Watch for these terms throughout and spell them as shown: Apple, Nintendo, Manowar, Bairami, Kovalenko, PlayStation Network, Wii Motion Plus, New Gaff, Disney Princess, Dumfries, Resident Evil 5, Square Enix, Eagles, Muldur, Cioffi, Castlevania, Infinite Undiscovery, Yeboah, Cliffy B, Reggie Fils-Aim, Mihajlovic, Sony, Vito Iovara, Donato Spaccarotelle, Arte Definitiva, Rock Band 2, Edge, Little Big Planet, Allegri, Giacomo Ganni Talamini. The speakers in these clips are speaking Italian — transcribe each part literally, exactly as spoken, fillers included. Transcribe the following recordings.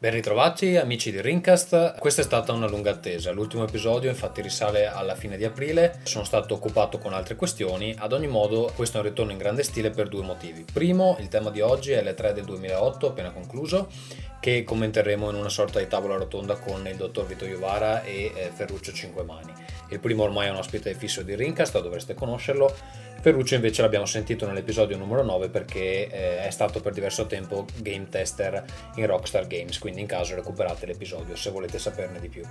Ben ritrovati amici di Rincast, questa è stata una lunga attesa, l'ultimo episodio infatti risale alla fine di aprile, sono stato occupato con altre questioni, ad ogni modo questo è un ritorno in grande stile per due motivi. Primo, il tema di oggi è l'E tre del duemilaotto appena concluso, che commenteremo in una sorta di tavola rotonda con il dottor Vito Iovara e Ferruccio Cinquemani. Il primo ormai è un ospite fisso di Rincast, dovreste conoscerlo. Ferruccio invece l'abbiamo sentito nell'episodio numero nove perché eh, è stato per diverso tempo game tester in Rockstar Games, quindi in caso recuperate l'episodio se volete saperne di più.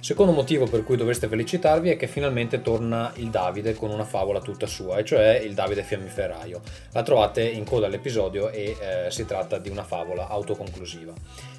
Secondo motivo per cui dovreste felicitarvi è che finalmente torna il Davide con una favola tutta sua, e cioè il Davide Fiammiferaio. La trovate in coda all'episodio e eh, si tratta di una favola autoconclusiva.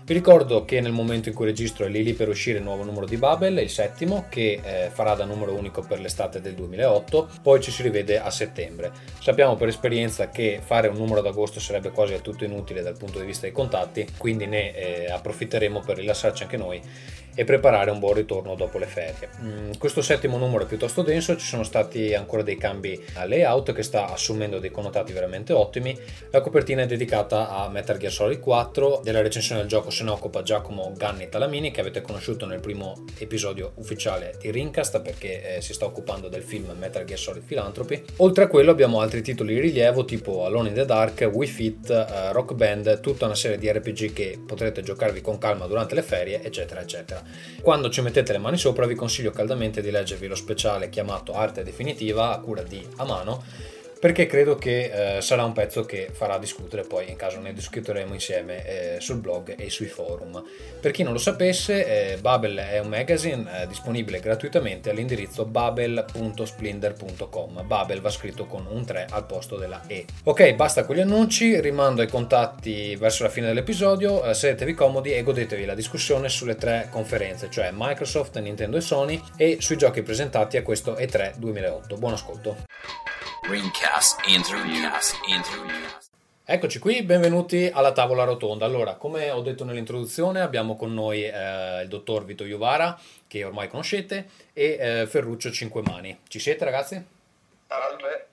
Vi ricordo che nel momento in cui registro è lì lì per uscire il nuovo numero di Babel, il settimo, che eh, farà da numero unico per l'estate del duemilaotto, poi ci si rivede a settembre. Sappiamo per esperienza che fare un numero ad agosto sarebbe quasi del tutto inutile dal punto di vista dei contatti, quindi ne eh, approfitteremo per rilassarci anche noi e preparare un buon ritorno dopo le ferie. Mm, questo settimo numero è piuttosto denso, ci sono stati ancora dei cambi a layout che sta assumendo dei connotati veramente ottimi. La copertina è dedicata a Metal Gear Solid quattro, della recensione del gioco se ne occupa Giacomo Ganni Talamini, che avete conosciuto nel primo episodio ufficiale di Rincast perché eh, si sta occupando del film Metal Gear Solid Philanthropy. Oltre a quello abbiamo altri titoli di rilievo tipo Alone in the Dark, Wii Fit, eh, Rock Band, tutta una serie di R P G che potrete giocarvi con calma durante le ferie, eccetera eccetera. Quando ci mettete le mani sopra vi consiglio caldamente di leggervi lo speciale chiamato Arte Definitiva a cura di Amano, perché credo che eh, sarà un pezzo che farà discutere, poi in caso ne discuteremo insieme eh, sul blog e sui forum. Per chi non lo sapesse, eh, Babel è un magazine eh, disponibile gratuitamente all'indirizzo babel punto splinder punto com. Babel va scritto con un tre al posto della E. Ok, basta con gli annunci, rimando ai contatti verso la fine dell'episodio, eh, sedetevi comodi e godetevi la discussione sulle tre conferenze, cioè Microsoft, Nintendo e Sony, e sui giochi presentati a questo E tre duemilaotto. Buon ascolto. Rincast, Rincast, Rincast. Eccoci qui, benvenuti alla tavola rotonda. Allora, come ho detto nell'introduzione, abbiamo con noi eh, il dottor Vito Iovara, che ormai conoscete, e eh, Ferruccio Cinquemani. Ci siete, ragazzi? Salve.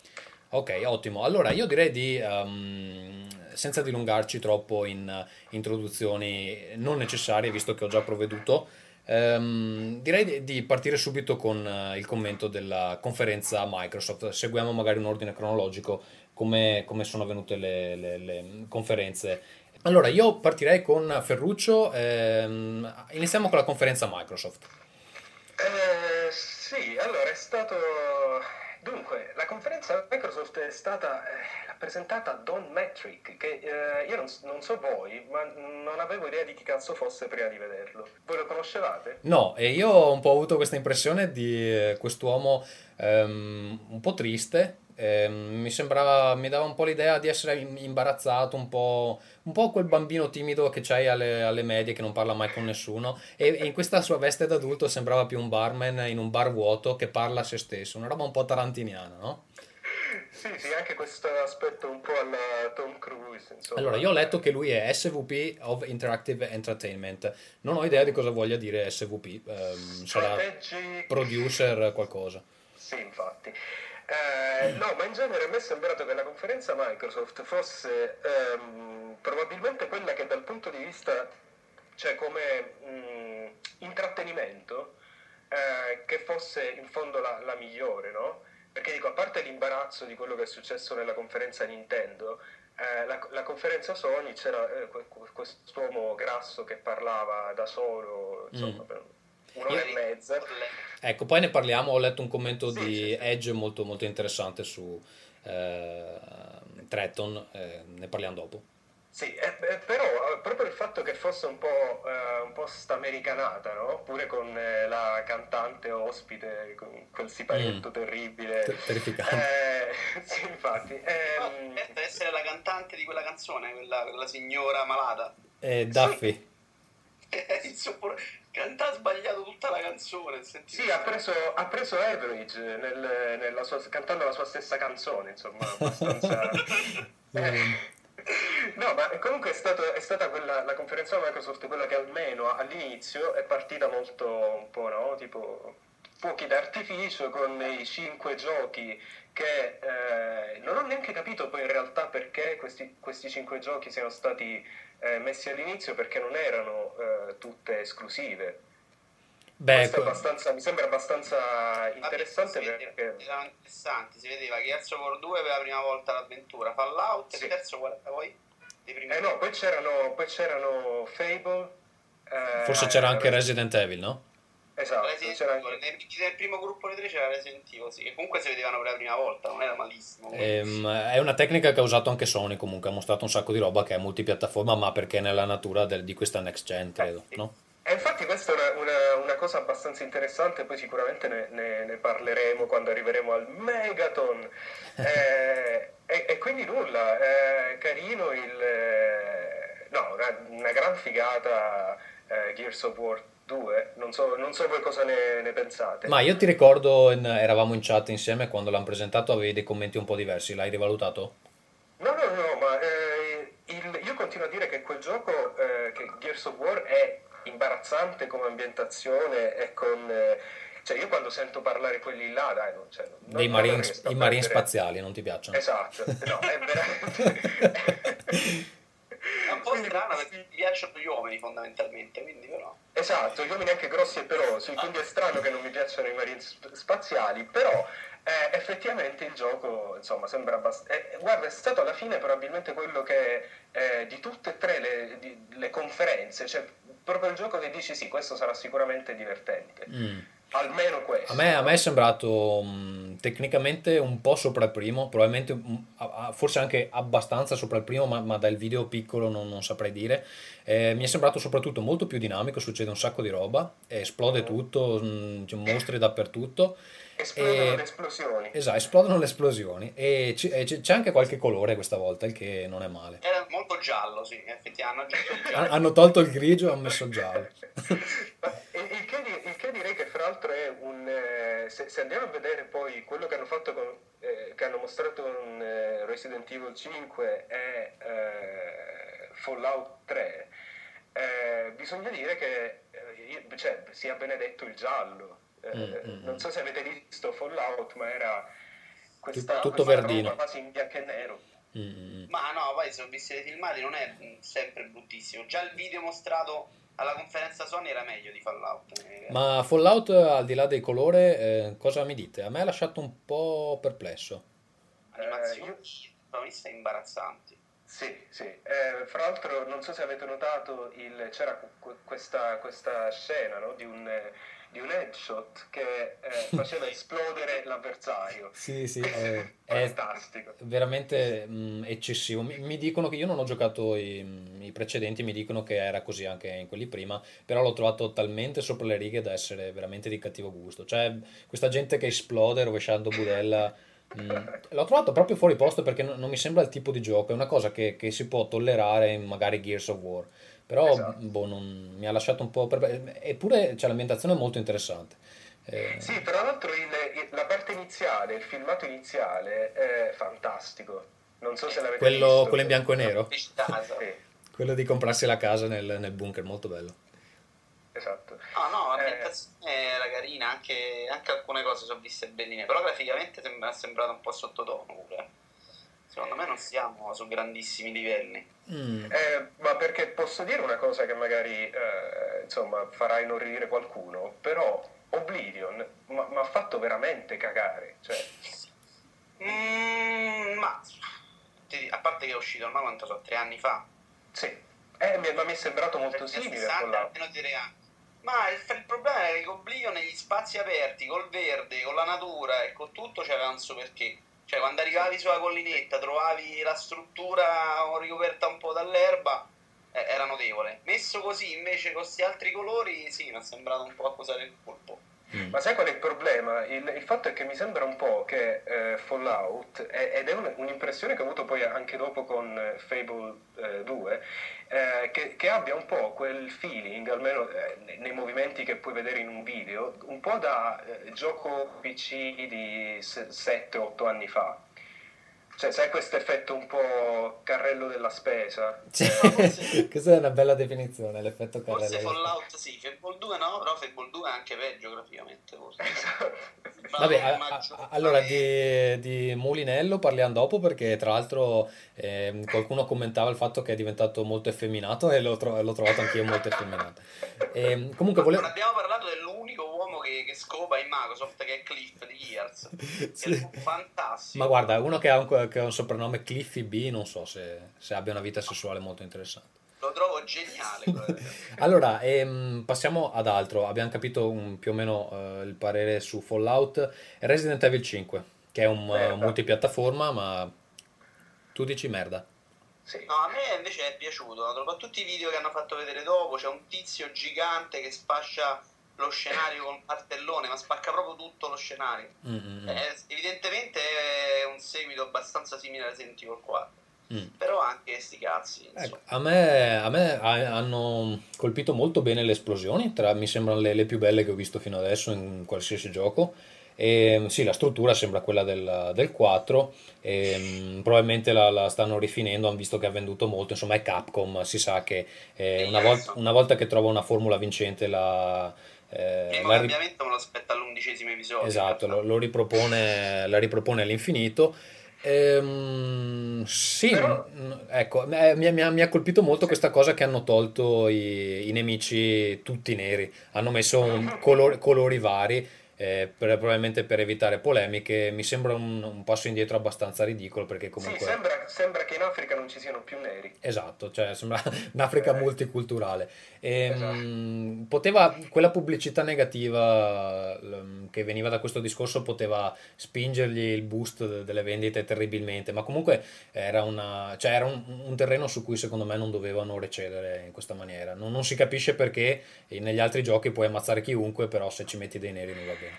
Ok, ottimo. Allora, io direi di, um, senza dilungarci troppo in introduzioni non necessarie, visto che ho già provveduto, Um, direi di partire subito con uh, il commento della conferenza Microsoft. Seguiamo magari un ordine cronologico come, come sono avvenute le, le, le conferenze. Allora io partirei con Ferruccio. ehm, iniziamo con la conferenza Microsoft. eh, sì, allora è stato dunque la conferenza Microsoft è stata eh, rappresentata da Don Metric, che eh, io non, non so voi, ma non avevo idea di chi cazzo fosse prima di vederlo. Voi lo conoscevate? No, e io ho un po' avuto questa impressione di quest'uomo um, un po' triste. Eh, mi sembrava, mi dava un po' l'idea di essere imbarazzato, un po', un po' quel bambino timido che c'hai alle, alle medie che non parla mai con nessuno, e, e in questa sua veste d'adulto sembrava più un barman in un bar vuoto che parla a se stesso, una roba un po' tarantiniana, no? Sì, sì, anche questo aspetto un po' alla Tom Cruise, insomma. Allora, io ho letto che lui è S V P of Interactive Entertainment, non ho idea di cosa voglia dire S V P, eh, sarà producer qualcosa. Sì, infatti. Eh, no, ma in genere a me è sembrato che la conferenza Microsoft fosse ehm, probabilmente quella che dal punto di vista, cioè come mh, intrattenimento, eh, che fosse in fondo la, la migliore, no? Perché dico, a parte l'imbarazzo di quello che è successo nella conferenza Nintendo, eh, la, la conferenza Sony c'era eh, quest'uomo grasso che parlava da solo, insomma, mm. per un'ora e mezza. Ecco, poi ne parliamo, ho letto un commento sì, di sì, Edge molto molto interessante su eh, Tretton, eh, ne parliamo dopo. Sì, eh, eh, però proprio il fatto che fosse un po' eh, un po' st'americanata, no? Pure con eh, la cantante ospite, con quel siparietto mm. terribile. T- terrificante. Eh, sì, infatti. Ehm... No, deve essere la cantante di quella canzone, quella, quella signora malata. Eh, Duffy. Sì. Canta ha sbagliato tutta la canzone. Sì, ha preso, ha preso Average nel, nella sua, cantando la sua stessa canzone, insomma, abbastanza. eh. No, ma comunque è, stato, è stata quella, la conferenza Microsoft, quella che almeno all'inizio è partita molto un po', no? Tipo fuochi d'artificio con i cinque giochi che eh, non ho neanche capito poi in realtà perché questi, questi cinque giochi siano stati eh, messi all'inizio perché non erano eh, tutte esclusive. Beh, questo è abbastanza, mi sembra abbastanza interessante, vabbè, si perché vedeva, interessanti, si vedeva che Gears of War due per la prima volta l'avventura, Fallout, sì. Il terzo qual era poi? Dei primi eh no, poi c'erano, poi c'erano Fable, eh, forse c'era eh, anche Resident Evil, no? Esatto, Resident c'era Evil. Anche... Nel, nel primo gruppo di tre c'era Resident Evil, sì, che comunque si vedevano per la prima volta, non era malissimo. Ehm, è una tecnica che ha usato anche Sony, comunque ha mostrato un sacco di roba che è multipiattaforma, ma perché è nella natura del, di questa next gen, credo, sì. No? E infatti questa è una, una, una cosa abbastanza interessante, poi sicuramente ne, ne, ne parleremo quando arriveremo al Megaton. eh, e, e quindi nulla, eh, carino il... Eh, no, una, una gran figata eh, Gears of War due, non so, non so voi cosa ne, ne pensate. Ma io ti ricordo, in, eravamo in chat insieme, quando l'hanno presentato avevi dei commenti un po' diversi, l'hai rivalutato? No, no, no, ma eh, il, io continuo a dire che quel gioco, eh, che Gears of War è... imbarazzante come ambientazione e con eh, cioè io quando sento parlare quelli là, dai, non, cioè, non, dei marine, i marine spaziali non ti piacciono? Esatto, no, è veramente è un po' strano perché mi piacciono gli uomini fondamentalmente, quindi però esatto, gli uomini anche grossi e pelosi, quindi ah. È strano che non mi piacciono i marine spaziali, però eh, effettivamente il gioco insomma sembra abbast- eh, guarda, è stato alla fine probabilmente quello che eh, di tutte e tre le, di, le conferenze, cioè proprio il gioco che dici sì, questo sarà sicuramente divertente, mm. almeno questo. A me, a me è sembrato mh, tecnicamente un po' sopra il primo, probabilmente mh, a, forse anche abbastanza sopra il primo, ma, ma dal video piccolo non, non saprei dire. Eh, mi è sembrato soprattutto molto più dinamico, succede un sacco di roba, esplode mm. tutto, mh, c'è mostri dappertutto. Esplodono e... le esplosioni. Esatto, esplodono le esplosioni e c- c'è anche qualche colore questa volta, il che non è male. Era molto giallo, sì, effettivamente hanno, hanno tolto il grigio e hanno messo giallo. il, che, il che direi che fra l'altro è un... Eh, se, se andiamo a vedere poi quello che hanno fatto con, eh, che hanno mostrato con eh, Resident Evil cinque e eh, Fallout tre, eh, bisogna dire che eh, cioè, sia benedetto il giallo. Eh, non so se avete visto Fallout, ma era questa, tutto questa roba quasi in bianco e nero. Mm. Ma no, poi se ho visto i filmati non è sempre bruttissimo. Già il video mostrato alla conferenza Sony era meglio di Fallout. Ma Fallout, al di là del colore, eh, cosa mi dite? A me ha lasciato un po' perplesso. Animazioni eh, protagoniste imbarazzanti. Sì, sì. Eh, fra l'altro non so se avete notato il, c'era questa, questa scena, no? Di un... di un headshot che eh, faceva esplodere l'avversario. Sì, sì, è, è fantastico. Veramente mh, eccessivo. Mi, mi dicono che io non ho giocato i, i precedenti, mi dicono che era così anche in quelli prima, però l'ho trovato talmente sopra le righe da essere veramente di cattivo gusto. Cioè, questa gente che esplode rovesciando budella, mh, l'ho trovato proprio fuori posto perché non, non mi sembra il tipo di gioco, è una cosa che, che si può tollerare in magari Gears of War. Però esatto. Boh, non, mi ha lasciato un po' per... eppure c'è, cioè, l'ambientazione è molto interessante. Eh... Sì, tra l'altro il, il, la parte iniziale, il filmato iniziale è fantastico. Non so se l'avete quello, visto. Quello in bianco e nero? Sì. Quello di comprarsi la casa nel, nel bunker, molto bello. Esatto. No, no, l'ambientazione eh... era carina, anche, anche alcune cose sono viste belline, però graficamente sembra, è sembrato un po' sottotono pure. Secondo me non siamo su grandissimi livelli. Mm. Eh, ma perché posso dire una cosa che magari eh, insomma farà inorridire qualcuno, però Oblivion mi ha fatto veramente cagare. Cioè... Mm, ma ti, a parte che è uscito ormai quanto so, tre anni fa. Sì, eh, ma mi è sembrato molto simile a quello. Ma il, il problema è che Oblivion negli spazi aperti, col verde, con la natura e con tutto c'era un suo perché. Cioè, quando arrivavi sulla collinetta, trovavi la struttura ricoperta un po' dall'erba, eh, era notevole. Messo così, invece, con questi altri colori, sì, mi è sembrato un po' accusare il colpo. Mm. Ma sai qual è il problema? Il, il fatto è che mi sembra un po' che eh, Fallout, è, ed è un, un'impressione che ho avuto poi anche dopo con Fable eh, due, eh, che, che abbia un po' quel feeling, almeno eh, nei movimenti che puoi vedere in un video, un po' da eh, gioco P C di sette otto anni fa. Cioè, sai questo effetto un po' carrello della spesa? Cioè, no, forse... Questa è una bella definizione, l'effetto carrello. Forse Fallout sì, Fable due no, però Fable due è anche peggio graficamente. Vabbè, a, a, allora di, di Mulinello parliamo dopo, perché tra l'altro eh, qualcuno commentava il fatto che è diventato molto effeminato e l'ho, tro- l'ho trovato anch'io molto effeminato. E, comunque volevo... Non abbiamo parlato dell'unico uomo che, che scopa in Microsoft, che è Cliff di Gears, sì. Che è fantastico. Ma guarda, uno che ha un che ha un soprannome Cliffy B, non so se, se abbia una vita sessuale molto interessante. Lo trovo geniale. Allora, ehm, passiamo ad altro. Abbiamo capito un, più o meno eh, il parere su Fallout. Resident Evil cinque, che è un eh, multipiattaforma, ma tu dici merda. Sì. No, a me invece è piaciuto, tra tutti i video che hanno fatto vedere dopo, c'è un tizio gigante che spascia lo scenario con un martellone, ma spacca proprio tutto lo scenario. Mm-hmm. Eh, evidentemente è un seguito abbastanza simile a Resident Evil quattro. Mm. Però anche sti cazzi, ecco, a me, a me a, hanno colpito molto bene le esplosioni, tra, mi sembrano le, le più belle che ho visto fino adesso in qualsiasi gioco. E, sì, la struttura sembra quella del, del quattro e, probabilmente la, la stanno rifinendo, hanno visto che ha venduto molto, insomma è Capcom, si sa che eh, una, vol- una volta che trova una formula vincente la... Eh, la ri- ovviamente me lo aspetta all'undicesimo episodio. Esatto, lo, lo ripropone, la ripropone all'infinito. Ehm, sì, però... ecco, mi, mi, mi ha colpito molto questa cosa che hanno tolto i, i nemici tutti neri, hanno messo un color, colori vari, eh, per, probabilmente per evitare polemiche. Mi sembra un, un passo indietro abbastanza ridicolo, perché comunque... Sì, sembra, sembra che in Africa non ci siano più neri. Esatto, cioè sembra un'Africa eh. multiculturale. E, esatto. mh, poteva, quella pubblicità negativa che veniva da questo discorso poteva spingergli il boost delle vendite terribilmente, ma comunque era, una, cioè era un, un terreno su cui secondo me non dovevano recedere in questa maniera. Non, non si capisce perché negli altri giochi puoi ammazzare chiunque, però se ci metti dei neri non va bene.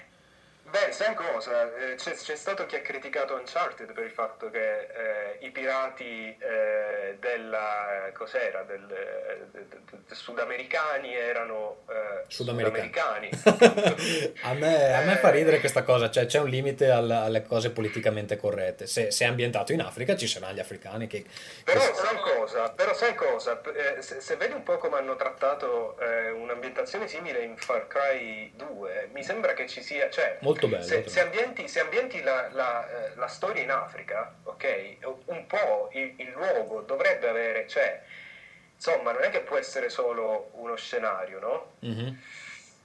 Beh, sai cosa? C'è, c'è stato chi ha criticato Uncharted per il fatto che eh, i pirati eh, della cos'era del, de, de, de, de sudamericani erano eh, sudamericani. sudamericani. a, me, a me fa ridere questa cosa, cioè c'è un limite alla, alle cose politicamente corrette. Se, se è ambientato in Africa ci saranno gli africani che... Però che... sai cosa? Però sai cosa? Eh, se, se vedi un po' come hanno trattato eh, un'ambientazione simile in Far Cry due, mi sembra che ci sia... Cioè, molto Bello, se, se ambienti, se ambienti la, la, la storia in Africa, ok, un po' il, il luogo dovrebbe avere, cioè, insomma, non è che può essere solo uno scenario, no? Mm-hmm.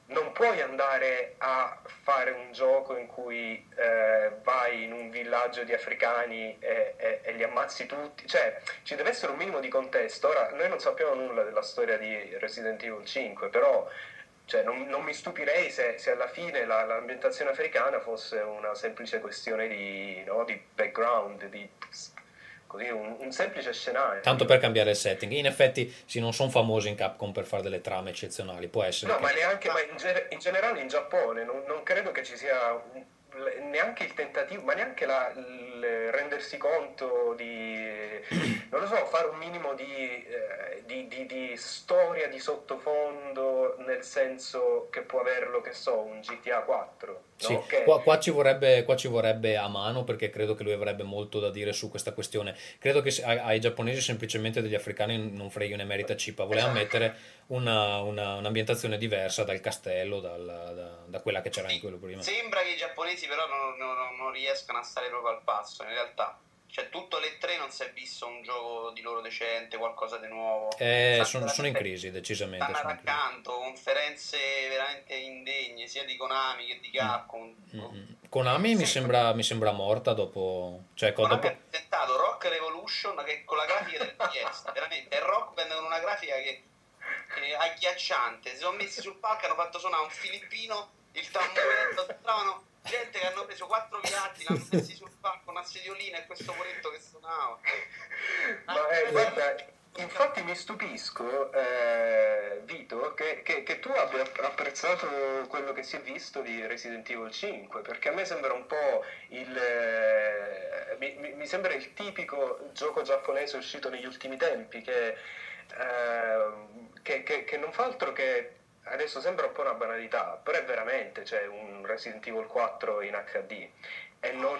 Non puoi andare a fare un gioco in cui eh, vai in un villaggio di africani e, e, e li ammazzi tutti, cioè ci deve essere un minimo di contesto. Ora, noi non sappiamo nulla della storia di Resident Evil cinque, però... Cioè, non, non mi stupirei se, se alla fine la, l'ambientazione africana fosse una semplice questione di, no, di background, di così, un, un semplice scenario. Tanto per cambiare il setting. In effetti, sì, non sono famosi in Capcom per fare delle trame eccezionali, può essere. No, che... ma neanche ma in, ge- in generale in Giappone non, non credo che ci sia un, neanche il tentativo, ma neanche la, il rendersi conto di... non lo so, fare un minimo di, eh, di, di, di storia di sottofondo, nel senso che può averlo, che so, un G T A quattro. No? Sì. Che... Qua, qua, ci vorrebbe, qua ci vorrebbe Amano, perché credo che lui avrebbe molto da dire su questa questione. Credo che ai, ai giapponesi semplicemente degli africani non freghi una merita cipa. Voleva mettere una, una, un'ambientazione diversa dal castello, dal, da, da quella che c'era sì, in quello prima. Sembra che i giapponesi però non, non, non riescano a stare proprio al passo, in realtà. Cioè, tutto le tre non si è visto un gioco di loro decente, qualcosa di nuovo. Eh, sono, sono in crisi, decisamente. Stanno accanto, conferenze veramente indegne, sia di Konami che di Capcom. Mm-hmm. Konami sì, mi, sembra, mi sembra morta dopo... Cioè, Konami dopo... ha presentato Rock Revolution che con la grafica del P S, veramente. E Rock Band con una grafica che, che è agghiacciante. Si sono messi sul palco, hanno fatto suonare un filippino, il tamburetto, stavano... gente che hanno preso quattro piatti, l'hanno messi sul palco, una sediolina e questo poletto che suonava. Ma eh, guarda, infatti mi stupisco, eh, Vito, che, che, che tu abbia apprezzato quello che si è visto di Resident Evil cinque, perché a me sembra un po' il eh, mi, mi sembra il tipico gioco giapponese uscito negli ultimi tempi che, eh, che, che, che non fa altro che... Adesso sembra un po' una banalità, però è veramente, cioè, un Resident Evil quattro in H D e non...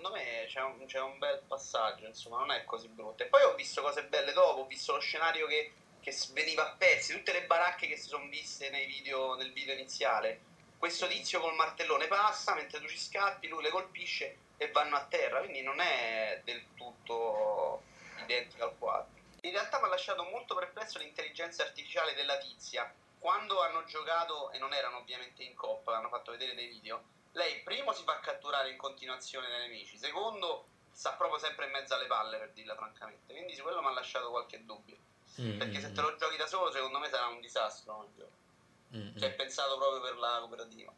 secondo me c'è un, c'è un bel passaggio, insomma, non è così brutto. E poi ho visto cose belle dopo, ho visto lo scenario che, che veniva a pezzi, tutte le baracche che si sono viste nei video, nel video iniziale. Questo tizio col martellone passa, mentre tu ci scappi, lui le colpisce e vanno a terra, quindi non è del tutto identico al quattro. In realtà mi ha lasciato molto perplesso l'intelligenza artificiale della tizia. Quando hanno giocato, e non erano ovviamente in coppa, hanno fatto vedere dei video, lei primo si fa catturare in continuazione dai nemici, secondo sta proprio sempre in mezzo alle palle, per dirla francamente, quindi su quello mi ha lasciato qualche dubbio, mm. perché se te lo giochi da solo secondo me sarà un disastro, mm. cioè è pensato proprio per la cooperativa.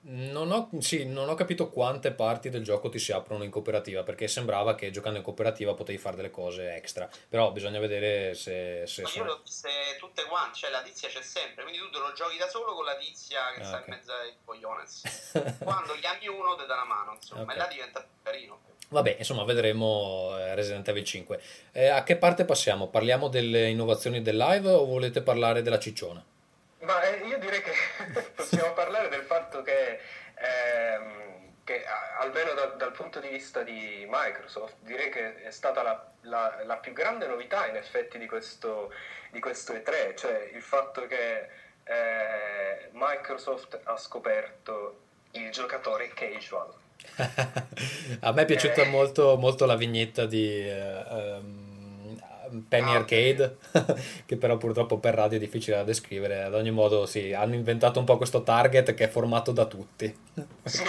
Non ho, sì, non ho capito quante parti del gioco ti si aprono in cooperativa, perché sembrava che giocando in cooperativa potevi fare delle cose extra, però bisogna vedere se, se ma sono... io l'ho viste tutte quante, cioè la tizia c'è sempre, quindi tu te lo giochi da solo con la tizia che ah, sta okay. in mezzo ai cogliones quando gli ami uno ti dà una mano, insomma, okay. e là diventa carino. Vabbè, insomma, vedremo Resident Evil cinque. Eh, a che parte passiamo? Parliamo delle innovazioni del live o volete parlare della cicciona? Ma eh, io direi che possiamo parlare del fatto che, ehm, che almeno da, dal punto di vista di Microsoft, direi che è stata la, la, la più grande novità in effetti di questo, di questo E tre, cioè il fatto che eh, Microsoft ha scoperto il giocatore casual. A me è piaciuta eh. molto, molto la vignetta di... Eh, um... Penny ah, Arcade sì. che però purtroppo per radio è difficile da descrivere. Ad ogni modo sì, hanno inventato un po' questo target che è formato da tutti. Sì,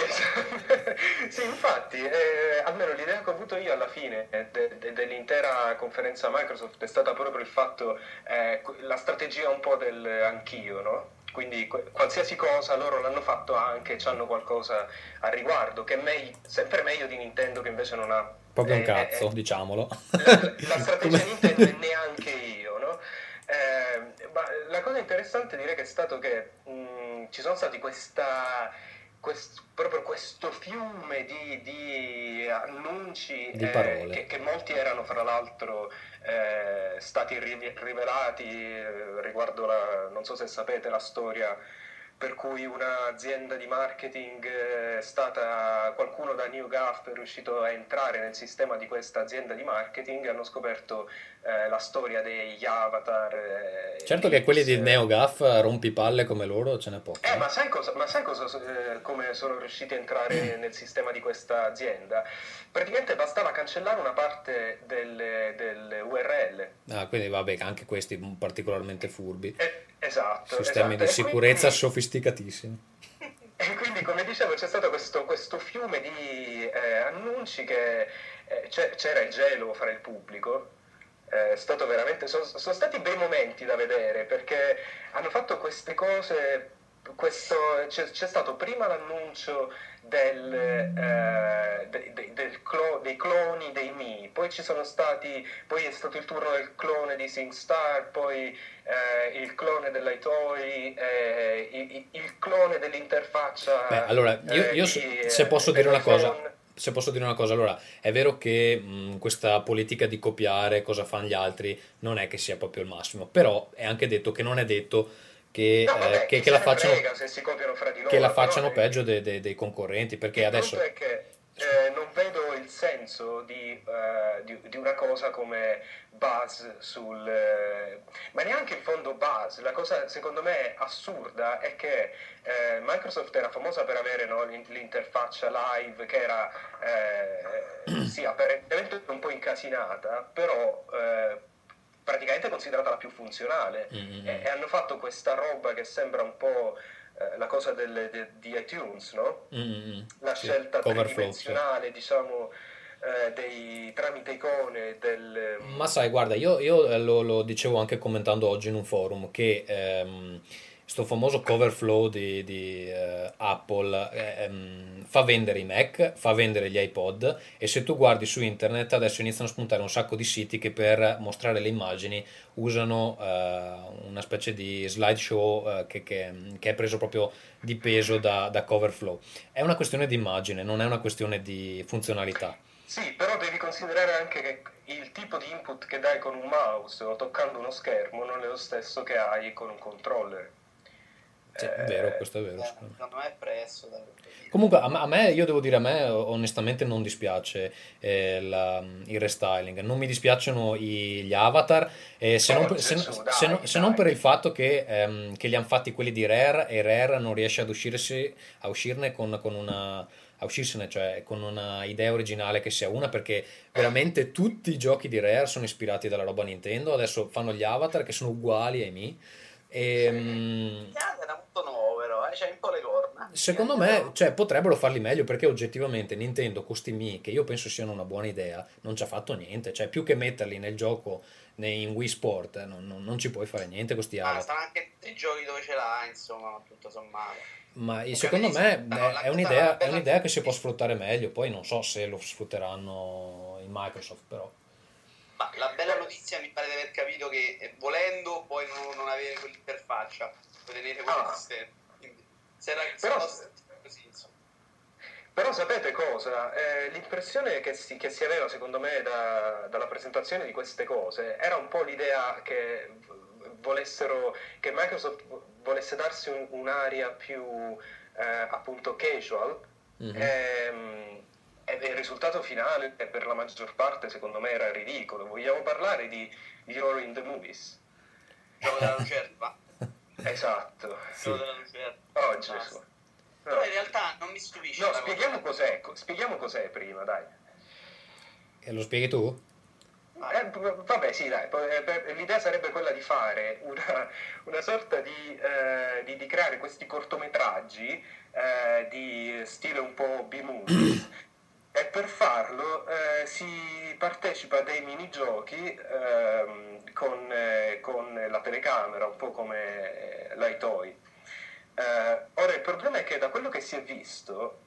sì, infatti eh, almeno l'idea che ho avuto io alla fine de- de- dell'intera conferenza Microsoft è stata proprio il fatto eh, la strategia un po' del anch'io, no? Quindi qualsiasi cosa loro l'hanno fatto anche, c'hanno qualcosa a riguardo, che è me- sempre meglio di Nintendo, che invece non ha proprio eh, un cazzo, eh, diciamolo. La, la strategia Nintendo è neanche io, no? Eh, ma la cosa interessante direi che è stato che mh, ci sono stati questa... Questo, proprio questo fiume di, di annunci di eh, che, che molti erano fra l'altro eh, stati rivelati eh, riguardo la, non so se sapete la storia per cui un'azienda di marketing eh, è stata, qualcuno da New Gaff è riuscito a entrare nel sistema di questa azienda di marketing, hanno scoperto eh, la storia degli avatar. Eh, certo che quelli di Neo Gaff rompipalle come loro ce n'è poco. Eh, eh. Ma sai cosa, ma sai cosa eh, come sono riusciti a entrare nel sistema di questa azienda? Praticamente bastava cancellare una parte del, del U R L. Ah, quindi vabbè, anche questi particolarmente furbi. Eh, Esatto, sistemi esatto. di sicurezza quindi, sofisticatissimi. E quindi, come dicevo, c'è stato questo, questo fiume di eh, annunci che eh, c'era il gelo fra il pubblico. Eh, è stato veramente, sono, sono stati bei momenti da vedere, perché hanno fatto queste cose. Questo, c'è, c'è stato prima l'annuncio del, eh, de, de, del clo, dei cloni dei Mii, poi ci sono stati, poi è stato il turno del clone di SingStar, poi eh, il clone dell'Itoi, eh, il, il clone dell'interfaccia. Beh, allora io, eh, io di, se posso eh, dire una cosa. Se posso dire una cosa, allora è vero che mh, questa politica di copiare cosa fanno gli altri non è che sia proprio il massimo, però è anche detto che non è detto che, no, vabbè, eh, che, che la facciano, se si copiano fra di loro, che la facciano però, peggio dei, dei, dei concorrenti, perché il adesso punto è che eh, non vedo il senso di, uh, di, di una cosa come buzz sul uh, ma neanche in fondo buzz. La cosa secondo me assurda è che uh, Microsoft era famosa per avere, no, l'interfaccia live che era uh, sì, apparentemente un po' incasinata, però uh, praticamente considerata la più funzionale, mm-hmm. e, e hanno fatto questa roba che sembra un po' eh, la cosa del, de, di iTunes, no? Mm-hmm. La sì, scelta tridimensionale, sì. diciamo, eh, dei, tramite icone del... Ma sai, guarda, io, io lo, lo dicevo anche commentando oggi in un forum, che ehm, sto famoso cover flow di, di eh, Apple ehm, fa vendere i Mac, fa vendere gli iPod, e se tu guardi su internet adesso iniziano a spuntare un sacco di siti che per mostrare le immagini usano eh, una specie di slideshow eh, che, che, che è preso proprio di peso da, da cover flow. È una questione di immagine, non è una questione di funzionalità. Sì, però devi considerare anche che il tipo di input che dai con un mouse o toccando uno schermo non è lo stesso che hai con un controller. Sì, è vero, questo è vero. Eh, secondo me è presso. Da... Comunque a me, a me, io devo dire, a me onestamente non dispiace eh, la, il restyling, non mi dispiacciono i, gli avatar, eh, se, non, se, se, dai, se, non, se non per il fatto che, ehm, che li hanno fatti quelli di Rare, e Rare non riesce ad uscirsi, a uscirne con, con una... a uscirsene, cioè con una idea originale che sia una, perché veramente tutti i giochi di Rare sono ispirati dalla roba Nintendo. Adesso fanno gli avatar che sono uguali ai Mii. E, sì, mh, era molto nuovo, però eh? C'è un po' le corna. Secondo me, cioè, potrebbero farli meglio, perché oggettivamente Nintendo costi Mii, che io penso siano una buona idea, non ci ha fatto niente, cioè più che metterli nel gioco nei, in Wii Sport, eh, non, non, non ci puoi fare niente questi avatar. Ma stanno anche i giochi dove ce l'ha, insomma, tutto sommato. Ma e secondo me è un'idea, è un'idea che si può sfruttare meglio, poi non so se lo sfrutteranno in Microsoft, però. Ma la bella notizia mi pare di aver capito che volendo poi non, non avere quell'interfaccia, tenete quello ah. esistente. Quindi, se era, se però, se, così, insomma. Però sapete cosa? Eh, l'impressione che si, che si aveva secondo me da, dalla presentazione di queste cose era un po' l'idea che volessero, che Microsoft volesse darsi un, un'area più eh, appunto casual, mm-hmm. ehm, e il risultato finale per la maggior parte secondo me era ridicolo. Vogliamo parlare di You're in the Movies, gioco della lucertola. Esatto, sì. Oh Gesù. Però no, in realtà non mi stupisce. No, spieghiamo cos'è, spieghiamo cos'è prima, dai. E lo spieghi tu? Eh, vabbè sì dai, l'idea sarebbe quella di fare una, una sorta di, eh, di, di creare questi cortometraggi eh, di stile un po' B-movies e per farlo eh, si partecipa a dei minigiochi eh, con, eh, con la telecamera, un po' come eh, l'iToy. Eh, ora il problema è che da quello che si è visto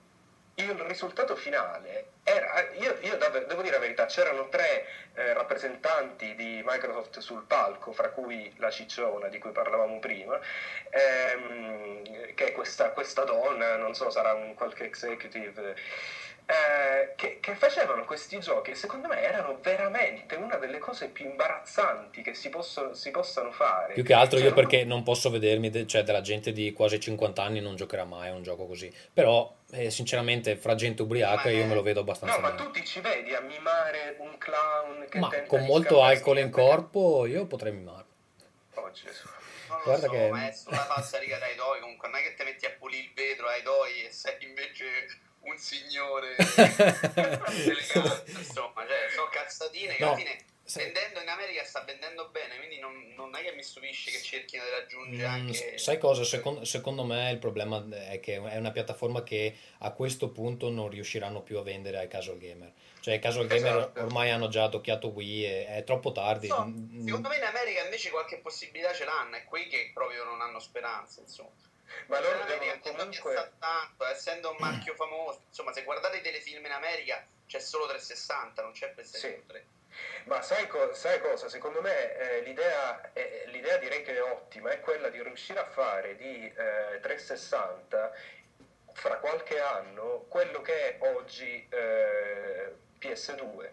il risultato finale era, io, io devo dire la verità, c'erano tre eh, rappresentanti di Microsoft sul palco, fra cui la cicciona di cui parlavamo prima, ehm, che è questa, questa donna, non so, sarà un qualche executive, eh, che, che facevano questi giochi e secondo me erano veramente una delle cose più imbarazzanti che si, possono, si possano fare. Più che altro cioè, io perché non posso vedermi, de- cioè della gente di quasi cinquanta anni non giocherà mai a un gioco così, però... Eh, sinceramente fra gente ubriaca io me lo vedo abbastanza no male. Ma tu ti ci vedi a mimare un clown che ma tenta con molto alcol in corpo? Io potrei mimare. Oh Gesù, non lo guarda so, che... ma è sulla falsa riga dai doi, comunque non è che te metti a pulire il vetro dai doi e sei invece un signore delegato, insomma, cioè sono cazzatine che no. alla fine vendendo in America sta vendendo bene, quindi non, non è che mi stupisce che cerchino di raggiungere anche... Sai cosa? Secondo, secondo me il problema è che è una piattaforma che a questo punto non riusciranno più a vendere ai casual gamer. Cioè i casual gamer esatto. ormai hanno già adocchiato Wii e è troppo tardi. No, secondo me in America invece qualche possibilità ce l'hanno, è qui che proprio non hanno speranze, insomma. Ma loro in America comunque... tanto, essendo un marchio famoso, insomma se guardate i telefilm in America c'è solo trecentosessanta, non c'è PlayStation tre. Sì. Ma sai, co- sai cosa? Secondo me eh, l'idea, eh, l'idea direi che è ottima, è quella di riuscire a fare di eh, trecentosessanta fra qualche anno quello che è oggi eh, P S due,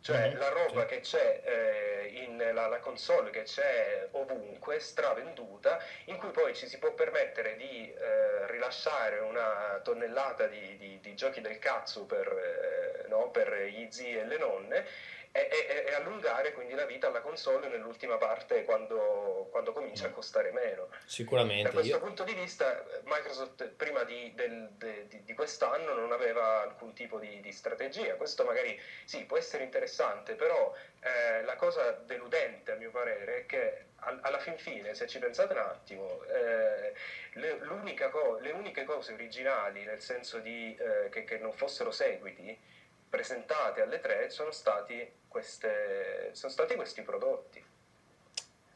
cioè mm-hmm. la roba sì. che c'è eh, in la, la console che c'è ovunque, stravenduta, in cui poi ci si può permettere di eh, rilasciare una tonnellata di, di, di giochi del cazzo per... Eh, no, per gli zii e le nonne e, e, e allungare quindi la vita alla console nell'ultima parte quando, quando comincia a costare meno. Sicuramente. Da questo io... punto di vista Microsoft prima di, del, de, di quest'anno non aveva alcun tipo di, di strategia. Questo magari sì può essere interessante, però eh, la cosa deludente a mio parere è che alla fin fine, se ci pensate un attimo, eh, le, l'unica co- le uniche cose originali, nel senso di eh, che, che non fossero seguiti, presentate alle tre sono stati queste sono stati questi prodotti.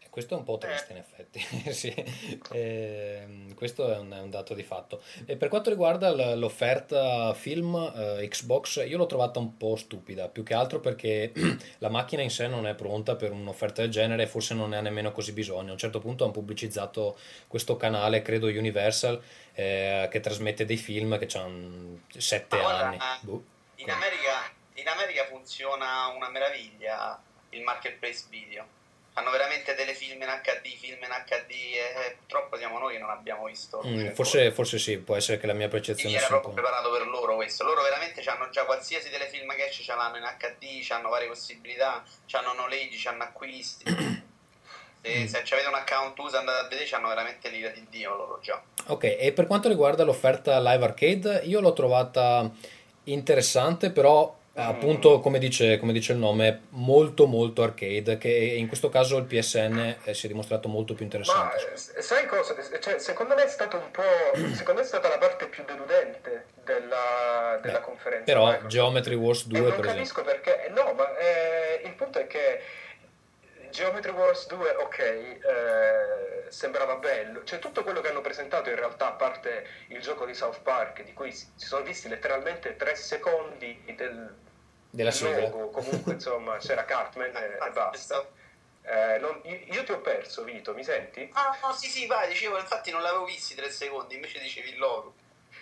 Questo è un po' triste eh. in effetti, sì. eh, questo è un, è un dato di fatto. E per quanto riguarda l- l'offerta film eh, Xbox, io l'ho trovata un po' stupida, più che altro perché la macchina in sé non è pronta per un'offerta del genere e forse non ne ha nemmeno così bisogno. A un certo punto hanno pubblicizzato questo canale, credo Universal, eh, che trasmette dei film che hanno sette anni. Eh, boh. in, America, in America funziona una meraviglia il marketplace video. fanno veramente telefilm in H D, film in H D, e purtroppo siamo noi che non abbiamo visto. Mm, forse, forse sì, può essere che la mia percezione sia... Era proprio preparato per loro questo. Loro veramente hanno già qualsiasi telefilm che esce, ce l'hanno in H D, hanno varie possibilità, hanno noleggi, hanno acquisti. Se, mm. se avete un account U S A, andate a vedere, hanno veramente l'ira di Dio loro già. Ok, e per quanto riguarda l'offerta Live Arcade, io l'ho trovata interessante, però appunto come dice, come dice il nome, molto molto arcade, che in questo caso il P S N si è dimostrato molto più interessante. Ma sai cosa? Cioè, secondo me è stato un po', secondo me è stata la parte più deludente della, della Beh, conferenza. Però Microsoft. Geometry Wars due, e non per capisco esempio. Perché, no, ma eh, il punto è che Geometry Wars due, ok, eh, sembrava bello, cioè tutto quello che hanno presentato in realtà, a parte il gioco di South Park, di cui si sono visti letteralmente tre secondi del della logo, comunque insomma c'era Cartman e, e basta. Eh, non, io, io ti ho perso, Vito, mi senti? Ah no, sì sì, vai, dicevo, infatti non l'avevo visti tre secondi, invece dicevi il logo.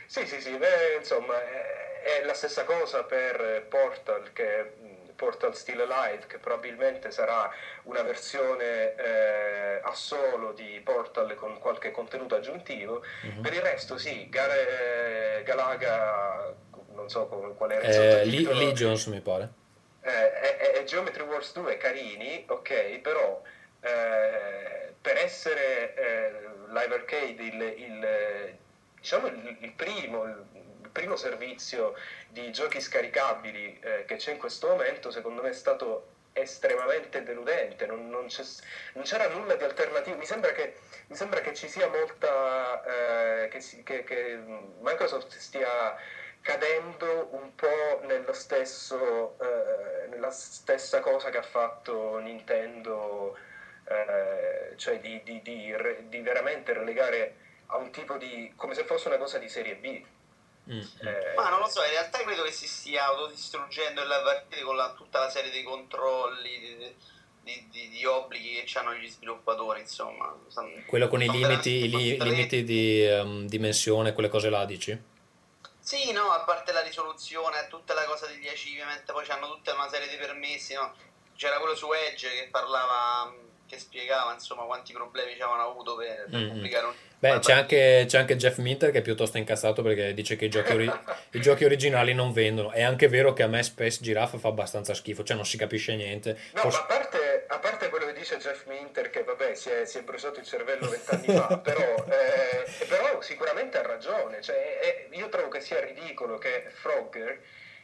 Sì sì sì, beh, insomma è, è la stessa cosa per Portal, che... Portal Still Alive, che probabilmente sarà una versione eh, a solo di Portal con qualche contenuto aggiuntivo. Mm-hmm. Per il resto sì, Gare, Galaga, non so qual era il sottotitolo, eh, Lee, Lee Jones mi pare, e eh, Geometry Wars due carini, ok, però eh, per essere eh, Live Arcade il, il, diciamo il, il primo il, primo servizio di giochi scaricabili eh, che c'è in questo momento, secondo me è stato estremamente deludente, non, non, c'è, non c'era nulla di alternativo. Mi sembra che, mi sembra che ci sia molta eh, che, si, che, che Microsoft stia cadendo un po' nello stesso eh, nella stessa cosa che ha fatto Nintendo, eh, cioè di, di, di, di veramente relegare a un tipo di, come se fosse una cosa di serie B. Mm. Eh, ma non lo so, in realtà credo che si stia autodistruggendo il live arcade con la, tutta la serie dei controlli di, di, di, di obblighi che hanno gli sviluppatori, insomma quello con i limiti, i li, limiti di um, dimensione, quelle cose là dici? Sì, no, a parte la risoluzione, tutta la cosa degli achievement, poi c'hanno tutta una serie di permessi, no? C'era quello su Edge che parlava, che spiegava insomma quanti problemi ci avevano avuto per, per mm. pubblicare un... Beh, c'è anche, c'è anche Jeff Minter che è piuttosto incazzato perché dice che i giochi, ori- i giochi originali non vendono. È anche vero che a me Space Giraffe fa abbastanza schifo, cioè non si capisce niente. No, Forse... ma a parte, a parte quello che dice Jeff Minter, che vabbè si è, si è bruciato il cervello vent'anni fa, però, eh, però sicuramente ha ragione. Cioè, è, io trovo che sia ridicolo che Frogger,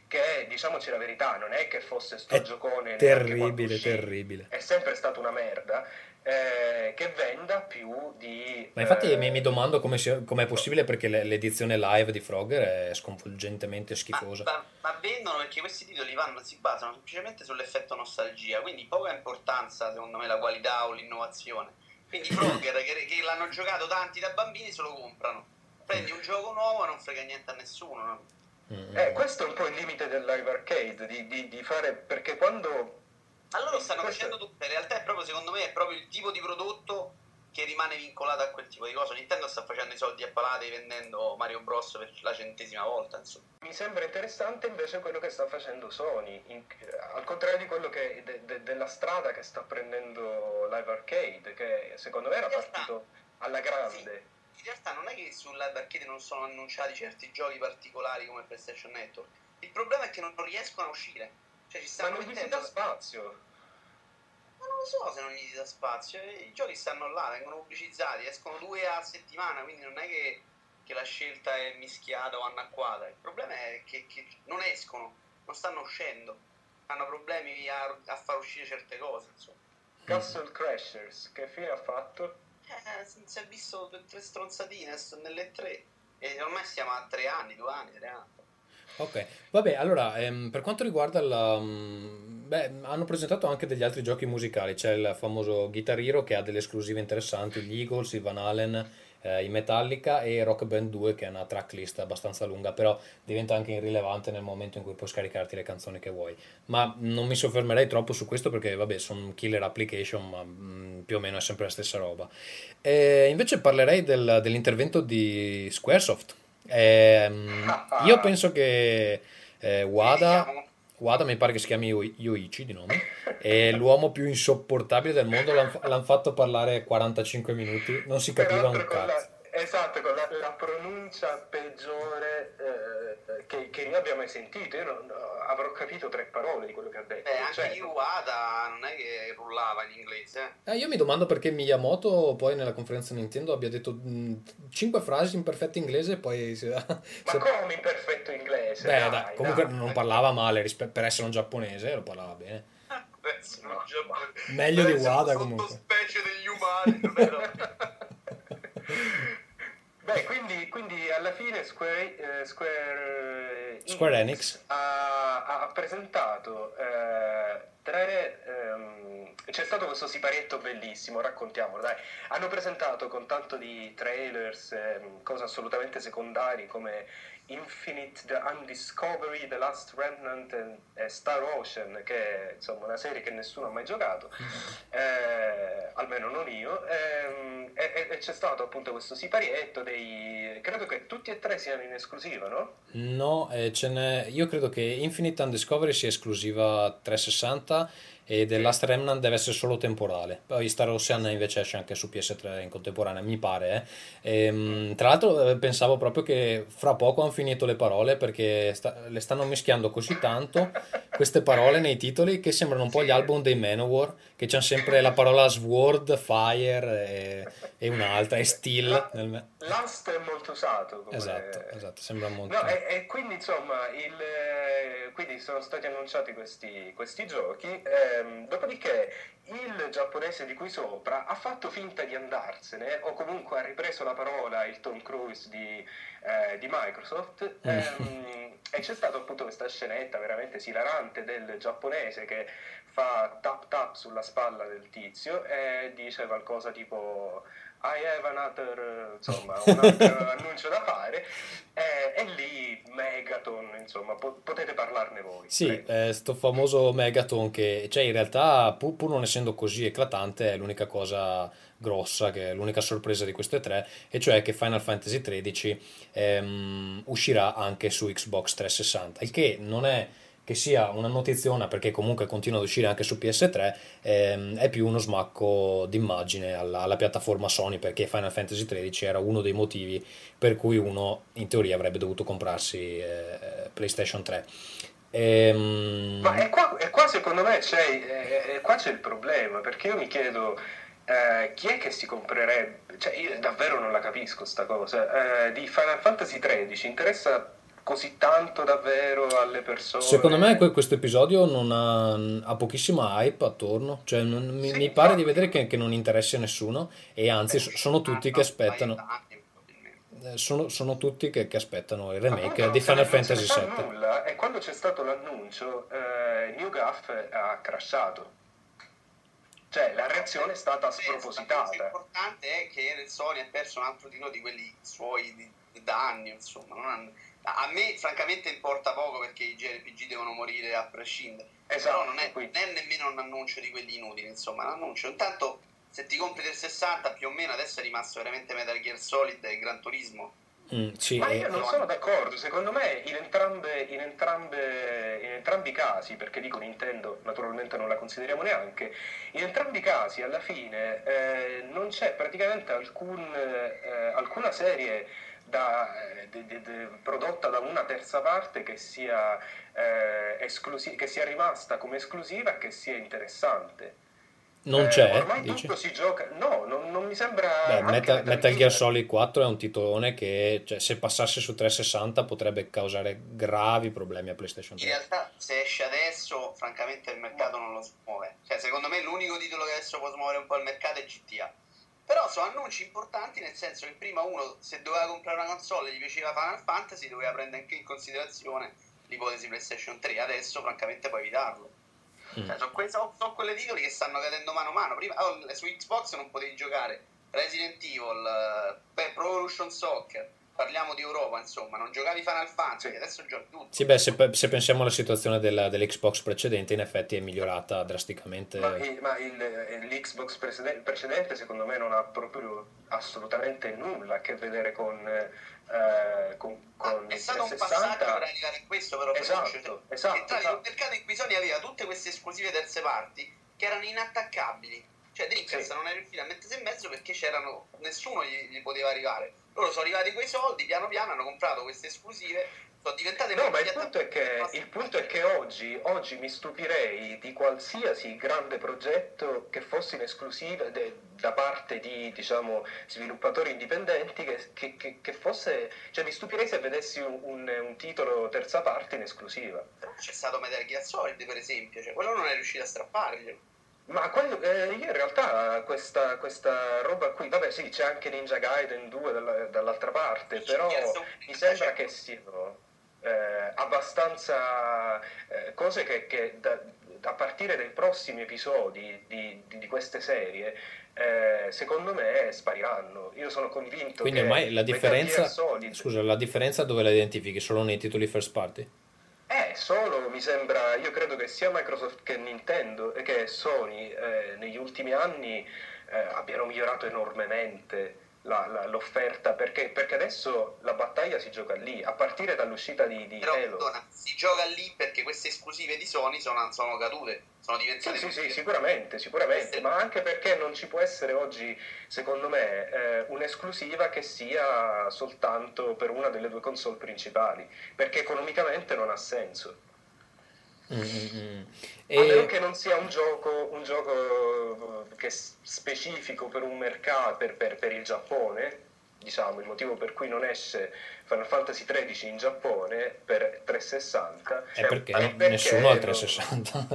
che diciamoci la verità, non è che fosse sto è giocone terribile, terribile, è sempre stata una merda. Eh, che venda più di... Ma infatti eh... mi, mi domando come è possibile, perché le, l'edizione live di Frogger è sconvolgentemente schifosa. Ma, ma, ma vendono perché questi titoli vanno, si basano semplicemente sull'effetto nostalgia, quindi poca importanza secondo me la qualità o l'innovazione. Quindi Frogger che, che l'hanno giocato tanti da bambini se lo comprano, prendi un gioco nuovo e non frega niente a nessuno, no? Mm. Eh, questo è un po' il limite del live arcade, di, di, di fare, perché quando... Allora stanno crescendo tutte, in realtà è proprio, secondo me, è proprio il tipo di prodotto che rimane vincolato a quel tipo di cosa. Nintendo sta facendo i soldi a palate vendendo Mario Bros per la centesima volta, insomma. Mi sembra interessante invece quello che sta facendo Sony, in, al contrario di quello che de, de, della strada che sta prendendo Live Arcade, che secondo me era realtà, partito alla grande. Sì, in realtà non è che su Live Arcade non sono annunciati certi giochi particolari come PlayStation Network, il problema è che non riescono a uscire. Cioè, ci stanno, ma non gli si dà spazio. Ma non lo so se non gli si dà spazio. I giochi stanno là, vengono pubblicizzati, escono due a settimana, quindi non è che, che la scelta è mischiata o anacquata. Il problema è che, che non escono, non stanno uscendo, hanno problemi a, a far uscire certe cose, insomma. Castle Crashers, che fine ha fatto? Eh, si è visto due, tre stronzatine nelle tre. E ormai siamo a tre anni, due anni, tre anni. Ok, vabbè, allora ehm, per quanto riguarda la... Mh, beh, hanno presentato anche degli altri giochi musicali, c'è il famoso Guitar Hero che ha delle esclusive interessanti, gli Eagles, i Van Halen, eh, i Metallica e Rock Band due, che è una tracklist abbastanza lunga, però diventa anche irrilevante nel momento in cui puoi scaricarti le canzoni che vuoi. Ma non mi soffermerei troppo su questo perché vabbè, sono killer application, ma mh, più o meno è sempre la stessa roba. E invece parlerei del, dell'intervento di Squaresoft. Eh, io penso che eh, Wada, Wada, mi pare che si chiami Yoichi di nome, è l'uomo più insopportabile del mondo, l'hanno l'han fatto parlare quarantacinque minuti, non si capiva un cazzo. Esatto, con la, la pronuncia peggiore eh, che, che noi abbiamo mai sentito. Io non, avrò capito tre parole di quello che ha detto. Beh, anche certo. Iwata non è che rullava in inglese. Eh, io mi domando perché Miyamoto poi nella conferenza Nintendo abbia detto mh, cinque frasi in perfetto inglese e poi... Si, ma se... come in perfetto inglese? Beh, dai, dai, comunque dai, non dai. parlava male rispe- per essere un giapponese, lo parlava bene. Ah, beh, no, già... Meglio beh, di Wada comunque. Sottospecie degli umani, non era... Beh, quindi, quindi alla fine Square, eh, Square, eh, Square Enix, Enix ha, ha presentato eh, tre, ehm, c'è stato questo siparietto bellissimo, raccontiamolo dai. Hanno presentato con tanto di trailers, ehm, cose assolutamente secondari come Infinite, The Undiscovery, The Last Remnant e Star Ocean, che è insomma una serie che nessuno ha mai giocato, eh, almeno non io, eh, e, e c'è stato appunto questo siparietto dei... credo che tutti e tre siano in esclusiva, no? No, eh, ce n'è... io credo che Infinite Undiscovery sia esclusiva trecentosessanta e The Last Remnant deve essere solo temporale, poi Star Ocean invece esce anche su P S tre in contemporanea, mi pare, eh. E, tra l'altro pensavo proprio che fra poco hanno finito le parole, perché sta- le stanno mischiando così tanto queste parole nei titoli che sembrano un po' gli album dei Manowar, che c'hanno sempre la parola sword, fire e, e un'altra, e still la- nel me- last è molto usato come... esatto, esatto, sembra molto, no, e, e quindi insomma il, quindi sono stati annunciati questi, questi giochi, eh, dopodiché il giapponese di cui sopra ha fatto finta di andarsene, o comunque ha ripreso la parola il Tom Cruise di, eh, di Microsoft, ehm, e c'è stata appunto questa scenetta veramente esilarante del giapponese che fa tap tap sulla spalla del tizio e dice qualcosa tipo I have another, insomma, un altro annuncio da fare, eh, e lì Megaton, insomma, po- potete parlarne voi. Sì, eh, sto famoso Megaton che, cioè, in realtà, pur, pur non essendo così eclatante, è l'unica cosa grossa, che è l'unica sorpresa di queste tre, e cioè che Final Fantasy tredici ehm, uscirà anche su Xbox trecentosessanta, il che non è che sia una notiziona, perché comunque continua ad uscire anche su P S tre, ehm, è più uno smacco d'immagine alla, alla piattaforma Sony, perché Final Fantasy tredici era uno dei motivi per cui uno in teoria avrebbe dovuto comprarsi eh, PlayStation tre. Ehm... Ma è qua, è qua secondo me c'è, è, è qua c'è il problema, perché io mi chiedo eh, chi è che si comprerebbe, cioè io davvero non la capisco sta cosa, eh, di Final Fantasy tredici interessa così tanto davvero alle persone? Secondo me questo episodio non ha, ha pochissima hype attorno, cioè non, mi, sì, mi pare no. di vedere che, che non interessa a nessuno, e anzi Beh, sono tutti che aspettano sono, sono tutti che, che aspettano il remake di Final Fantasy sette. Nulla, e quando c'è stato l'annuncio eh, New Gaff ha crashato, cioè la reazione è stata spropositata. La cosa importante è che Sony ha perso un altro tiro di quelli suoi di, da anni, insomma, non hanno... A me francamente importa poco, perché i J R P G devono morire a prescindere. Esatto, però non è, non è nemmeno un annuncio di quelli inutili, insomma, un annuncio. Intanto se ti compri del sessanta più o meno adesso è rimasto veramente Metal Gear Solid e Gran Turismo. Mm, sì, ma io non sono d'accordo, secondo me in entrambe, in entrambe in entrambi i casi, perché dico Nintendo naturalmente non la consideriamo neanche, in entrambi i casi alla fine eh, non c'è praticamente alcun, eh, alcuna serie Da, de, de, de, prodotta da una terza parte che sia, eh, esclusi- che sia rimasta come esclusiva, che sia interessante. Non eh, c'è, ormai dici? Tutto si gioca, no, non, non mi sembra. Beh, Metal, Metal Gear Solid quattro è un titolone che, cioè, se passasse su trecentosessanta potrebbe causare gravi problemi a PlayStation tre. In realtà se esce adesso francamente il mercato non lo smuove, cioè secondo me l'unico titolo che adesso può smuovere un po' il mercato è G T A. Però sono annunci importanti, nel senso che prima uno, se doveva comprare una console e gli piaceva Final Fantasy, doveva prendere anche in considerazione l'ipotesi PlayStation tre. Adesso francamente puoi evitarlo. Mm. Cioè, sono, que- sono quelle titoli che stanno cadendo mano a mano. Prima oh, su Xbox non potevi giocare Resident Evil, uh, Pro Evolution Soccer, parliamo di Europa, insomma, non giocavi Final Fantasy, adesso giochi tutto. Sì, beh, se, se pensiamo alla situazione della, dell'Xbox precedente, in effetti è migliorata drasticamente. Ma, il, ma il, l'Xbox precedente, precedente secondo me non ha proprio assolutamente nulla a che vedere con... Eh, con, con ah, è stato un passaggio per arrivare a questo, però. Esatto, esatto, entrare esatto. in un mercato in cui Sony aveva tutte queste esclusive terze parti che erano inattaccabili. Cioè Dreamcast sì. non era riuscito a mettersi in mezzo perché c'erano, nessuno gli, gli poteva arrivare. Loro sono arrivati quei soldi, piano piano hanno comprato queste esclusive, sono diventate... No, ma il punto è che, il punto è che oggi, oggi mi stupirei di qualsiasi grande progetto che fosse in esclusiva de, da parte di, diciamo, sviluppatori indipendenti che, che, che, che fosse... Cioè mi stupirei se vedessi un, un, un titolo terza parte in esclusiva. Però c'è stato Metal Gear Solid, per esempio, cioè quello non è riuscito a strapparglielo. Ma quello, eh, io in realtà questa, questa roba qui, vabbè sì, c'è anche Ninja Gaiden due dalla, dall'altra parte, però mi sembra che siano eh, abbastanza eh, cose che, che da, a partire dai prossimi episodi di, di, di queste serie, eh, secondo me spariranno. Io sono convinto. Quindi che... Quindi ormai la differenza, scusa, la differenza dove la identifichi? Solo nei titoli first party? Eh, solo mi sembra, io credo che sia Microsoft che Nintendo e che Sony eh, negli ultimi anni eh, abbiano migliorato enormemente la, la, l'offerta, perché, perché adesso la battaglia si gioca lì, a partire dall'uscita di, di Però, Halo. Donna, si gioca lì perché queste esclusive di Sony sono, sono cadute, sono diventate... Sì, sì, sì, sicuramente, sicuramente, ma anche perché non ci può essere oggi, secondo me, eh, un'esclusiva che sia soltanto per una delle due console principali, perché economicamente non ha senso. Mm-hmm. E... A meno che non sia un gioco, un gioco che è specifico per un mercato, per, per, per il Giappone, diciamo, il motivo per cui non esce Final Fantasy tredici in Giappone per trecentosessanta è perché, è perché nessuno ha trecentosessanta.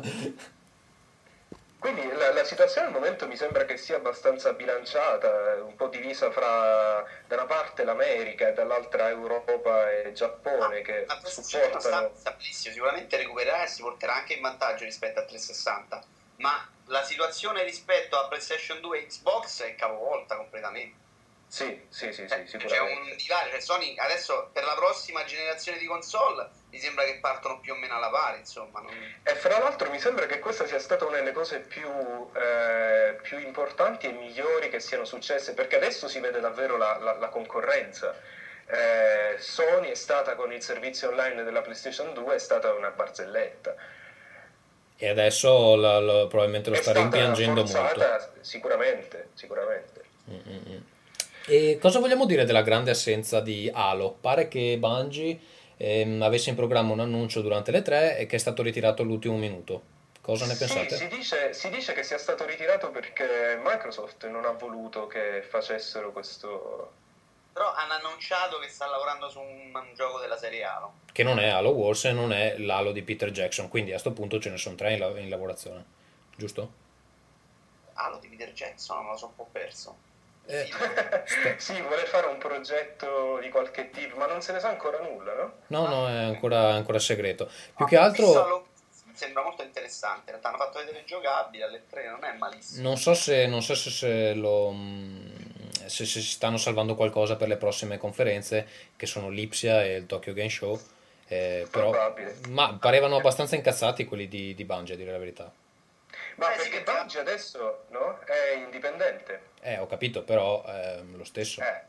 Quindi la, la situazione al momento mi sembra che sia abbastanza bilanciata, un po' divisa fra da una parte l'America e dall'altra Europa e Giappone, ah, che la supportano. Stabilissimo, sicuramente recupererà e si porterà anche in vantaggio rispetto a trecentosessanta, ma la situazione rispetto a PlayStation due e Xbox è capovolta completamente. Sì, sì, sì, sì, sicuramente. C'è un divario, cioè Sony adesso per la prossima generazione di console mi sembra che partano più o meno alla pari, insomma. Non... E fra l'altro mi sembra che questa sia stata una delle cose più, eh, più importanti e migliori che siano successe, perché adesso si vede davvero la, la, la concorrenza. Eh, Sony è stata con il servizio online della PlayStation due, è stata una barzelletta. E adesso la, la, probabilmente lo è sta rimpiangendo forzata, molto. Sicuramente, sicuramente. Mm-mm. E cosa vogliamo dire della grande assenza di Halo? Pare che Bungie ehm, avesse in programma un annuncio durante le tre e che è stato ritirato all'ultimo minuto. Cosa ne sì, pensate? Si dice, si dice che sia stato ritirato perché Microsoft non ha voluto che facessero questo... Però hanno annunciato che sta lavorando su un, un gioco della serie Halo. Che non è Halo Wars e non è l'Halo di Peter Jackson, quindi a questo punto ce ne sono tre in, la- in lavorazione, giusto? Halo di Peter Jackson, me lo sono un po' perso. Eh, sì, vuole fare un progetto di qualche tipo, ma non se ne sa ancora nulla, no? No, no, è ancora, ancora segreto. Più ah, che altro solo... sembra molto interessante. In realtà hanno fatto vedere giocabili alle tre, non è malissimo. Non so se, non so se, se lo se si stanno salvando qualcosa per le prossime conferenze, che sono l'Ipsia e il Tokyo Game Show. Eh, però, ma parevano abbastanza incazzati quelli di, di Bungie, a dire la verità. Ma eh, perché Bungie adesso no? è indipendente. Eh, ho capito, però ehm, lo stesso. Eh,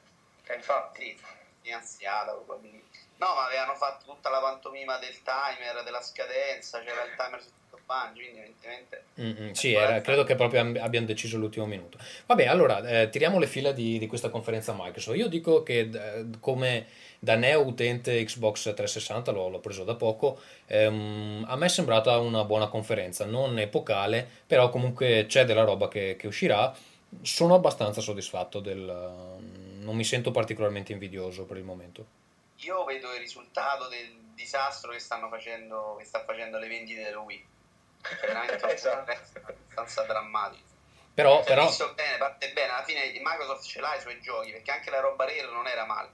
è infatti finanziata probabilmente. No, ma avevano fatto tutta la pantomima del timer, della scadenza, c'era il timer su tutto Bungie, quindi evidentemente... Mm-hmm, sì, era, credo che proprio abbiano deciso l'ultimo minuto. Vabbè, allora, eh, tiriamo le fila di, di questa conferenza Microsoft. Io dico che d- come... da neo utente Xbox trecentosessanta, l'ho, l'ho preso da poco, ehm, a me è sembrata una buona conferenza, non epocale, però comunque c'è della roba che, che uscirà. Sono abbastanza soddisfatto del, non mi sento particolarmente invidioso per il momento. Io vedo il risultato del disastro che stanno facendo, che sta facendo le vendite della Wii, veramente esatto. abbastanza drammatico. Però, però... visto bene, parte bene, alla fine Microsoft ce l'ha i suoi giochi, perché anche la roba Rare non era male.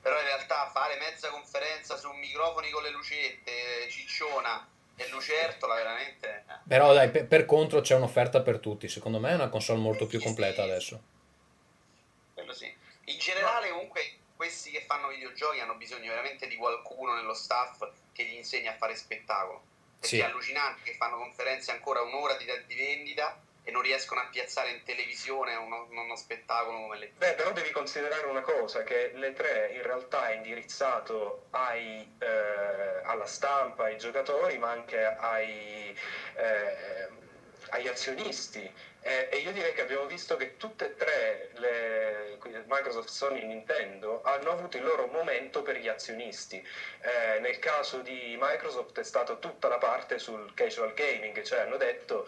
Però in realtà fare mezza conferenza su microfoni con le lucette, cicciona e lucertola veramente... Però dai, per, per contro c'è un'offerta per tutti, secondo me è una console molto più completa adesso. Quello sì. In generale comunque questi che fanno videogiochi hanno bisogno veramente di qualcuno nello staff che gli insegni a fare spettacolo, perché sì. È allucinante che fanno conferenze ancora un'ora di, di vendita e non riescono a piazzare in televisione uno, uno spettacolo come le... Beh, però devi considerare una cosa, che le tre in realtà è indirizzato ai, eh, alla stampa, ai giocatori, ma anche ai, eh, agli azionisti. Eh, e io direi che abbiamo visto che tutte e tre, le, Microsoft, Sony e Nintendo, hanno avuto il loro momento per gli azionisti. Eh, nel caso di Microsoft è stata tutta la parte sul casual gaming, cioè hanno detto...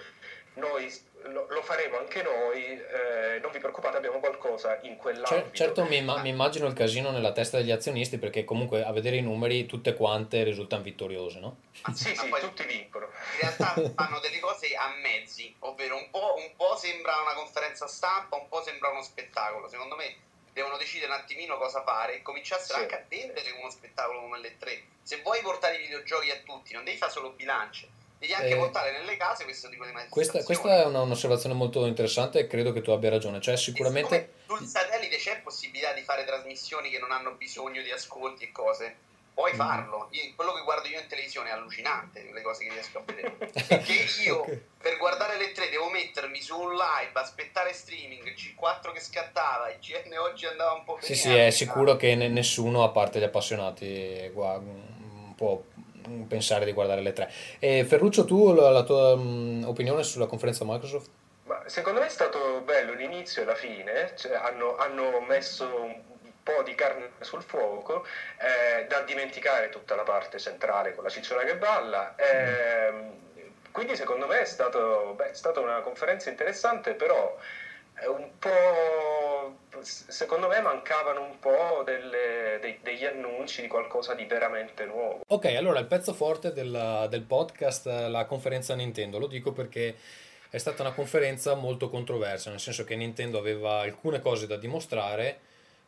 noi lo, lo faremo anche noi, eh, non vi preoccupate, abbiamo qualcosa in quell'ambito. Certo, mi, ma, ah. mi immagino il casino nella testa degli azionisti, perché comunque a vedere i numeri tutte quante risultano vittoriose, no? Ah, sì, sì, poi tutti vincono. In realtà fanno delle cose a mezzi, ovvero un po', un po' sembra una conferenza stampa, un po' sembra uno spettacolo. Secondo me devono decidere un attimino cosa fare e cominciassero sì. anche a vendere uno spettacolo come le tre. Se vuoi portare i videogiochi a tutti, non devi fare solo bilance. Devi anche eh, portare nelle case questo tipo di manifestazioni. Questa, questa è una, un'osservazione molto interessante e credo che tu abbia ragione. Cioè, sicuramente sul satellite c'è possibilità di fare trasmissioni che non hanno bisogno di ascolti e cose. Puoi mm. farlo. Io, quello che guardo io in televisione è allucinante, le cose che riesco a vedere. Perché io okay. per guardare le tre devo mettermi su un live, aspettare streaming, il G quattro che scattava, il G N oggi andava un po' bene. Sì, sì, è sicuro che ne- nessuno, a parte gli appassionati, guarda, un po'... pensare di guardare le tre. E Ferruccio, tu la tua mh, opinione sulla conferenza Microsoft? Ma secondo me è stato bello l'inizio e la fine, cioè, hanno, hanno messo un po' di carne sul fuoco, eh, da dimenticare tutta la parte centrale con la cicciola che balla, eh, mm. quindi secondo me è, stato, beh, è stata una conferenza interessante, però è un po'... secondo me mancavano un po' delle, dei, degli annunci di qualcosa di veramente nuovo. Ok, allora il pezzo forte della, del podcast, la conferenza Nintendo. Lo dico perché è stata una conferenza molto controversa, nel senso che Nintendo aveva alcune cose da dimostrare.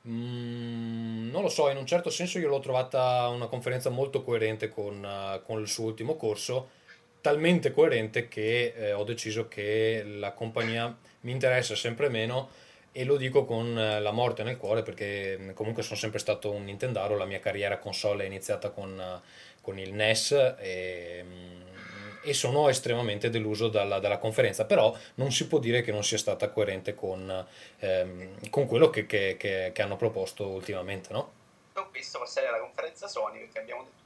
Mm, non lo so, in un certo senso io l'ho trovata una conferenza molto coerente con, con il suo ultimo corso, talmente coerente che eh, ho deciso che la compagnia mi interessa sempre meno. E lo dico con la morte nel cuore, perché comunque sono sempre stato un Nintendaro. La mia carriera console è iniziata con, con il N E S e, e sono estremamente deluso dalla, dalla conferenza. Però non si può dire che non sia stata coerente con, ehm, con quello che, che, che, che hanno proposto ultimamente, no? Ho visto passare alla conferenza Sony, perché abbiamo detto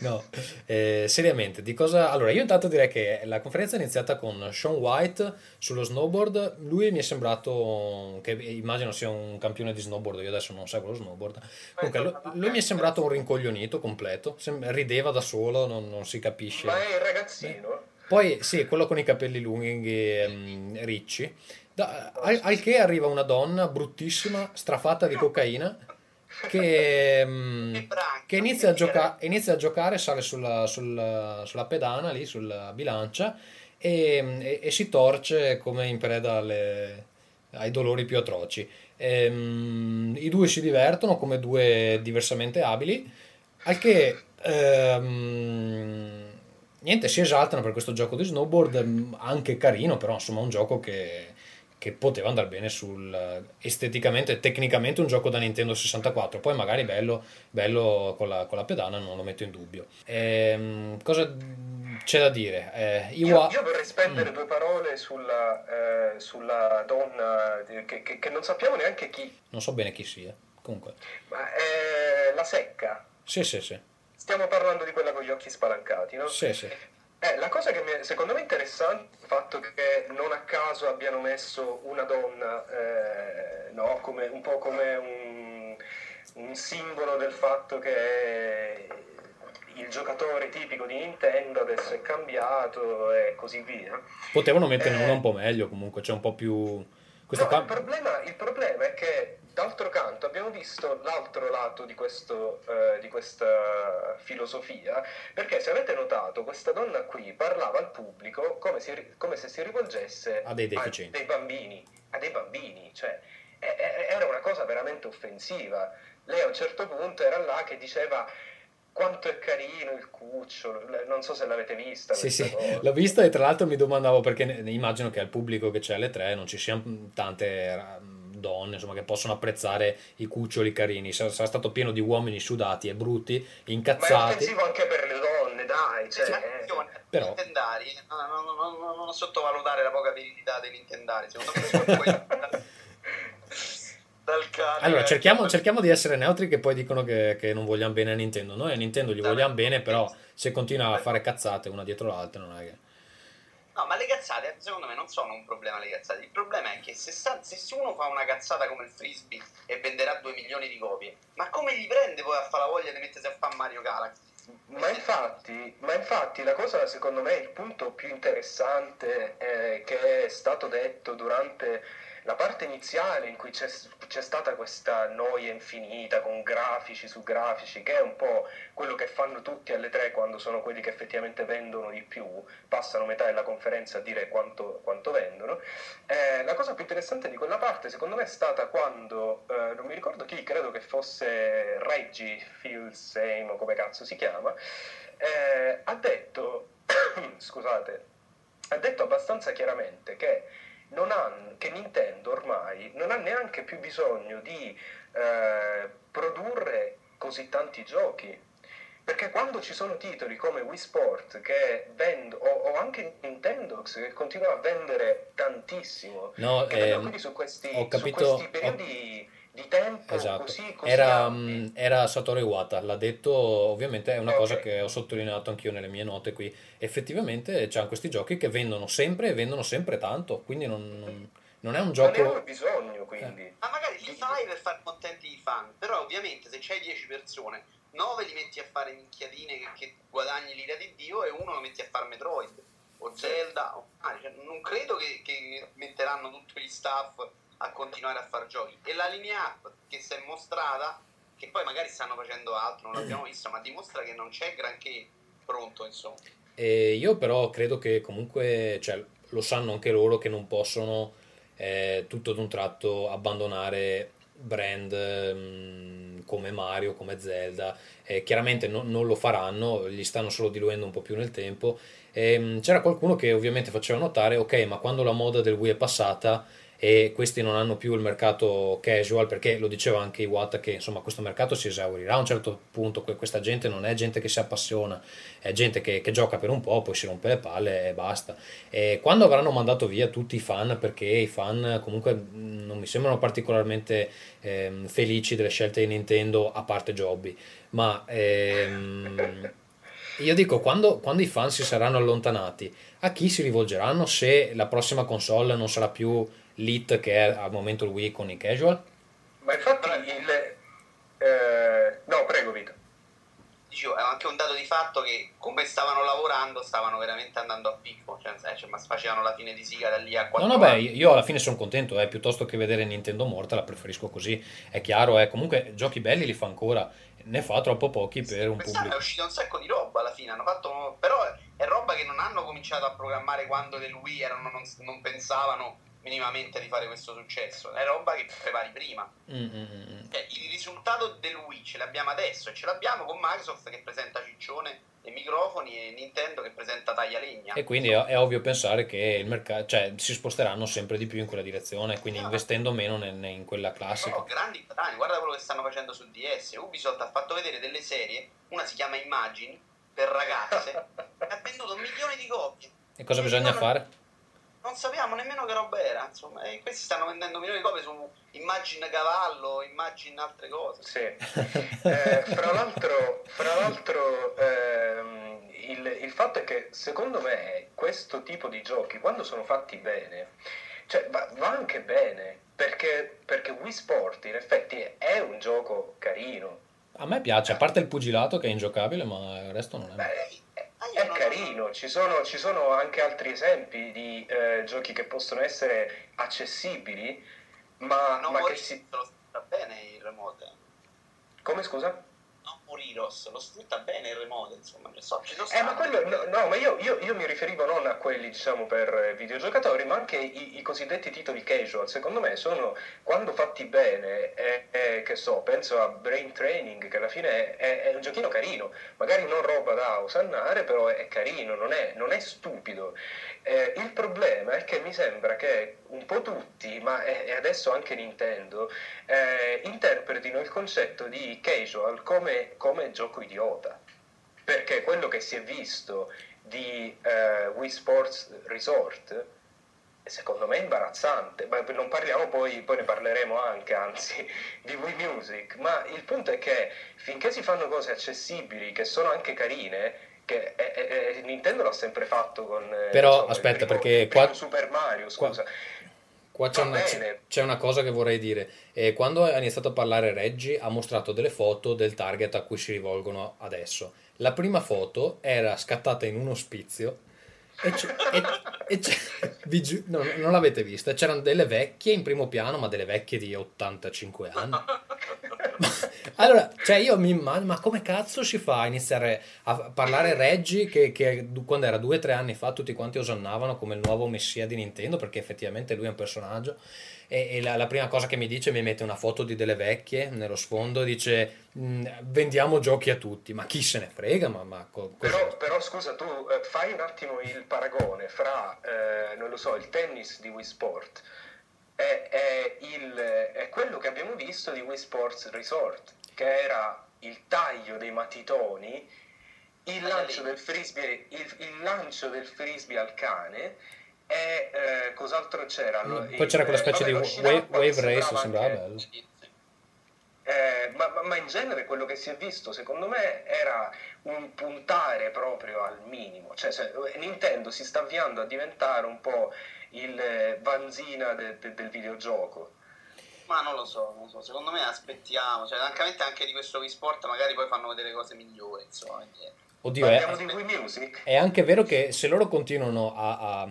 no, eh, seriamente di cosa... Allora, io intanto direi che la conferenza è iniziata con Shaun White sullo snowboard. Lui mi è sembrato, che immagino sia un campione di snowboard, io adesso non seguo lo snowboard. Comunque lui, lui mi è sembrato un rincoglionito completo, rideva da solo, non, non si capisce. Ma è il ragazzino. Poi sì, quello con i capelli lunghi, ehm, ricci, da, al, al che arriva una donna bruttissima, strafata di cocaina, che, mh, che inizia, a gioca- inizia a giocare, sale sulla, sulla, sulla pedana lì, sulla bilancia e, e, e si torce come in preda alle, ai dolori più atroci. E, mh, i due si divertono come due diversamente abili, al che ehm, niente, si esaltano per questo gioco di snowboard, anche carino, però insomma un gioco che che poteva andare bene sul esteticamente, tecnicamente un gioco da Nintendo sessantaquattro, poi magari bello, bello con, la, con la pedana, non lo metto in dubbio. Ehm, cosa c'è da dire? Eh, Iwa... io, io vorrei spendere mm. due parole sulla, eh, sulla donna che, che, che non sappiamo neanche chi. Non so bene chi sia, comunque. Ma è la secca. Sì, sì, sì. Stiamo parlando di quella con gli occhi spalancati, no? Sì, sì. Eh, la cosa che mi è, secondo me interessante è il fatto che non a caso abbiano messo una donna, eh, no, come, un po' come un, un simbolo del fatto che il giocatore tipico di Nintendo adesso è cambiato e così via. Potevano metterne eh, una un po' meglio comunque, c'è cioè un po' più... No, qua... il, problema, il problema è che d'altro canto abbiamo visto l'altro lato di, questo, eh, di questa filosofia, perché se avete notato questa donna qui parlava al pubblico come, si, come se si rivolgesse a dei deficienti, a dei bambini, a dei bambini, cioè è, è, era una cosa veramente offensiva. Lei a un certo punto era là che diceva quanto è carino il cucciolo, non so se l'avete vista. Sì, sì, cosa. L'ho vista, e tra l'altro mi domandavo, perché immagino che al pubblico che c'è alle tre non ci siano tante donne, insomma, che possono apprezzare i cuccioli carini. Sarà stato pieno di uomini sudati e brutti, incazzati. Ma è offensivo anche per le donne, dai, cioè, eh, però... Nintendari, non, non, non, non sottovalutare la poca virilità dei Nintendari, secondo me. Poi... Allora cerchiamo, cerchiamo di essere neutri, che poi dicono che, che non vogliamo bene a Nintendo. Noi a Nintendo gli vogliamo bene, però se continua a fare cazzate una dietro l'altra non è che... No, ma le cazzate secondo me non sono un problema, le cazzate. Il problema è che se, se uno fa una cazzata come il frisbee e venderà due milioni di copie, ma come gli prende poi a fare la voglia di mettersi a fare Mario Galaxy? Ma infatti, ma infatti la cosa, secondo me, il punto più interessante eh, che è stato detto durante la parte iniziale, in cui c'è, c'è stata questa noia infinita con grafici su grafici, che è un po' quello che fanno tutti alle tre quando sono quelli che effettivamente vendono di più, passano metà della conferenza a dire quanto, quanto vendono. Eh, la cosa più interessante di quella parte, secondo me, è stata quando, eh, non mi ricordo chi, credo che fosse Reggie Fils-Aim o come cazzo si chiama, eh, ha detto, scusate, ha detto abbastanza chiaramente che Non ha, che Nintendo ormai non ha neanche più bisogno di eh, produrre così tanti giochi, perché quando ci sono titoli come Wii Sports che vend- o, o anche Nintendo che continua a vendere tantissimo, no, che ehm, quindi su questi, ho capito, su questi periodi ho... di tempo, esatto. così, così era, era Satoru Iwata, l'ha detto, ovviamente è una okay. cosa che ho sottolineato anch'io nelle mie note qui. Effettivamente c'hanno questi giochi che vendono sempre e vendono sempre tanto, quindi non, non, non è un gioco... Non ne ho bisogno, quindi. Eh. Ma magari li fai per far contenti i fan, però ovviamente se c'hai dieci persone, nove li metti a fare minchiadine che, che guadagni l'ira di Dio e uno lo metti a fare Metroid o Zelda. O... Ah, cioè, non credo che, che metteranno tutti gli staff a continuare a far giochi, e la linea app che si è mostrata, che poi magari stanno facendo altro, non l'abbiamo vista, ma dimostra che non c'è granché pronto, insomma. E io però credo che comunque, cioè, lo sanno anche loro che non possono eh, tutto ad un tratto abbandonare brand mh, come Mario, come Zelda, eh, chiaramente no, non lo faranno, li stanno solo diluendo un po' più nel tempo. E, mh, c'era qualcuno che ovviamente faceva notare, ok, ma quando la moda del Wii è passata e questi non hanno più il mercato casual, perché lo diceva anche Iwata che insomma questo mercato si esaurirà a un certo punto, questa gente non è gente che si appassiona, è gente che, che gioca per un po', poi si rompe le palle e basta. E quando avranno mandato via tutti i fan, perché i fan comunque non mi sembrano particolarmente ehm, felici delle scelte di Nintendo, a parte Jobby, ma ehm, io dico, quando, quando i fan si saranno allontanati, a chi si rivolgeranno se la prossima console non sarà più l'I T che è al momento il Wii con i casual? Ma infatti il... Eh, no, prego Vito. Dicevo, è anche un dato di fatto che come stavano lavorando stavano veramente andando a picco, cioè, cioè, ma facevano la fine di siga da lì a quattro. No, no, anni. Beh, io alla fine sono contento, eh, piuttosto che vedere Nintendo morta la preferisco così, è chiaro, eh, comunque giochi belli li fa ancora, ne fa troppo pochi per sì, un pubblico. È uscito un sacco di roba alla fine, hanno fatto, però è roba che non hanno cominciato a programmare quando del Wii erano, non, non pensavano minimamente di fare questo successo, è roba che prepari prima. Mm-hmm. eh, il risultato del Wii ce l'abbiamo adesso, e ce l'abbiamo con Microsoft che presenta ciccione e microfoni e Nintendo che presenta taglialegna, e quindi è ovvio pensare che il mercato, cioè, si sposteranno sempre di più in quella direzione, quindi no, investendo meno in, in quella classica. No, grandi guadagni, guarda quello che stanno facendo su D S. Ubisoft ha fatto vedere delle serie, una si chiama Immagini per ragazze ha venduto milioni di copie, e cosa e bisogna fare? Non sapevamo nemmeno che roba era, insomma, e questi stanno vendendo milioni di copie su Immagine Cavallo, Immagine altre cose. Sì. eh, fra l'altro, fra l'altro ehm, il, il fatto è che secondo me questo tipo di giochi, quando sono fatti bene, cioè va, va anche bene, perché, perché Wii Sport in effetti è un gioco carino. A me piace, a parte il pugilato che è ingiocabile, ma il resto non è. Beh, è carino, ci sono, ci sono anche altri esempi di eh, giochi che possono essere accessibili, ma, non ma che si... lo sfrutta bene il remote. Come, scusa? Non Moriros, lo sfrutta bene il remote, insomma. So, ci sono eh, ma quello, no, no, ma io, io, io mi riferivo non a quelli, diciamo, per videogiocatori, ma anche i, i cosiddetti titoli casual, secondo me, sono, quando fatti bene, è, è, che so, penso a Brain Training, che alla fine è, è un giochino carino, magari non roba da osannare, però è carino, non è, non è stupido. Eh, il problema è che mi sembra che un po' tutti, ma e adesso anche Nintendo, eh, interpretino il concetto di casual come, come gioco idiota, perché quello che si è visto di eh, Wii Sports Resort secondo me è imbarazzante, ma non parliamo poi, poi ne parleremo anche, anzi, di Wii Music, ma il punto è che finché si fanno cose accessibili, che sono anche carine, che è, è, è, Nintendo l'ha sempre fatto con... Però, insomma, aspetta, primo, perché... qua Super Mario, scusa. Qua, qua c'è, una, c'è una cosa che vorrei dire. Eh, quando ha iniziato a parlare Reggie, ha mostrato delle foto del target a cui si rivolgono adesso. La prima foto era scattata in un ospizio, E c'è, e, e c'è, vi gi- no, non l'avete vista, c'erano delle vecchie in primo piano, ma delle vecchie di ottantacinque anni. Allora, cioè, io mi immagino, ma come cazzo si fa a iniziare a parlare Reggie, che, che quando era due o tre anni fa tutti quanti osannavano come il nuovo messia di Nintendo, perché effettivamente lui è un personaggio, e, e la, la prima cosa che mi dice, mi mette una foto di delle vecchie nello sfondo, dice vendiamo giochi a tutti, ma chi se ne frega, ma, ma co- però, però scusa, tu eh, fai un attimo il paragone fra eh, non lo so, il tennis di Wii Sport è, è, il, è quello che abbiamo visto di Wii Sports Resort, che era il taglio dei matitoni, il lancio del frisbee, il, il lancio del frisbee al cane, e eh, cos'altro c'era? No, il, poi c'era quella specie eh, vabbè, di wave, wave race, sembrava bello. Eh, ma, ma, ma in genere quello che si è visto secondo me era un puntare proprio al minimo, cioè, se, Nintendo si sta avviando a diventare un po' il Vanzina de, de, del videogioco. Ma non lo so, non so, secondo me aspettiamo, cioè, francamente anche di questo Wii Sport magari poi fanno vedere cose migliori, insomma. Oddio, è, è anche vero che se loro continuano a, a,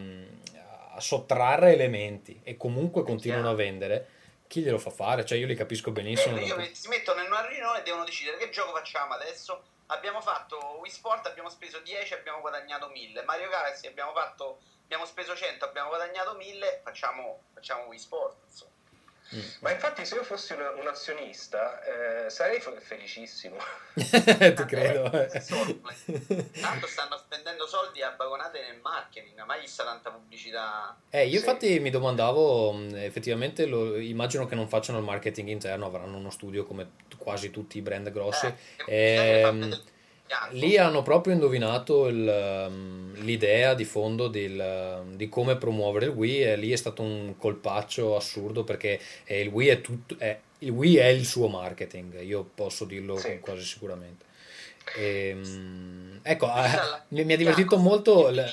a sottrarre elementi e comunque continuano a vendere, chi glielo fa fare? Cioè, io li capisco benissimo. Eh, io non... Si mettono in un arrino e devono decidere che gioco facciamo adesso. Abbiamo fatto Wii Sport, abbiamo speso dieci, abbiamo guadagnato mille. Mario Galaxy abbiamo fatto, abbiamo speso cento, abbiamo guadagnato mille. Facciamo, facciamo Wii Sport, insomma. Mm. Ma infatti, se io fossi un, un azionista, eh, sarei felicissimo. Ti credo. Tanto stanno spendendo soldi a vagonate nel marketing, ma gli sta tanta pubblicità. Eh, io sì. Infatti mi domandavo, effettivamente lo, immagino che non facciano il marketing interno, avranno uno studio come t- quasi tutti i brand grossi. Eh, ehm, lì hanno proprio indovinato il, l'idea di fondo del, di come promuovere il Wii, e lì è stato un colpaccio assurdo, perché il Wii è, tutto, è, il, Wii è il suo marketing, io posso dirlo sì. quasi sicuramente. E, ecco, eh, mi ha divertito molto l,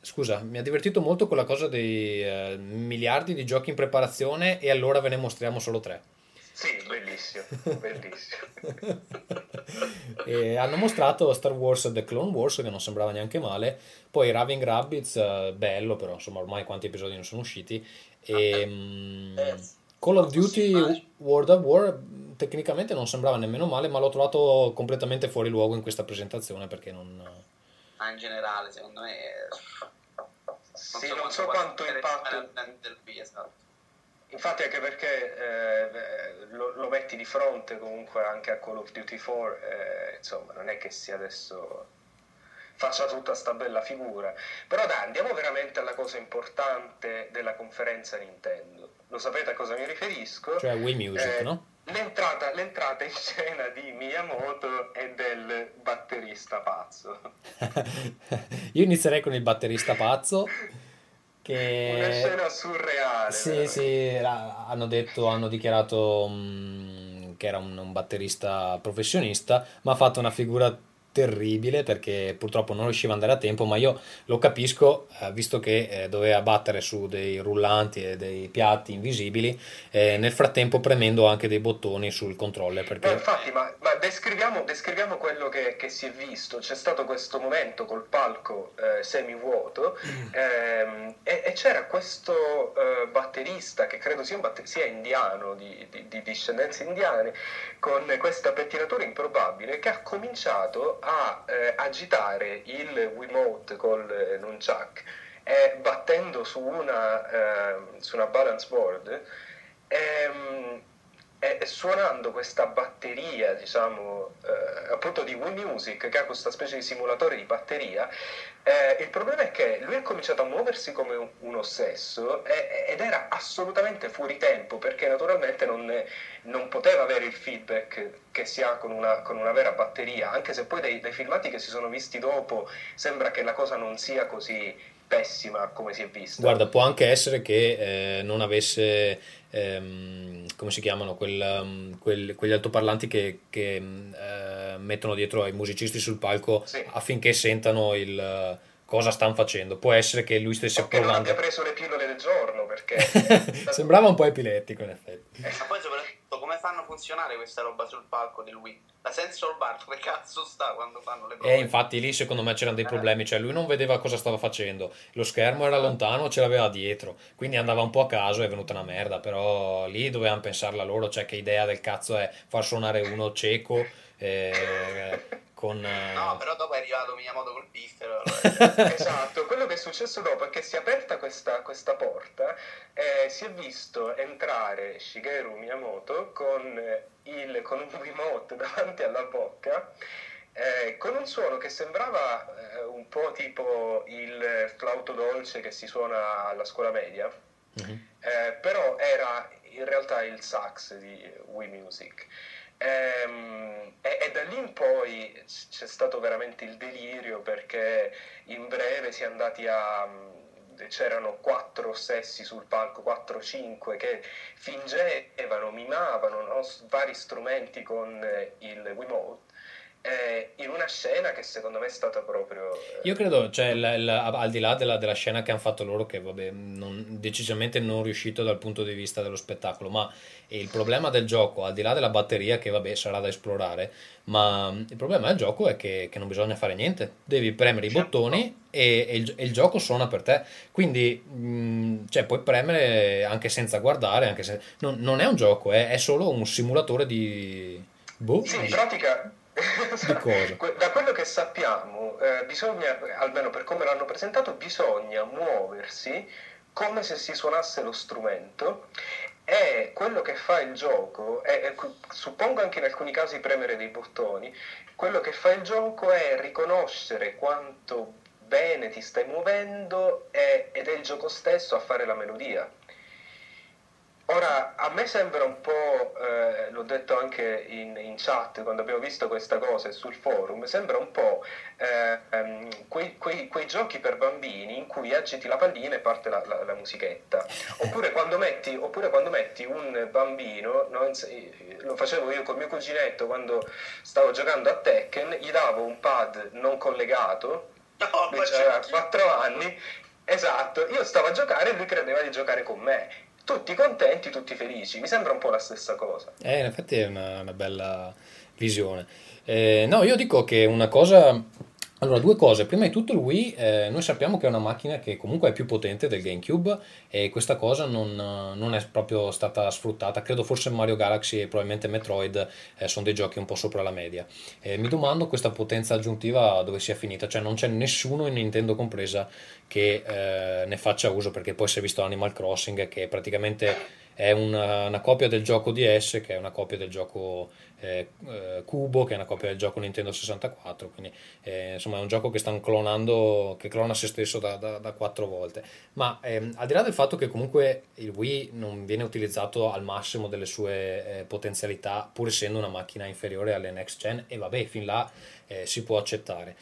scusa, mi ha divertito molto quella cosa dei eh, miliardi di giochi in preparazione e allora ve ne mostriamo solo tre. Sì, bellissimo, bellissimo. E hanno mostrato Star Wars e The Clone Wars, che non sembrava neanche male, poi Raving Rabbids, bello, però insomma ormai quanti episodi non sono usciti, e, um, eh, Call of Duty World at War tecnicamente non sembrava nemmeno male, ma l'ho trovato completamente fuori luogo in questa presentazione, perché non... Ah, in generale, secondo me... Non sì, so non so quanto impatto... Infatti, anche perché eh, lo, lo metti di fronte comunque anche a Call of Duty quattro, eh, insomma, non è che sia adesso faccia tutta sta bella figura. Però dai, andiamo veramente alla cosa importante della conferenza Nintendo. Lo sapete a cosa mi riferisco? Cioè Wii Music, eh, no? L'entrata, l'entrata in scena di Miyamoto e del batterista pazzo. Io inizierei con il batterista pazzo. Che... una scena surreale. Sì, veramente. Sì, hanno detto, hanno dichiarato um, che era un, un batterista professionista, ma ha fatto una figura terribile, perché purtroppo non riusciva ad andare a tempo, ma io lo capisco, eh, visto che eh, doveva battere su dei rullanti e dei piatti invisibili, eh, nel frattempo premendo anche dei bottoni sul controller. Perché... Eh, infatti, ma, ma descriviamo, descriviamo quello che, che si è visto. C'è stato questo momento col palco eh, semivuoto ehm, e, e c'era questo eh, batterista, che credo sia un batterista, sia indiano, di, di, di discendenze indiane, con questa pettinatura improbabile, che ha cominciato a eh, agitare il Wiimote col eh, nunchuck, eh, battendo su una, eh, su una balance board, ehm, E suonando questa batteria, diciamo, eh, appunto di Wii Music, che ha questa specie di simulatore di batteria, eh, il problema è che lui ha cominciato a muoversi come un, un ossesso e, ed era assolutamente fuori tempo, perché naturalmente non, non poteva avere il feedback che si ha con una, con una vera batteria, anche se poi dai, dai filmati che si sono visti dopo sembra che la cosa non sia così pessima come si è visto. Guarda, può anche essere che eh, non avesse ehm, come si chiamano quel, quel, quegli altoparlanti che, che eh, mettono dietro ai musicisti sul palco, sì, affinché sentano il cosa stanno facendo. Può essere che lui stesse o provando, che non abbia preso le pillole del giorno, perché sembrava un po' epilettico in effetti. Ma poi soprattutto come fanno a funzionare questa roba sul palco del Wii? La sensor bar dove cazzo sta quando fanno le prove? E infatti lì secondo me c'erano dei problemi, cioè lui non vedeva cosa stava facendo, lo schermo era lontano, ce l'aveva dietro, quindi andava un po' a caso, è venuta una merda. Però lì dovevano pensarla loro, cioè che idea del cazzo è far suonare uno cieco eh, con... No, però dopo è arrivato Miyamoto col piffero. Esatto, quello che è successo dopo è che si è aperta questa, questa porta e si è visto entrare Shigeru Miyamoto con, il, con un remote davanti alla bocca, eh, con un suono che sembrava eh, un po' tipo il flauto dolce che si suona alla scuola media, mm-hmm. eh, però era in realtà il sax di Wii Music. E, e da lì in poi c'è stato veramente il delirio, perché in breve si è andati a c'erano quattro sessi sul palco, quattro o cinque, che fingevano, mimavano, no, vari strumenti con il Wiimote, eh, in una scena che secondo me è stata proprio eh... io credo, cioè il, il, al di là della, della scena che hanno fatto loro, che vabbè non, decisamente non riuscito dal punto di vista dello spettacolo, ma il problema del gioco, al di là della batteria che vabbè sarà da esplorare, ma il problema del gioco è che, che non bisogna fare niente, devi premere i bottoni e, e, il, e il gioco suona per te, quindi mh, cioè puoi premere anche senza guardare, anche se, non, non è un gioco, è, è solo un simulatore di boh, sì, in pratica da quello che sappiamo eh, bisogna, almeno per come l'hanno presentato, bisogna muoversi come se si suonasse lo strumento, e quello che fa il gioco è, è, suppongo anche in alcuni casi premere dei bottoni, quello che fa il gioco è riconoscere quanto bene ti stai muovendo e, ed è il gioco stesso a fare la melodia. Ora, a me sembra un po', eh, l'ho detto anche in, in chat quando abbiamo visto questa cosa e sul forum, sembra un po' eh, um, quei, quei, quei giochi per bambini in cui agiti la pallina e parte la, la, la musichetta. Oppure quando metti, oppure quando metti un bambino, no? Lo facevo io con mio cuginetto quando stavo giocando a Tekken, gli davo un pad non collegato, no, lui aveva quattro anni, esatto, io stavo a giocare e lui credeva di giocare con me. Tutti contenti, tutti felici, mi sembra un po' la stessa cosa. Eh, in effetti è una, una bella visione. Eh, no, io dico che una cosa... Allora, due cose. Prima di tutto il Wii, eh, noi sappiamo che è una macchina che comunque è più potente del GameCube, e questa cosa non, non è proprio stata sfruttata. Credo forse Mario Galaxy e probabilmente Metroid eh, sono dei giochi un po' sopra la media. Eh, mi domando questa potenza aggiuntiva dove sia finita, cioè non c'è nessuno, in Nintendo compresa, che eh, ne faccia uso, perché poi si è visto Animal Crossing, che praticamente è una, una copia del gioco D S, che è una copia del gioco eh, eh, Cubo, che è una copia del gioco Nintendo sessantaquattro, quindi eh, insomma è un gioco che stanno clonando, che clona se stesso da, da, da quattro volte. Ma ehm, al di là del fatto che comunque il Wii non viene utilizzato al massimo delle sue eh, potenzialità, pur essendo una macchina inferiore alle next gen, e vabbè, fin là eh, si può accettare.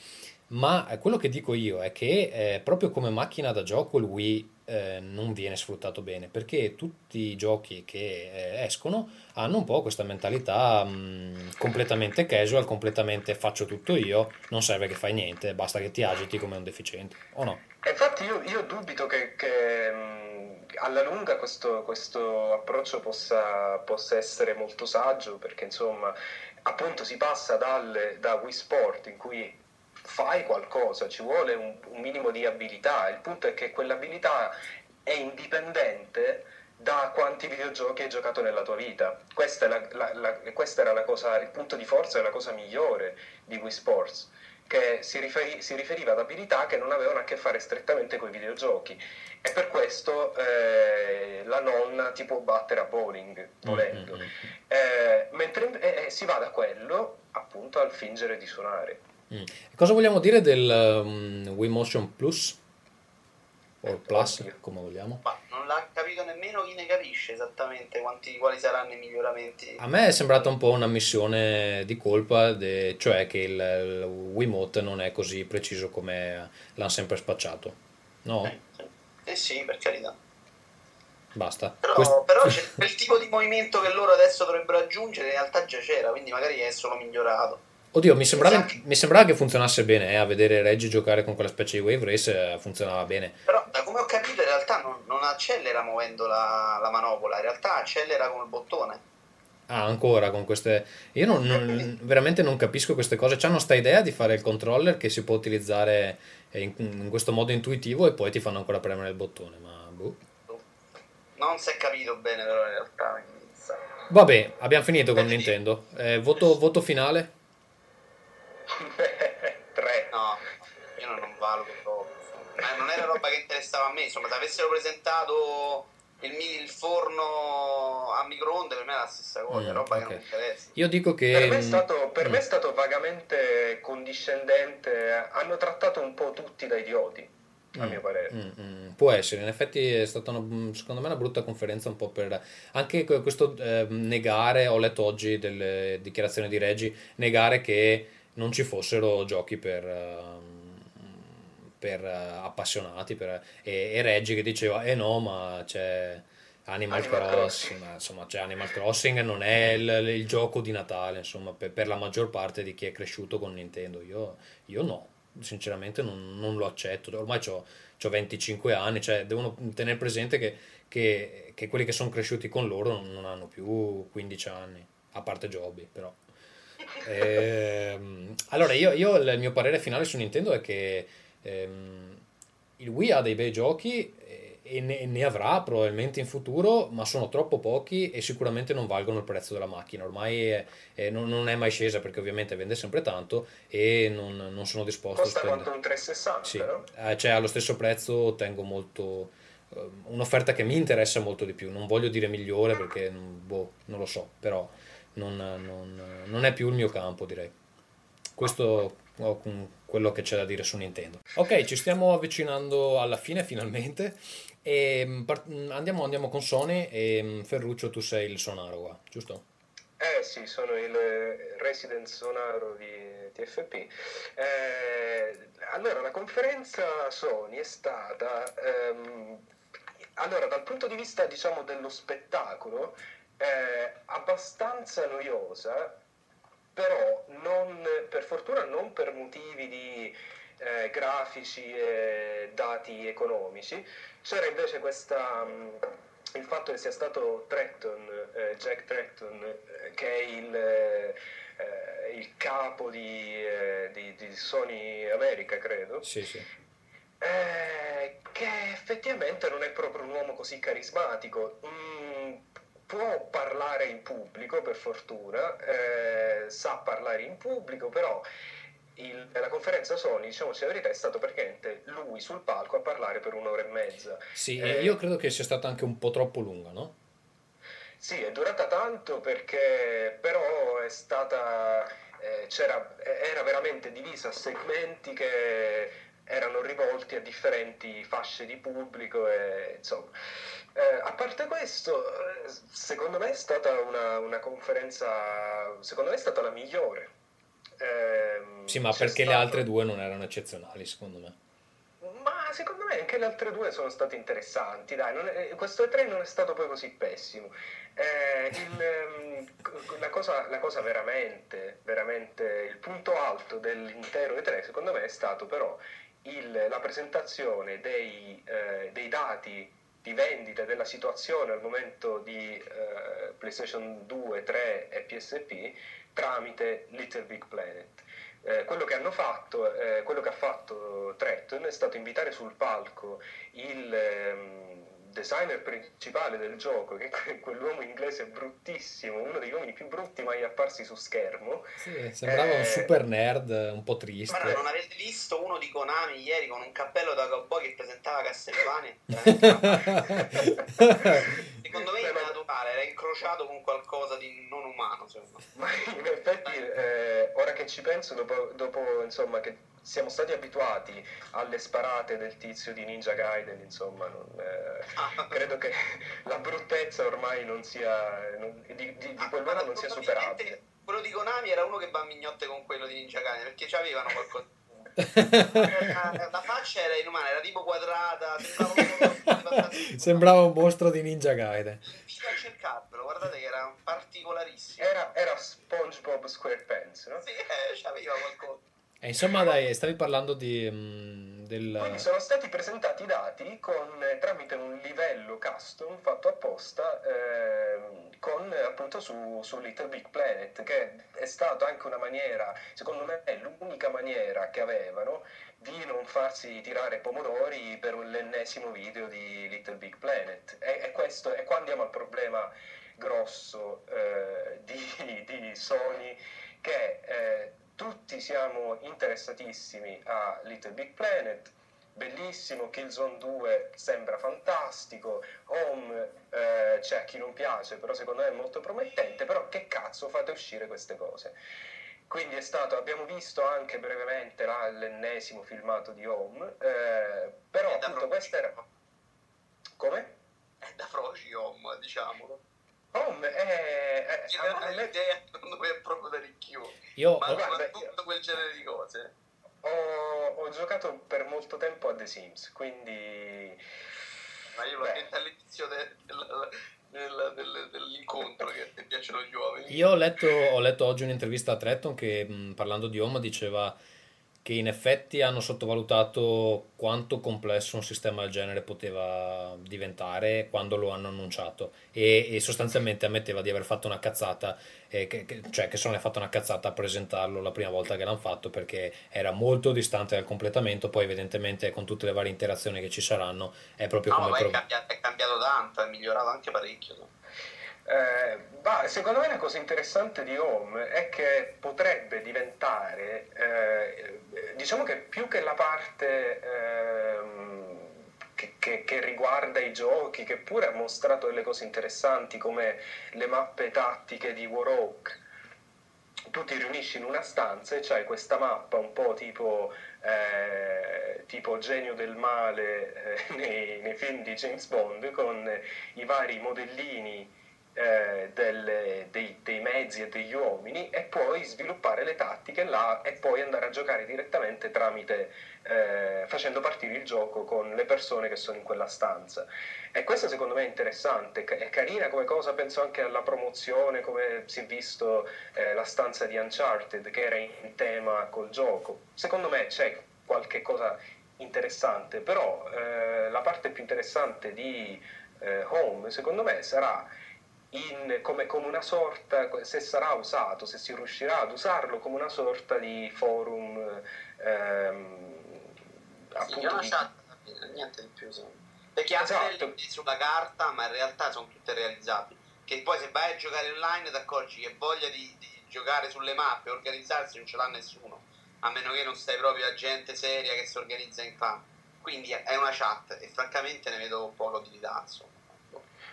Ma quello che dico io è che eh, proprio come macchina da gioco il Wii eh, non viene sfruttato bene, perché tutti i giochi che eh, escono hanno un po' questa mentalità mh, completamente casual, completamente faccio tutto io, non serve che fai niente, basta che ti agiti come un deficiente, o no? Infatti io, io dubito che, che mh, alla lunga questo, questo approccio possa, possa essere molto saggio, perché insomma appunto si passa dal, da Wii Sport, in cui fai qualcosa, ci vuole un, un minimo di abilità. Il punto è che quell'abilità è indipendente da quanti videogiochi hai giocato nella tua vita. Questa, è la, la, la, questa era la cosa, il punto di forza e la cosa migliore di Wii Sports, che si, riferi- si riferiva ad abilità che non avevano a che fare strettamente con i videogiochi, e per questo eh, la nonna ti può battere a bowling volendo, mm-hmm. eh, mentre eh, si va da quello appunto al fingere di suonare. Mm. Cosa vogliamo dire del um, Wii Motion Plus? O Plus, come vogliamo. Ma non l'ha capito nemmeno chi ne capisce esattamente quanti, quali saranno i miglioramenti. A me è sembrata un po' una missione di colpa, de, cioè che il, il Wiimote non è così preciso come l'hanno sempre spacciato, no? Eh, eh sì, per carità. Basta. Però, Quest... però c'è quel tipo di movimento che loro adesso dovrebbero aggiungere, in realtà già c'era, quindi magari è solo migliorato. Oddio, mi sembrava, esatto. mi sembrava che funzionasse bene, eh, a vedere Reggie giocare con quella specie di Wave Race funzionava bene. Però, da come ho capito, in realtà non, non accelera muovendo la, la manopola, in realtà accelera con il bottone. Ah, ancora, con queste... Io non, non, veramente non capisco queste cose. C'hanno sta idea di fare il controller che si può utilizzare in, in questo modo intuitivo e poi ti fanno ancora premere il bottone, ma... Boh. Non si è capito bene, però, in realtà. Vabbè, abbiamo finito con Nintendo. Eh, voto, voto finale? tre No, io non, non valuto proprio. Ma non è una roba che interessava a me. Insomma, se avessero presentato il, il forno a microonde, per me è la stessa cosa, mm, roba okay. che non mi interessa. Io dico che per me è stato, per mm. me è stato vagamente condiscendente. Hanno trattato un po' tutti da idioti, a mm, mio parere. Mm, mm, può essere, in effetti è stata una, secondo me una brutta conferenza, un po' per anche questo eh, negare, ho letto oggi delle dichiarazioni di Reggie, negare che non ci fossero giochi per, per appassionati, per, e, e Reggie che diceva eh no, ma c'è Animal, Animal Crossing, Crossing. Insomma, c'è Animal Crossing, non è il, il gioco di Natale, insomma, per, per la maggior parte di chi è cresciuto con Nintendo. Io, io no, sinceramente non, non lo accetto. Ormai c'ho, c'ho venticinque anni, cioè devono tenere presente che, che, che quelli che sono cresciuti con loro non hanno più quindici anni, a parte Jobby, però. Ehm, allora io, io il mio parere finale su Nintendo è che ehm, il Wii ha dei bei giochi e ne, ne avrà probabilmente in futuro, ma sono troppo pochi e sicuramente non valgono il prezzo della macchina. Ormai è, è, non, non è mai scesa, perché ovviamente vende sempre tanto e non, non sono disposto costa a spendere. Quanto un trecentosessanta, sì. No? Eh, cioè allo stesso prezzo ottengo molto, eh, un'offerta che mi interessa molto di più. Non voglio dire migliore perché boh, non lo so, però Non, non, non è più il mio campo, direi. Questo oh, quello che c'è da dire su Nintendo. Ok, ci stiamo avvicinando alla fine finalmente e part- andiamo, andiamo con Sony. E Ferruccio, tu sei il sonaro qua, giusto? Eh sì, sono il resident sonaro di T F P. eh, Allora, la conferenza Sony è stata ehm, allora, dal punto di vista, diciamo, dello spettacolo, Eh, abbastanza noiosa, però non, per fortuna non per motivi di eh, grafici e dati economici. C'era invece questa, mh, il fatto che sia stato Tretton, eh, Jack Tretton, eh, che è il, eh, il capo di, eh, di, di Sony America, credo. Sì, sì. Eh, che effettivamente non è proprio un uomo così carismatico. Mm, Può parlare in pubblico, per fortuna, eh, sa parlare in pubblico, però il, la conferenza Sony, diciamoci la verità, è stato praticamente lui sul palco a parlare per un'ora e mezza. Sì, eh, io credo che sia stata anche un po' troppo lunga, no? Sì, è durata tanto perché però è stata, eh, c'era, era veramente divisa a segmenti che erano rivolti a differenti fasce di pubblico e insomma... Eh, a parte questo, secondo me è stata una, una conferenza, secondo me è stata la migliore. Eh, sì, ma perché stato... le altre due non erano eccezionali, secondo me. Ma secondo me anche le altre due sono state interessanti, dai, non è, questo E tre non è stato poi così pessimo. Eh, il, la, cosa, la cosa veramente, veramente, il punto alto dell'intero E tre, secondo me, è stato però il, la presentazione dei, eh, dei dati di vendita della situazione al momento di eh, PlayStation due, tre e P S P tramite Little Big Planet. Eh, quello che hanno fatto, eh, quello che ha fatto Tretton è stato invitare sul palco il, ehm, designer principale del gioco, che è quell'uomo inglese bruttissimo, uno degli uomini più brutti mai apparsi su schermo. Sì, sembrava eh... un super nerd, un po' triste. Ma non avete visto uno di Konami ieri con un cappello da cowboy che presentava Castlevania? Secondo me naturale, era incrociato con qualcosa di non umano. Ma in effetti, eh, ora che ci penso, dopo, dopo insomma che siamo stati abituati alle sparate del tizio di Ninja Gaiden, insomma, non, eh, ah. credo che la bruttezza ormai non sia non, di, di, di ah, quel modo non sia superabile. Quello di Konami era uno che va a mignotte con quello di Ninja Gaiden, perché c'avevano qualcosa. La, la faccia era inumana, era tipo quadrata, sembrava un, sembrava un mostro di Ninja Gaiden. A cercarvelo, guardate che era particolarissimo. Era, era SpongeBob SquarePants, no? Sì, eh, c'aveva qualcosa. E insomma, dai, stavi parlando di mh, del... Quindi sono stati presentati i dati con, eh, tramite un livello custom fatto apposta, eh, con appunto su, su Little Big Planet, che è stata anche una maniera, secondo me è l'unica maniera che avevano di non farsi tirare pomodori per l'ennesimo video di Little Big Planet. E, e questo, e qua andiamo al problema grosso eh, di, di Sony, che... Eh, tutti siamo interessatissimi a Little Big Planet, bellissimo, Killzone due sembra fantastico, Home eh, c'è chi non piace, però secondo me è molto promettente, però che cazzo fate uscire queste cose? Quindi è stato, abbiamo visto anche brevemente là, l'ennesimo filmato di Home, eh, però appunto questa era... Come? È da froci Home, diciamolo. Home è, è, è l'idea secondo me è proprio da ricchio, io, ma guarda, tutto io, quel genere di cose ho, ho giocato per molto tempo a The Sims, quindi ma io l'ho detto all'inizio del, del, del, dell'incontro che ti piacciono gli uomini. Io ho letto, ho letto oggi un'intervista a Tretton che mh, parlando di Home diceva che in effetti hanno sottovalutato quanto complesso un sistema del genere poteva diventare quando lo hanno annunciato, e, e sostanzialmente ammetteva di aver fatto una cazzata, eh, che, che, cioè che Sony ha fatto una cazzata a presentarlo la prima volta che l'hanno fatto, perché era molto distante dal completamento. Poi evidentemente con tutte le varie interazioni che ci saranno è proprio no, come... Ma è, prov- cambiato, è cambiato tanto, è migliorato anche parecchio. No? Eh, bah, secondo me la cosa interessante di Home è che potrebbe diventare, eh, diciamo che più che la parte eh, che, che, che riguarda i giochi, che pure ha mostrato delle cose interessanti come le mappe tattiche di War Hawk, tu ti riunisci in una stanza e c'hai questa mappa un po' tipo eh, tipo genio del male eh, nei, nei film di James Bond, con i vari modellini Eh, del, dei, dei mezzi e degli uomini, e poi sviluppare le tattiche là e poi andare a giocare direttamente tramite eh, facendo partire il gioco con le persone che sono in quella stanza. E questo secondo me è interessante, è carina come cosa. Penso anche alla promozione, come si è visto eh, la stanza di Uncharted, che era in tema col gioco. Secondo me c'è qualche cosa interessante, però eh, la parte più interessante di eh, Home secondo me sarà In, come, come una sorta, se sarà usato, se si riuscirà ad usarlo come una sorta di forum, ehm, sì, una di... chat, niente di più, so. Perché esatto. Anche le idee sulla carta, ma in realtà sono tutte realizzabili, che poi se vai a giocare online ti accorgi che voglia di, di giocare sulle mappe, organizzarsi non ce l'ha nessuno, a meno che non stai proprio a gente seria che si organizza in clan, quindi è una chat e francamente ne vedo poca utilità, insomma.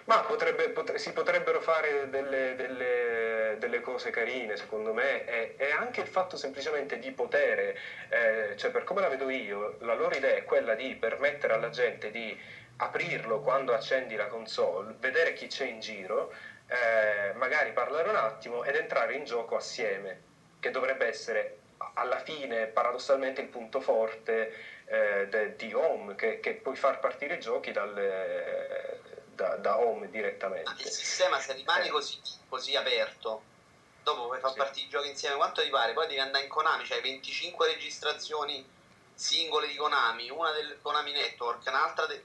Ma potrebbe, potre, si potrebbero fare delle, delle, delle cose carine, secondo me, e, e anche il fatto semplicemente di potere, eh, cioè per come la vedo io, la loro idea è quella di permettere alla gente di aprirlo quando accendi la console, vedere chi c'è in giro, eh, magari parlare un attimo ed entrare in gioco assieme, che dovrebbe essere alla fine paradossalmente il punto forte eh, de, di Home, che, che puoi far partire i giochi dal... Eh, Da, da Home direttamente. Ma il sistema, se rimane eh. così, così aperto, dopo puoi far sì. partire i giochi insieme quanto ti pare, poi devi andare in Konami, c'hai venticinque registrazioni singole di Konami, una del Konami Network, un'altra del...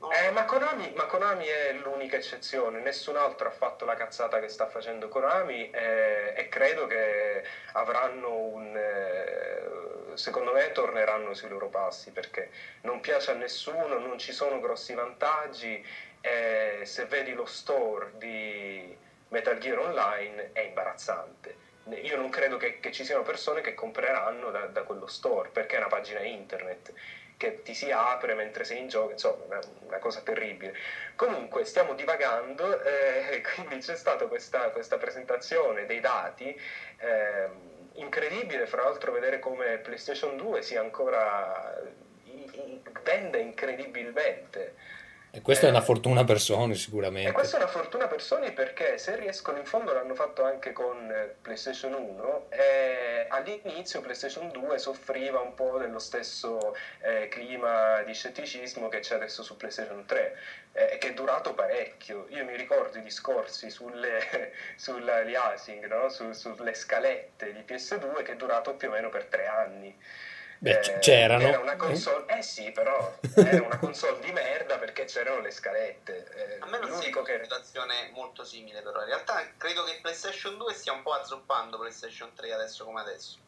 No. Eh, ma, Konami, ma Konami è l'unica eccezione, nessun altro ha fatto la cazzata che sta facendo Konami, eh, e credo che avranno un... Eh, secondo me torneranno sui loro passi, perché non piace a nessuno, non ci sono grossi vantaggi, eh, se vedi lo store di Metal Gear Online è imbarazzante. Io non credo che, che ci siano persone che compreranno da, da quello store, perché è una pagina internet che ti si apre mentre sei in gioco, insomma, una, una cosa terribile. Comunque, stiamo divagando, eh, quindi c'è stata questa, questa presentazione dei dati, eh, incredibile, fra l'altro, vedere come PlayStation due sia ancora vende incredibilmente. E questa eh, è una fortuna per Sony, sicuramente. E questa è una fortuna per Sony, perché se riescono in fondo, l'hanno fatto anche con PlayStation uno, e all'inizio PlayStation due soffriva un po' dello stesso eh, clima di scetticismo che c'è adesso su PlayStation tre, eh, che è durato parecchio. Io mi ricordo i discorsi sulle, sull'aliasing, no? su, sulle scalette di P S due, che è durato più o meno per tre anni. Beh, eh, c'erano. Era una console, eh? eh sì, però era una console di merda perché c'erano le scalette. Eh, a me non l'unico che è una situazione molto simile, però in realtà credo che PlayStation due stia un po' azzoppando PlayStation tre adesso come adesso.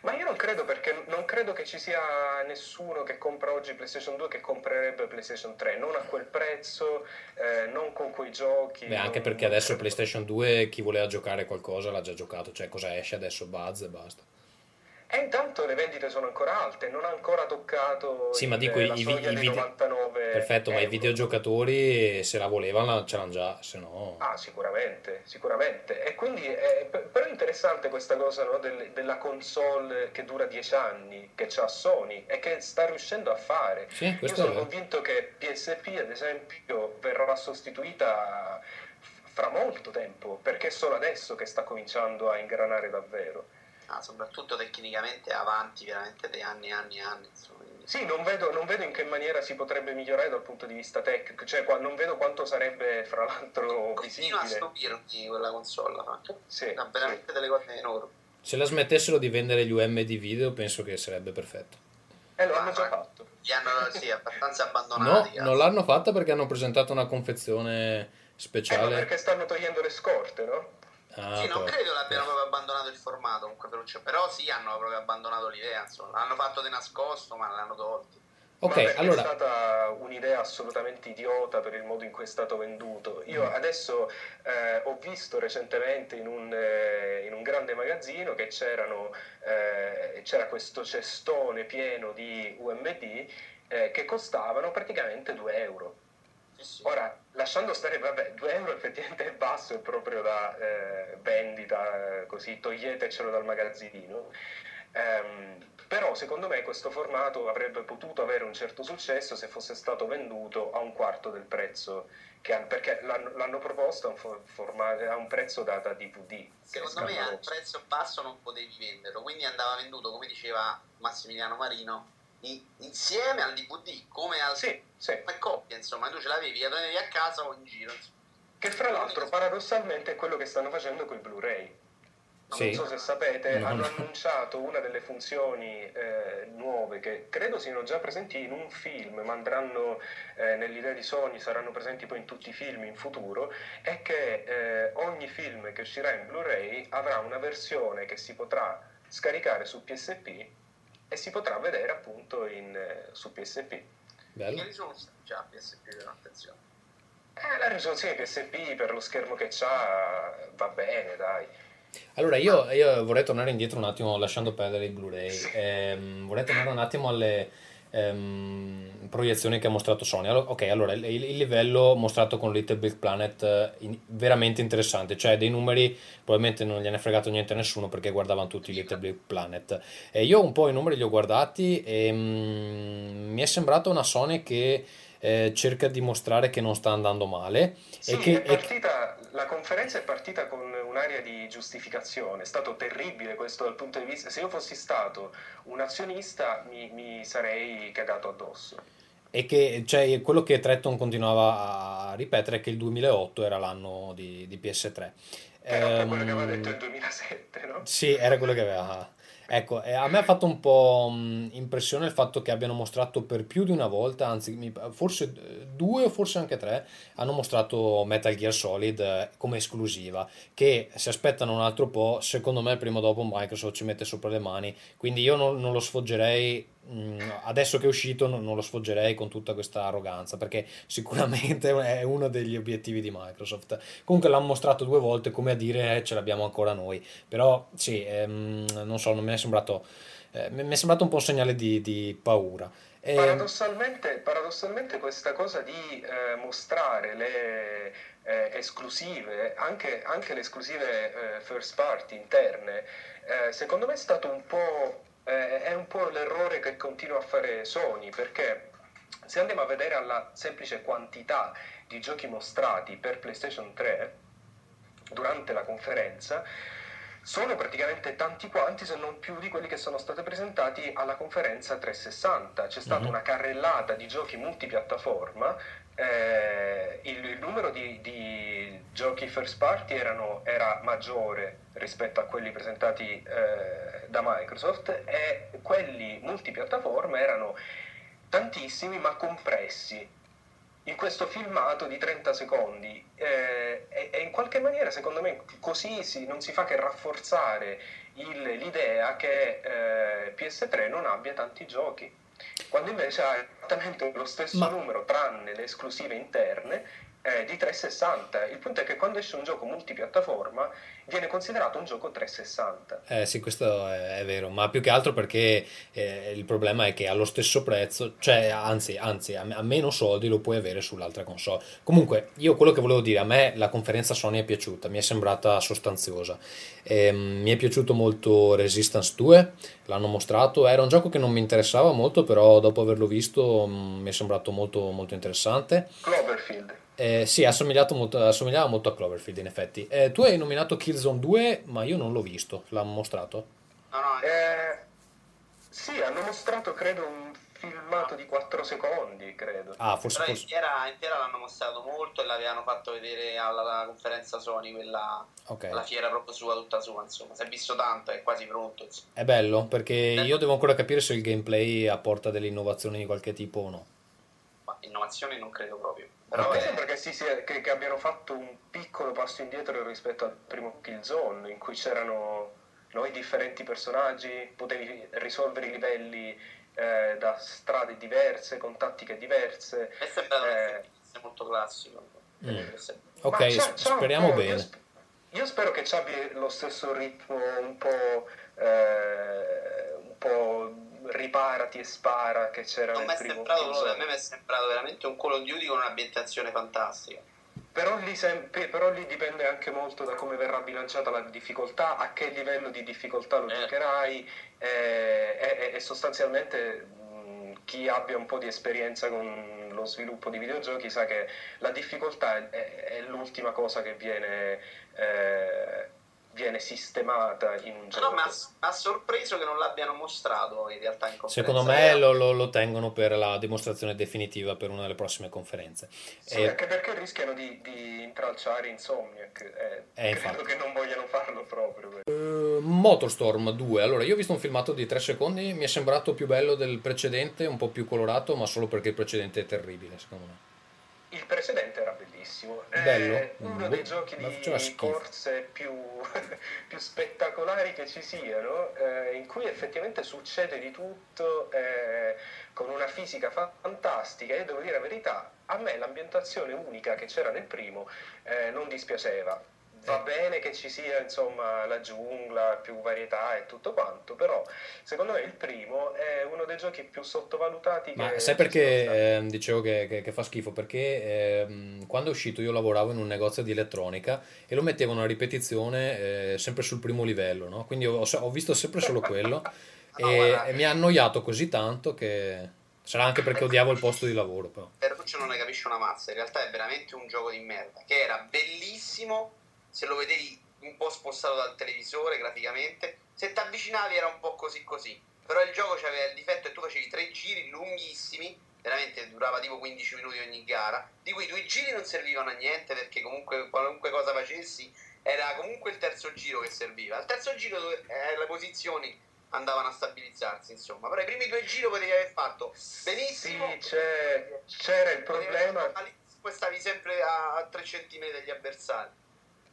Ma io non credo, perché non credo che ci sia nessuno che compra oggi PlayStation due che comprerebbe PlayStation tre, non a quel prezzo, eh, non con quei giochi. Beh, anche non... perché adesso PlayStation due chi voleva giocare qualcosa l'ha già giocato, cioè cosa esce adesso? Buzz e basta. E intanto le vendite sono ancora alte, non ha ancora toccato sì, il, ma dico, la i, soglia i, dei i, novantanove perfetto, euro. Ma i videogiocatori se la volevano ce l'hanno già, se no... Ah, sicuramente, sicuramente. E quindi, è, però è interessante questa cosa, no, del, della console che dura dieci anni, che c'ha Sony, e che sta riuscendo a fare. Sì, Io sono convinto che P S P, ad esempio, verrà sostituita fra molto tempo, perché è solo adesso che sta cominciando a ingranare davvero. Ah, soprattutto tecnicamente avanti veramente di anni e anni e anni, insomma. Sì, non vedo, non vedo in che maniera si potrebbe migliorare dal punto di vista tecnico, cioè qua, non vedo quanto sarebbe, fra l'altro, visibile. Continua a stupirti quella console, ma sì, ha veramente sì. delle cose enormi. Se la smettessero di vendere gli U M D video penso che sarebbe perfetto. E eh, lo ah, hanno già fatto. Li hanno sì, abbastanza abbandonati. No, non l'hanno fatta perché hanno presentato una confezione speciale. Eh, ma perché stanno togliendo le scorte, no? Ah, sì, non credo l'abbiano proprio abbandonato il formato, comunque, Ferruccio, però sì, hanno proprio abbandonato l'idea, insomma, l'hanno fatto di nascosto, ma l'hanno tolto. Ok, vabbè, allora è stata un'idea assolutamente idiota per il modo in cui è stato venduto. Io mm. adesso eh, ho visto recentemente in un, eh, in un grande magazzino che c'erano eh, c'era questo cestone pieno di U M D eh, che costavano praticamente due euro. Ora, lasciando stare, vabbè, due euro effettivamente è basso, è proprio da eh, vendita, così toglietecelo dal magazzino, ehm, però secondo me questo formato avrebbe potuto avere un certo successo se fosse stato venduto a un quarto del prezzo, che hanno, perché l'hanno, l'hanno proposto a un, formato, a un prezzo da, da D V D. Secondo me al prezzo basso non potevi venderlo, quindi andava venduto, come diceva Massimiliano Marino, insieme al D V D, come al sì, sì. coppia, insomma, tu ce l'avevi, la tenevi a casa o in giro, insomma. Che fra l'altro paradossalmente è quello che stanno facendo con i Blu-ray. Sì. Non so se sapete, no. hanno annunciato una delle funzioni eh, nuove che credo siano già presenti in un film, ma andranno eh, nell'idea di Sony, saranno presenti poi in tutti i film in futuro, è che eh, ogni film che uscirà in Blu-ray avrà una versione che si potrà scaricare su P S P e si potrà vedere appunto in, su P S P. Bello. Che risoluzione c'ha P S P, per attenzione? Eh, la risoluzione P S P per lo schermo che c'ha va bene, dai. Allora io, io vorrei tornare indietro un attimo, lasciando perdere i Blu-ray, sì. ehm, vorrei tornare un attimo alle ehm, proiezioni che ha mostrato Sony. Allora, ok, allora il, il livello mostrato con Little Big Planet in, veramente interessante, cioè dei numeri probabilmente non gliene è fregato niente a nessuno perché guardavano tutti Little Big Planet, e io un po' i numeri li ho guardati e mm, mi è sembrata una Sony che eh, cerca di mostrare che non sta andando male. Sì, e che, è partita, e... la conferenza è partita con un'area di giustificazione, è stato terribile questo dal punto di vista, se io fossi stato un azionista mi, mi sarei cagato addosso. E che, cioè, quello che Tretton continuava a ripetere è che il duemilaotto era l'anno di, di P S tre. Era quello che aveva detto il duemilasette, no? Sì, era quello che aveva Ecco, eh, a me ha fatto un po' mh, impressione il fatto che abbiano mostrato per più di una volta, anzi mi, forse due o forse anche tre, hanno mostrato Metal Gear Solid eh, come esclusiva, che se aspettano un altro po', secondo me prima o dopo Microsoft ci mette sopra le mani, quindi io non, non lo sfoggerei, mh, adesso che è uscito non, non lo sfoggerei con tutta questa arroganza, perché sicuramente è uno degli obiettivi di Microsoft. Comunque l'hanno mostrato due volte come a dire eh, ce l'abbiamo ancora noi, però sì, ehm, non so, non mi è sembrato eh, mi è sembrato un po' un segnale di, di paura. E... paradossalmente, paradossalmente questa cosa di eh, mostrare le eh, esclusive, anche, anche le esclusive eh, first party interne, eh, secondo me è stato un po' eh, è un po' l'errore che continua a fare Sony, perché se andiamo a vedere alla semplice quantità di giochi mostrati per PlayStation tre durante la conferenza, sono praticamente tanti quanti, se non più, di quelli che sono stati presentati alla conferenza trecentosessanta. C'è stata mm-hmm. una carrellata di giochi multipiattaforma, eh, il, il numero di, di giochi first party erano, era maggiore rispetto a quelli presentati eh, da Microsoft, e quelli multipiattaforma erano tantissimi ma compressi in questo filmato di trenta secondi, eh, e, e in qualche maniera secondo me così si, non si fa che rafforzare il, l'idea che eh, P S tre non abbia tanti giochi, quando invece ha esattamente lo stesso Ma... numero, tranne le esclusive interne, eh, di trecentosessanta. Il punto è che quando esce un gioco multipiattaforma viene considerato un gioco trecentosessanta. Eh sì, questo è vero, ma più che altro perché eh, il problema è che allo stesso prezzo, cioè anzi, anzi a, a meno soldi lo puoi avere sull'altra console. Comunque, io quello che volevo dire, a me la conferenza Sony è piaciuta, mi è sembrata sostanziosa, e, mi è piaciuto molto Resistance due, l'hanno mostrato, era un gioco che non mi interessava molto, però dopo averlo visto mh, mi è sembrato molto, molto interessante. Cloverfield. Eh, sì, assomigliato molto, assomigliava molto a Cloverfield in effetti. Eh, tu hai nominato Killzone due, ma io non l'ho visto. L'hanno mostrato? No, no. Eh, sì, hanno mostrato credo un filmato di quattro secondi, credo. Ah, forse. Però forse... Intera, intera l'hanno mostrato molto e l'avevano fatto vedere alla, alla conferenza Sony, quella okay. alla fiera proprio sua, tutta sua, insomma. Si è visto tanto, è quasi pronto. Insomma. È bello, perché io devo ancora capire se il gameplay apporta delle innovazioni di qualche tipo o no. Ma innovazioni non credo proprio. Però okay. mi sembra che, si sia, che, che abbiano fatto un piccolo passo indietro rispetto al primo Killzone, in cui c'erano noi differenti personaggi, potevi risolvere i livelli eh, da strade diverse, con tattiche diverse. È sembrato eh... molto classico. Mm. Ok, c'è, c'è speriamo bene. Io, sp- io spero che ci abbia lo stesso ritmo un po'... Eh, un po' riparati e spara che c'era non nel primo Killzone. A me mi è sembrato veramente un Call of Duty con un'ambientazione fantastica, però lì, sem- però lì dipende anche molto da come verrà bilanciata la difficoltà, a che livello di difficoltà lo eh. giocherai, e, e, e sostanzialmente mh, chi abbia un po' di esperienza con lo sviluppo di videogiochi sa che la difficoltà è, è l'ultima cosa che viene eh, viene sistemata in un gioco. No, ma ha sorpreso che non l'abbiano mostrato in realtà in conferenza. Secondo me lo, lo, lo tengono per la dimostrazione definitiva per una delle prossime conferenze. Sì, e... anche perché rischiano di, di intralciare Insomniac, eh, eh, credo infatti. Che non vogliano farlo proprio. Uh, Motorstorm due, allora io ho visto un filmato di tre secondi, mi è sembrato più bello del precedente, un po' più colorato, ma solo perché il precedente è terribile secondo me. Il precedente era bellissimo, bello. È uno dei giochi di corse più, più spettacolari che ci siano, eh, in cui effettivamente succede di tutto, eh, con una fisica fantastica. Io devo dire la verità, a me l'ambientazione unica che c'era nel primo eh, non dispiaceva. Va bene che ci sia insomma la giungla, più varietà e tutto quanto, però secondo me il primo è uno dei giochi più sottovalutati. Ma che sai perché eh, dicevo che, che, che fa schifo? Perché eh, quando è uscito io lavoravo in un negozio di elettronica e lo mettevano a ripetizione eh, sempre sul primo livello, no? Quindi ho, ho visto sempre solo quello no, e, guarda, e mi ha annoiato così tanto che... Sarà anche perché odiavo il posto di lavoro, però. Ferruccio non ne capisce una mazza, in realtà è veramente un gioco di merda, che era bellissimo... Se lo vedevi un po' spostato dal televisore graficamente, se ti avvicinavi era un po' così così, però il gioco c'aveva il difetto che tu facevi tre giri lunghissimi, veramente durava tipo quindici minuti ogni gara, di cui due giri non servivano a niente, perché comunque qualunque cosa facessi era comunque il terzo giro che serviva. Al terzo giro eh, le posizioni andavano a stabilizzarsi, insomma. Però i primi due giri potevi aver fatto benissimo. Sì, c'è, c'era il problema, poi stavi sempre a, a tre centimetri dagli avversari.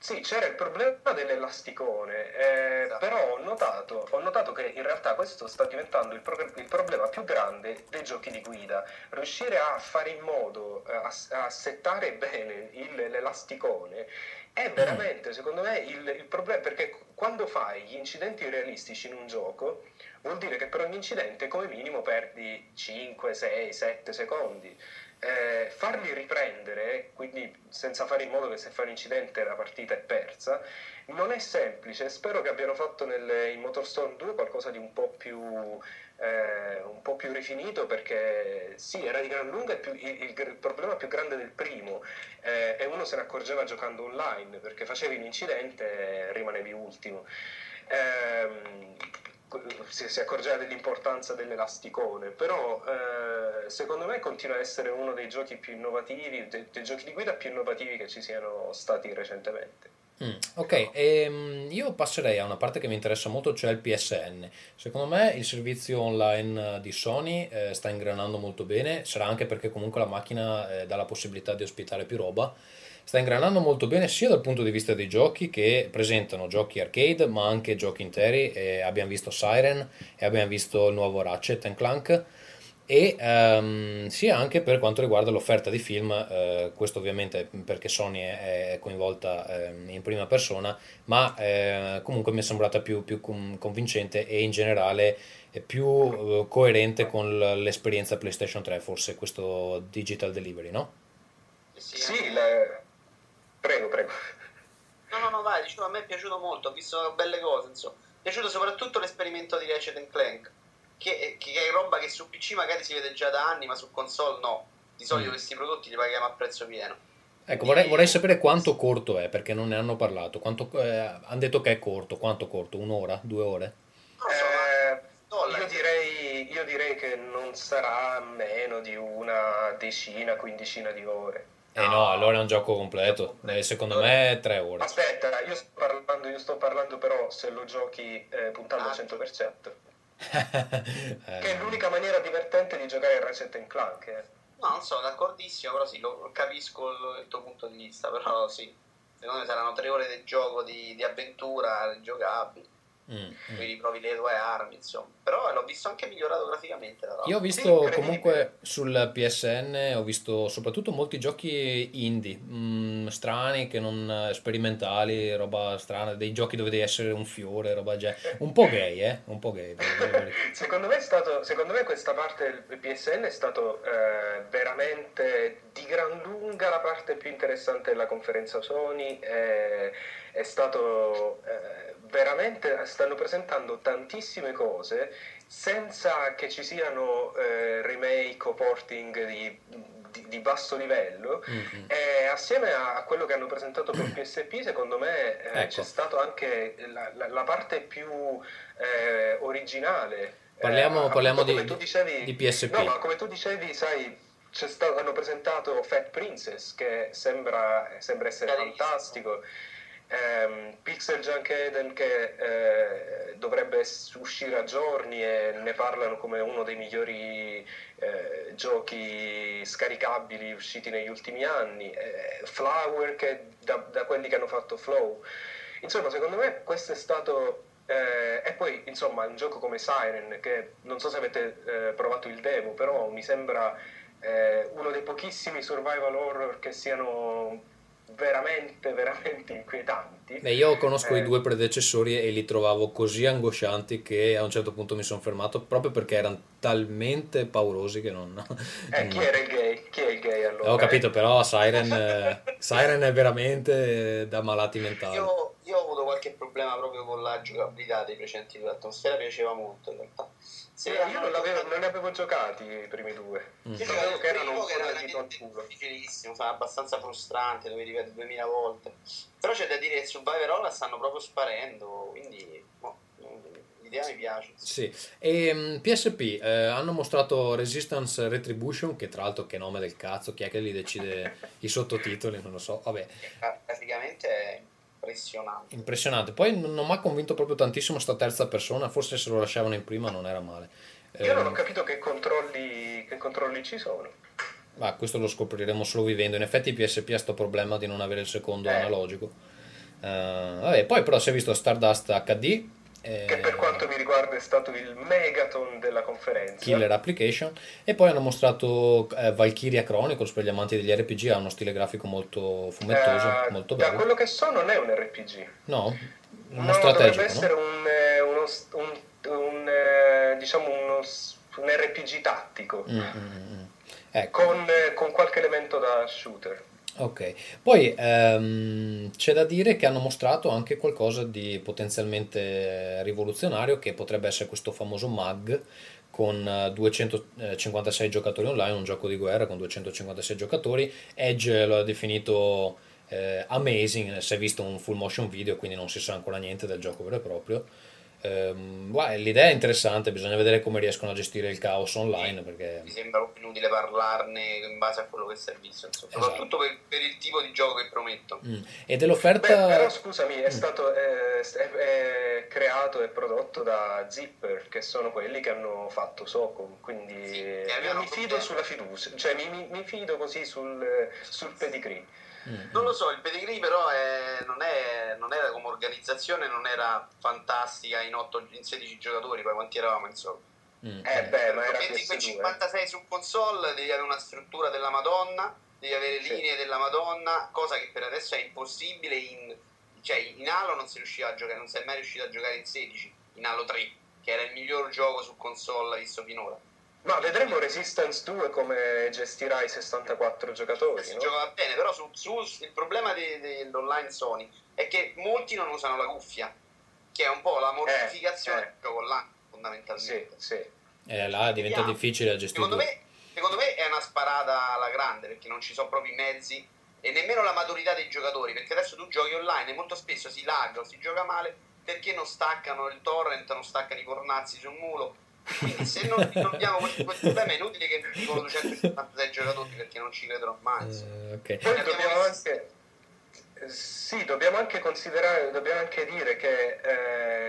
Sì, c'era il problema dell'elasticone, eh, esatto. Però ho notato, ho notato che in realtà questo sta diventando il, pro- il problema più grande dei giochi di guida. Riuscire a fare in modo, a, a settare bene il, l'elasticone è veramente, secondo me, il, il problema, perché quando fai gli incidenti realistici in un gioco vuol dire che per ogni incidente come minimo perdi cinque, sei, sette secondi. Eh, farli riprendere, quindi senza fare in modo che se fa un incidente la partita è persa, non è semplice. Spero che abbiano fatto nel, in Motorstorm due qualcosa di un po' più eh, un po' più rifinito, perché sì, era di gran lunga il, più, il, il, il problema più grande del primo, eh, e uno se ne accorgeva giocando online, perché facevi un incidente e rimanevi ultimo. eh, Si, si accorgeva dell'importanza dell'elasticone, però eh, secondo me continua a essere uno dei giochi più innovativi, dei, dei giochi di guida più innovativi che ci siano stati recentemente. Mm, ok, ehm, io passerei a una parte che mi interessa molto, cioè il P S N. Secondo me il servizio online di Sony eh, sta ingranando molto bene, sarà anche perché comunque la macchina eh, dà la possibilità di ospitare più roba. Sta ingranando molto bene sia dal punto di vista dei giochi, che presentano giochi arcade ma anche giochi interi. E abbiamo visto Siren e abbiamo visto il nuovo Ratchet and Clank, e um, sia anche per quanto riguarda l'offerta di film, eh, questo ovviamente perché Sony è coinvolta eh, in prima persona, ma eh, comunque mi è sembrata più, più convincente e in generale più eh, coerente con l'esperienza PlayStation tre, forse questo digital delivery, no? Sì, sì, le... Prego, prego. No, no, no, vai, dicevo, a me è piaciuto molto, ho visto belle cose, insomma. Mi è piaciuto soprattutto l'esperimento di Ratchet and Clank, che, che è roba che su P C magari si vede già da anni, ma su console no. Di solito mm. questi prodotti li paghiamo a prezzo pieno. Ecco, vorrei, vorrei sapere quanto corto è, perché non ne hanno parlato. Quanto eh, hanno detto che è corto, quanto corto? Un'ora? Due ore? Non so, eh, dollari, io direi, io direi che non sarà meno di una decina, quindicina di ore. Eh no, no, allora è un gioco completo, eh, secondo allora, me è tre ore. Aspetta, io sto parlando, io sto parlando però se lo giochi eh, puntando al ah. cento per cento, eh, che è l'unica maniera divertente di giocare a Ratchet and Clank. Eh. No, non sono d'accordissimo, però sì, lo, capisco il, il tuo punto di vista, però sì, secondo me saranno tre ore del gioco di, di avventura, giocabili. Mm, quindi mm. provi le tue armi, insomma. Però l'ho visto anche migliorato graficamente. Io ho visto sì, comunque sul P S N, ho visto soprattutto molti giochi indie mh, strani, che non sperimentali, roba strana, dei giochi dove devi essere un fiore, roba già un po' gay, eh? Un po' gay. Secondo me è stato, secondo me questa parte del P S N è stato eh, veramente di gran lunga la parte più interessante della conferenza Sony. Eh, è stato eh, veramente, stanno presentando tantissime cose senza che ci siano eh, remake o porting di, di, di basso livello, mm-hmm. e assieme a quello che hanno presentato per P S P, secondo me eh, ecco. c'è stato anche la, la, la parte più eh, originale. Parliamo, eh, parliamo di, dicevi, di P S P. No, ma come tu dicevi, sai, c'è stato, hanno presentato Fat Princess, che sembra, sembra essere Carissimo. fantastico. Um, Pixel Junkhead, che eh, dovrebbe uscire a giorni, e ne parlano come uno dei migliori eh, giochi scaricabili usciti negli ultimi anni. eh, Flower, che da, da quelli che hanno fatto Flow, insomma, secondo me questo è stato eh, e poi insomma un gioco come Siren, che non so se avete eh, provato il demo, però mi sembra eh, uno dei pochissimi survival horror che siano veramente veramente inquietanti. Beh, io conosco eh. i due predecessori e li trovavo così angoscianti che a un certo punto mi sono fermato, proprio perché erano talmente paurosi che non... Eh, chi era il gay? Chi è il gay allora? Ho capito, però Siren Siren è veramente da malati mentali. Io, io ho avuto qualche problema proprio con la giocabilità dei precedenti due, l'atmosfera piaceva molto in realtà. Sì, io non, non ne avevo giocati i primi due. Mm. Io sapevo che erano difficilissimo, era abbastanza frustrante, dovevi ripetere duemila volte. Però c'è da dire che su Viverola stanno proprio sparendo, quindi boh, l'idea mi piace. Sì, sì. E um, P S P eh, hanno mostrato Resistance Retribution, che tra l'altro, che nome del cazzo, chi è che li decide i sottotitoli, non lo so, vabbè. Praticamente è impressionante. Impressionante. Poi non mi ha convinto proprio tantissimo sta terza persona, forse se lo lasciavano in prima non era male. Io eh, non ho capito che controlli, che controlli ci sono. Ma questo lo scopriremo solo vivendo. In effetti P S P ha sto problema di non avere il secondo eh. analogico. Uh, vabbè, poi però si è visto Stardust H D, eh, che per quanto mi riguarda è stato il megaton della conferenza. Killer Application. E poi hanno mostrato eh, Valkyria Chronicles per gli amanti degli R P G. Ha uno stile grafico molto fumettoso, uh, molto bello. Da quello che so non è un R P G. No, uno no, strategico. Dovrebbe essere no? un, uno, un, un, un, diciamo uno, un R P G tattico. Mm-hmm. Ecco. Con, con qualche elemento da shooter. Ok, poi ehm, c'è da dire che hanno mostrato anche qualcosa di potenzialmente rivoluzionario, che potrebbe essere questo famoso M A G con duecentocinquantasei giocatori online, un gioco di guerra con duecentocinquantasei giocatori. Edge lo ha definito eh, amazing, si è visto un full motion video, quindi non si sa ancora niente del gioco vero e proprio. Um, wow, l'idea è interessante, bisogna vedere come riescono a gestire il caos online, perché mi sembra inutile parlarne in base a quello che è il servizio, esatto. Soprattutto per, per il tipo di gioco che prometto mm. e dell'offerta. Beh, però scusami, è mm. stato è, è creato e prodotto da Zipper, che sono quelli che hanno fatto Socom, quindi sì, mi fido problema. Sulla fiducia, cioè mi, mi, mi fido così sul, sul pedigree. Mm-hmm. Non lo so, il pedigree però è, non, è, non era come organizzazione, non era fantastica in, otto, in sedici giocatori, poi quanti eravamo insomma. Mm-hmm. Eh beh, ma era cinquantasei su console, devi avere una struttura della Madonna, devi avere sì. linee della Madonna, cosa che per adesso è impossibile, in, cioè in Halo non si riusciva a giocare, non si è mai riuscito a giocare in sedici, in Halo tre, che era il miglior gioco su console visto finora. Ma no, vedremo Resistance due come gestirà i sessantaquattro giocatori. Si no? giocava bene, però su, su, il problema de, de, dell'online Sony è che molti non usano la cuffia, che è un po' la mortificazione eh, eh. gioco online, fondamentalmente. Sì, sì. Eh, là diventa Vediamo. difficile da gestire. Secondo me, secondo me è una sparata alla grande, perché non ci sono proprio i mezzi e nemmeno la maturità dei giocatori, perché adesso tu giochi online e molto spesso si lagga o si gioca male perché non staccano il torrent, non staccano i cornazzi sul muro. Quindi se non risolviamo questo problema è inutile che dicono duecentocinquantasei giocatori, perché non ci credono mai. Uh, okay. Poi dobbiamo anche sì, dobbiamo anche considerare, dobbiamo anche dire che,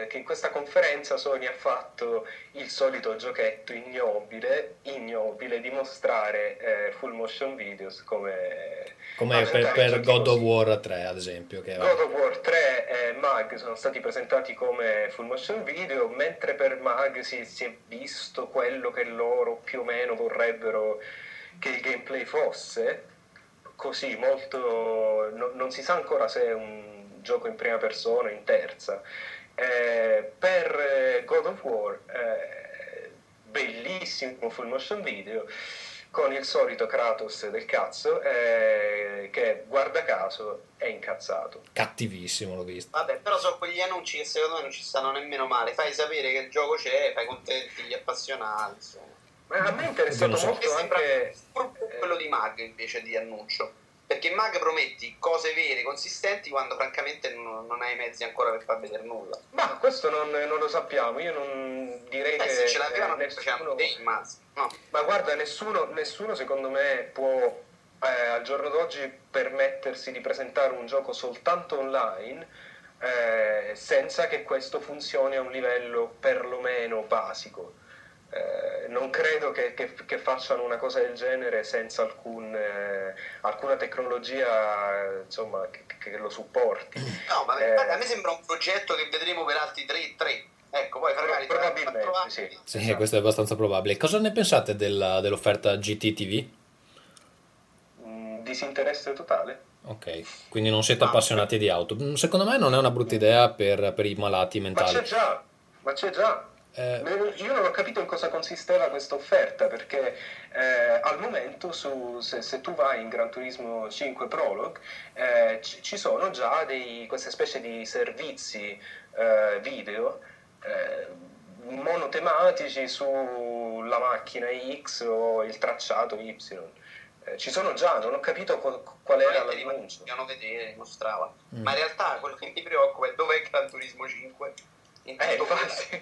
eh, che in questa conferenza Sony ha fatto il solito giochetto ignobile, ignobile di mostrare eh, full motion videos come, come per, per God of War tre ad esempio, che God of War tre e M A G sono stati presentati come full motion video, mentre per M A G si, si è visto quello che loro più o meno vorrebbero che il gameplay fosse. Così, molto no, non si sa ancora se è un gioco in prima persona o in terza. Eh, per God of War, eh, bellissimo full motion video con il solito Kratos del cazzo, eh, che guarda caso è incazzato. Cattivissimo, l'ho visto. Vabbè, però sono quegli annunci che secondo me non ci stanno nemmeno male. Fai sapere che il gioco c'è, fai contenti gli appassionati, insomma. A me è interessato so. molto anche quello di M A G invece di annuncio, perché M A G prometti cose vere, consistenti, quando francamente non, non hai i mezzi ancora per far vedere nulla. Ma questo non, non lo sappiamo, io non direi eh, che se ce l'avevano nessuno... dei mazzi. No. Ma guarda, nessuno, nessuno secondo me può eh, al giorno d'oggi permettersi di presentare un gioco soltanto online eh, senza che questo funzioni a un livello perlomeno basico. Eh, non credo che, che, che facciano una cosa del genere senza alcun, eh, alcuna tecnologia insomma che, che lo supporti. No, ma eh, a me sembra un progetto che vedremo per altri tre tre. Ecco, poi magari probabilmente anni, sì. Sì, esatto. Questo è abbastanza probabile. Cosa ne pensate della, dell'offerta G T T V? Mm, disinteresse totale. Ok, quindi non siete ah, appassionati di auto. Secondo me non è una brutta idea per, per i malati mentali. Ma c'è già, ma c'è già. Eh, io non ho capito in cosa consisteva questa offerta, perché eh, al momento su, se, se tu vai in Gran Turismo cinque Prologue eh, ci, ci sono già dei, queste specie di servizi eh, video eh, monotematici sulla macchina X o il tracciato Y, eh, ci sono già, non ho capito qual, qual era l'annuncio, vedere, mostrava. Mm. Ma in realtà quello che mi preoccupa è dov'è Gran Turismo cinque. Eh, infatti,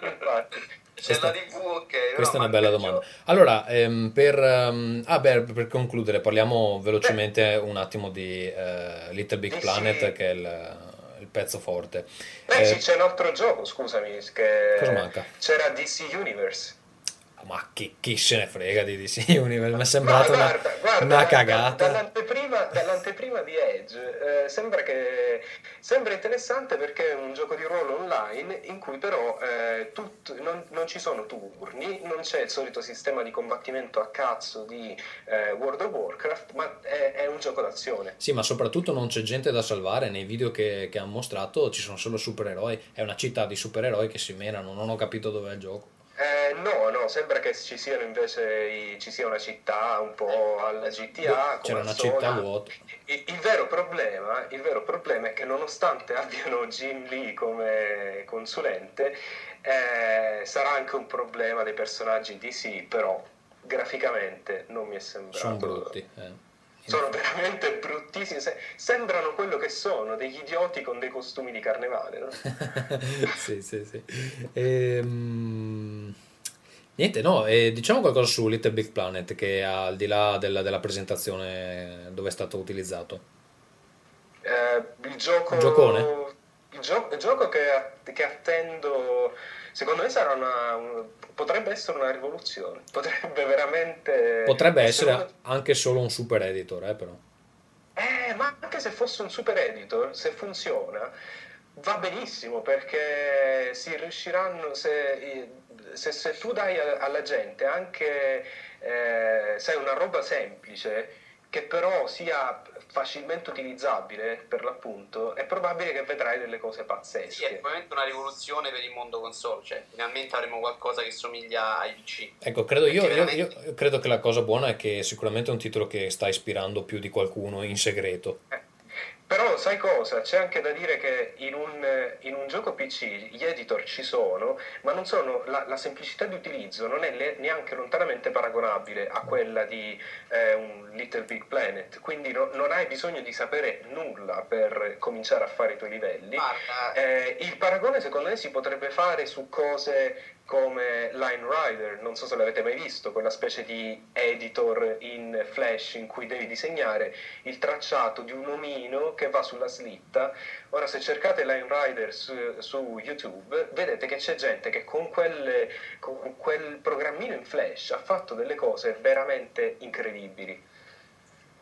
infatti. C'è questa, la tivù, ok. Questa questa no, è una bella domanda. Allora, ehm, per, um, ah, beh, per concludere, parliamo velocemente beh. un attimo di uh, Little Big Planet, sì, che è il, il pezzo forte. Beh, eh, sì, c'è un altro gioco, scusami, che cosa manca? C'era D C Universe. Ma chi, chi se ne frega di D C Universe? Mi è sembrata no, guarda, una, guarda, una cagata. Dall'anteprima, dall'anteprima di Edge eh, sembra che sembra interessante perché è un gioco di ruolo online in cui però eh, tut, non, non ci sono turni, non c'è il solito sistema di combattimento a cazzo di eh, World of Warcraft, ma è, è un gioco d'azione. Sì, ma soprattutto non c'è gente da salvare. Nei video che, che hanno mostrato ci sono solo supereroi, è una città di supereroi che si menano, non ho capito dov'è il gioco. Eh, no, no, sembra che ci siano invece i, ci sia una città un po' alla G T A. C'era una sola città vuota. Il, il, vero problema, il vero problema è che nonostante abbiano Jim Lee come consulente, eh, sarà anche un problema dei personaggi D C, però graficamente non mi è sembrato. Sono brutti, eh. Sono veramente bruttissimi, sembrano quello che sono, degli idioti con dei costumi di carnevale, no? Sì, sì, sì. Ehm... Niente, no, eh, diciamo qualcosa su Little Big Planet, che al di là della, della presentazione dove è stato utilizzato. Eh, il gioco... Giocone? Il, gio- il gioco che, che attendo... Secondo me sarà una, un, potrebbe essere una rivoluzione, potrebbe veramente... Potrebbe essere una... anche solo un super editor, eh, però. Eh, ma anche se fosse un super editor, se funziona, va benissimo, perché si riusciranno... Se, se, se tu dai alla gente anche, eh, sai, una roba semplice, che però sia... facilmente utilizzabile, per l'appunto, è probabile che vedrai delle cose pazzesche. Sì, è sicuramente una rivoluzione per il mondo console, cioè finalmente avremo qualcosa che somiglia ai P C. Ecco, credo io, veramente... io credo che la cosa buona è che sicuramente è un titolo che sta ispirando più di qualcuno in segreto. Eh. Però sai cosa? C'è anche da dire che in un, in un gioco P C gli editor ci sono, ma non sono, la, la semplicità di utilizzo non è le, neanche lontanamente paragonabile a quella di eh, un Little Big Planet, quindi no, non hai bisogno di sapere nulla per cominciare a fare i tuoi livelli. Eh, il paragone secondo me si potrebbe fare su cose come Line Rider, non so se l'avete mai visto, quella specie di editor in Flash in cui devi disegnare il tracciato di un omino che va sulla slitta. Ora, se cercate Line Rider su, su YouTube, vedete che c'è gente che con quel, con quel programmino in Flash ha fatto delle cose veramente incredibili.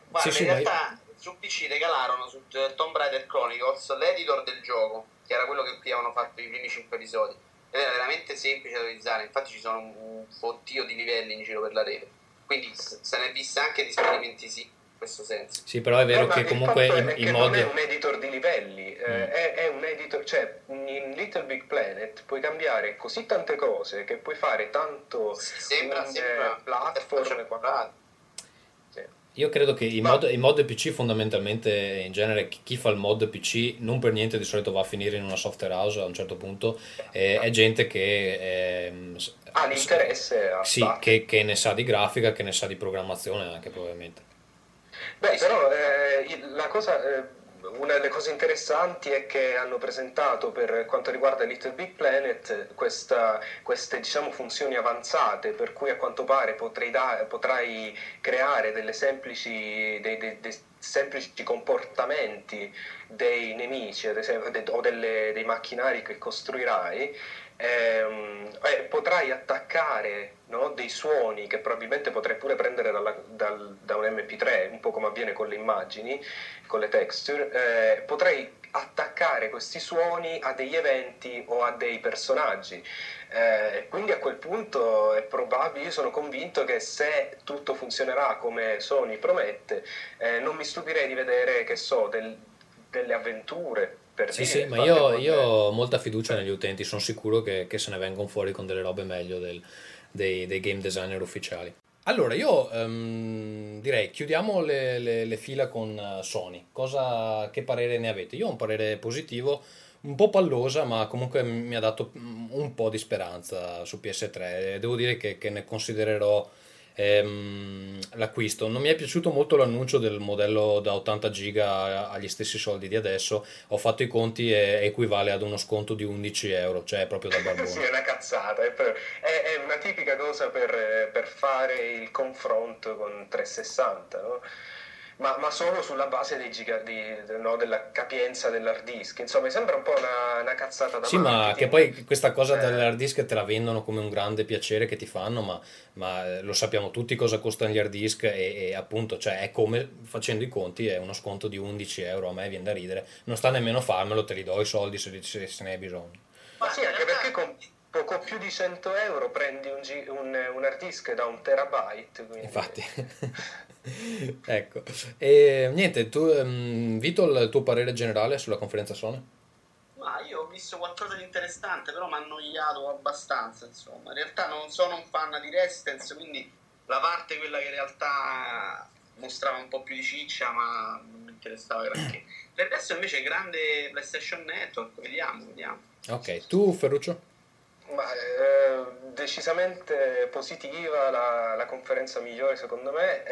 Guarda, sì, sì, in realtà vai. Su P C regalarono su Tomb Raider Chronicles l'editor del gioco, che era quello che qui avevano fatto i primi cinque episodi. Era veramente semplice da utilizzare, infatti ci sono un fottio di livelli in giro per la rete, quindi se ne è vista anche di sperimenti, sì, in questo senso. Sì, però è vero, no, che comunque in, in modo non è un editor di livelli, mm. eh, è, è un editor, cioè in Little Big Planet puoi cambiare così tante cose che puoi fare tanto, sì, sembra, sembra platform quadrato. Io credo che i mod, i mod P C fondamentalmente, in genere chi fa il mod P C non per niente di solito va a finire in una software house a un certo punto, eh, è gente che eh, ha l'interesse a sì, che, che ne sa di grafica, che ne sa di programmazione anche probabilmente. Beh, però eh, la cosa... Eh... Una delle cose interessanti è che hanno presentato, per quanto riguarda Little Big Planet, questa, queste diciamo funzioni avanzate, per cui a quanto pare potrei da, potrai creare delle semplici, dei, dei, dei semplici comportamenti dei nemici, ad esempio, de, o delle, dei macchinari che costruirai. Ehm, eh, potrai attaccare, no, dei suoni che probabilmente potrai pure prendere dalla, dal, da un M P tre, un po' come avviene con le immagini, con le texture, eh, potrai attaccare questi suoni a degli eventi o a dei personaggi, eh, quindi a quel punto è probabile, io sono convinto che se tutto funzionerà come Sony promette, eh, non mi stupirei di vedere, che so, del, delle avventure. Sì, sì, ma io, io ho molta fiducia negli utenti, sono sicuro che, che se ne vengono fuori con delle robe meglio del, dei, dei game designer ufficiali. Allora, io um, direi chiudiamo le, le, le fila con Sony. Cosa, che parere ne avete? Io ho un parere positivo, un po' pallosa, ma comunque mi ha dato un po' di speranza su P S tre. Devo dire che, che ne considererò ehm, l'acquisto. Non mi è piaciuto molto l'annuncio del modello da ottanta giga agli stessi soldi di adesso. Ho fatto i conti e equivale ad uno sconto di undici euro, cioè proprio da barbone. Sì, è una cazzata, è, per, è, è una tipica cosa per, per fare il confronto con trecentosessanta, no? Ma, ma solo sulla base dei giga, di, no, della capienza dell'hard disk. Insomma, mi sembra un po' una, una cazzata da sì, marketing. Ma che poi questa cosa eh. dell'hard disk te la vendono come un grande piacere che ti fanno, ma, ma lo sappiamo tutti cosa costano gli hard disk e, e appunto, cioè, è come, facendo i conti, è uno sconto di undici euro, a me viene da ridere. Non sta nemmeno a farmelo, te li do i soldi se, se, se ne hai bisogno. Ma sì, anche perché con poco più di cento euro prendi un, gi- un, un hard disk da un terabyte. Quindi... Infatti... Ecco, e niente, tu, um, Vito, il tuo parere generale sulla conferenza Sony? Ma io ho visto qualcosa di interessante, però mi ha annoiato abbastanza, insomma. In realtà non sono un fan di Resistance, quindi la parte quella che in realtà mostrava un po' più di ciccia, ma non mi interessava granché. Per adesso invece grande PlayStation Network, vediamo, vediamo. Ok, tu Ferruccio? Ma, eh, decisamente positiva la, la conferenza migliore secondo me,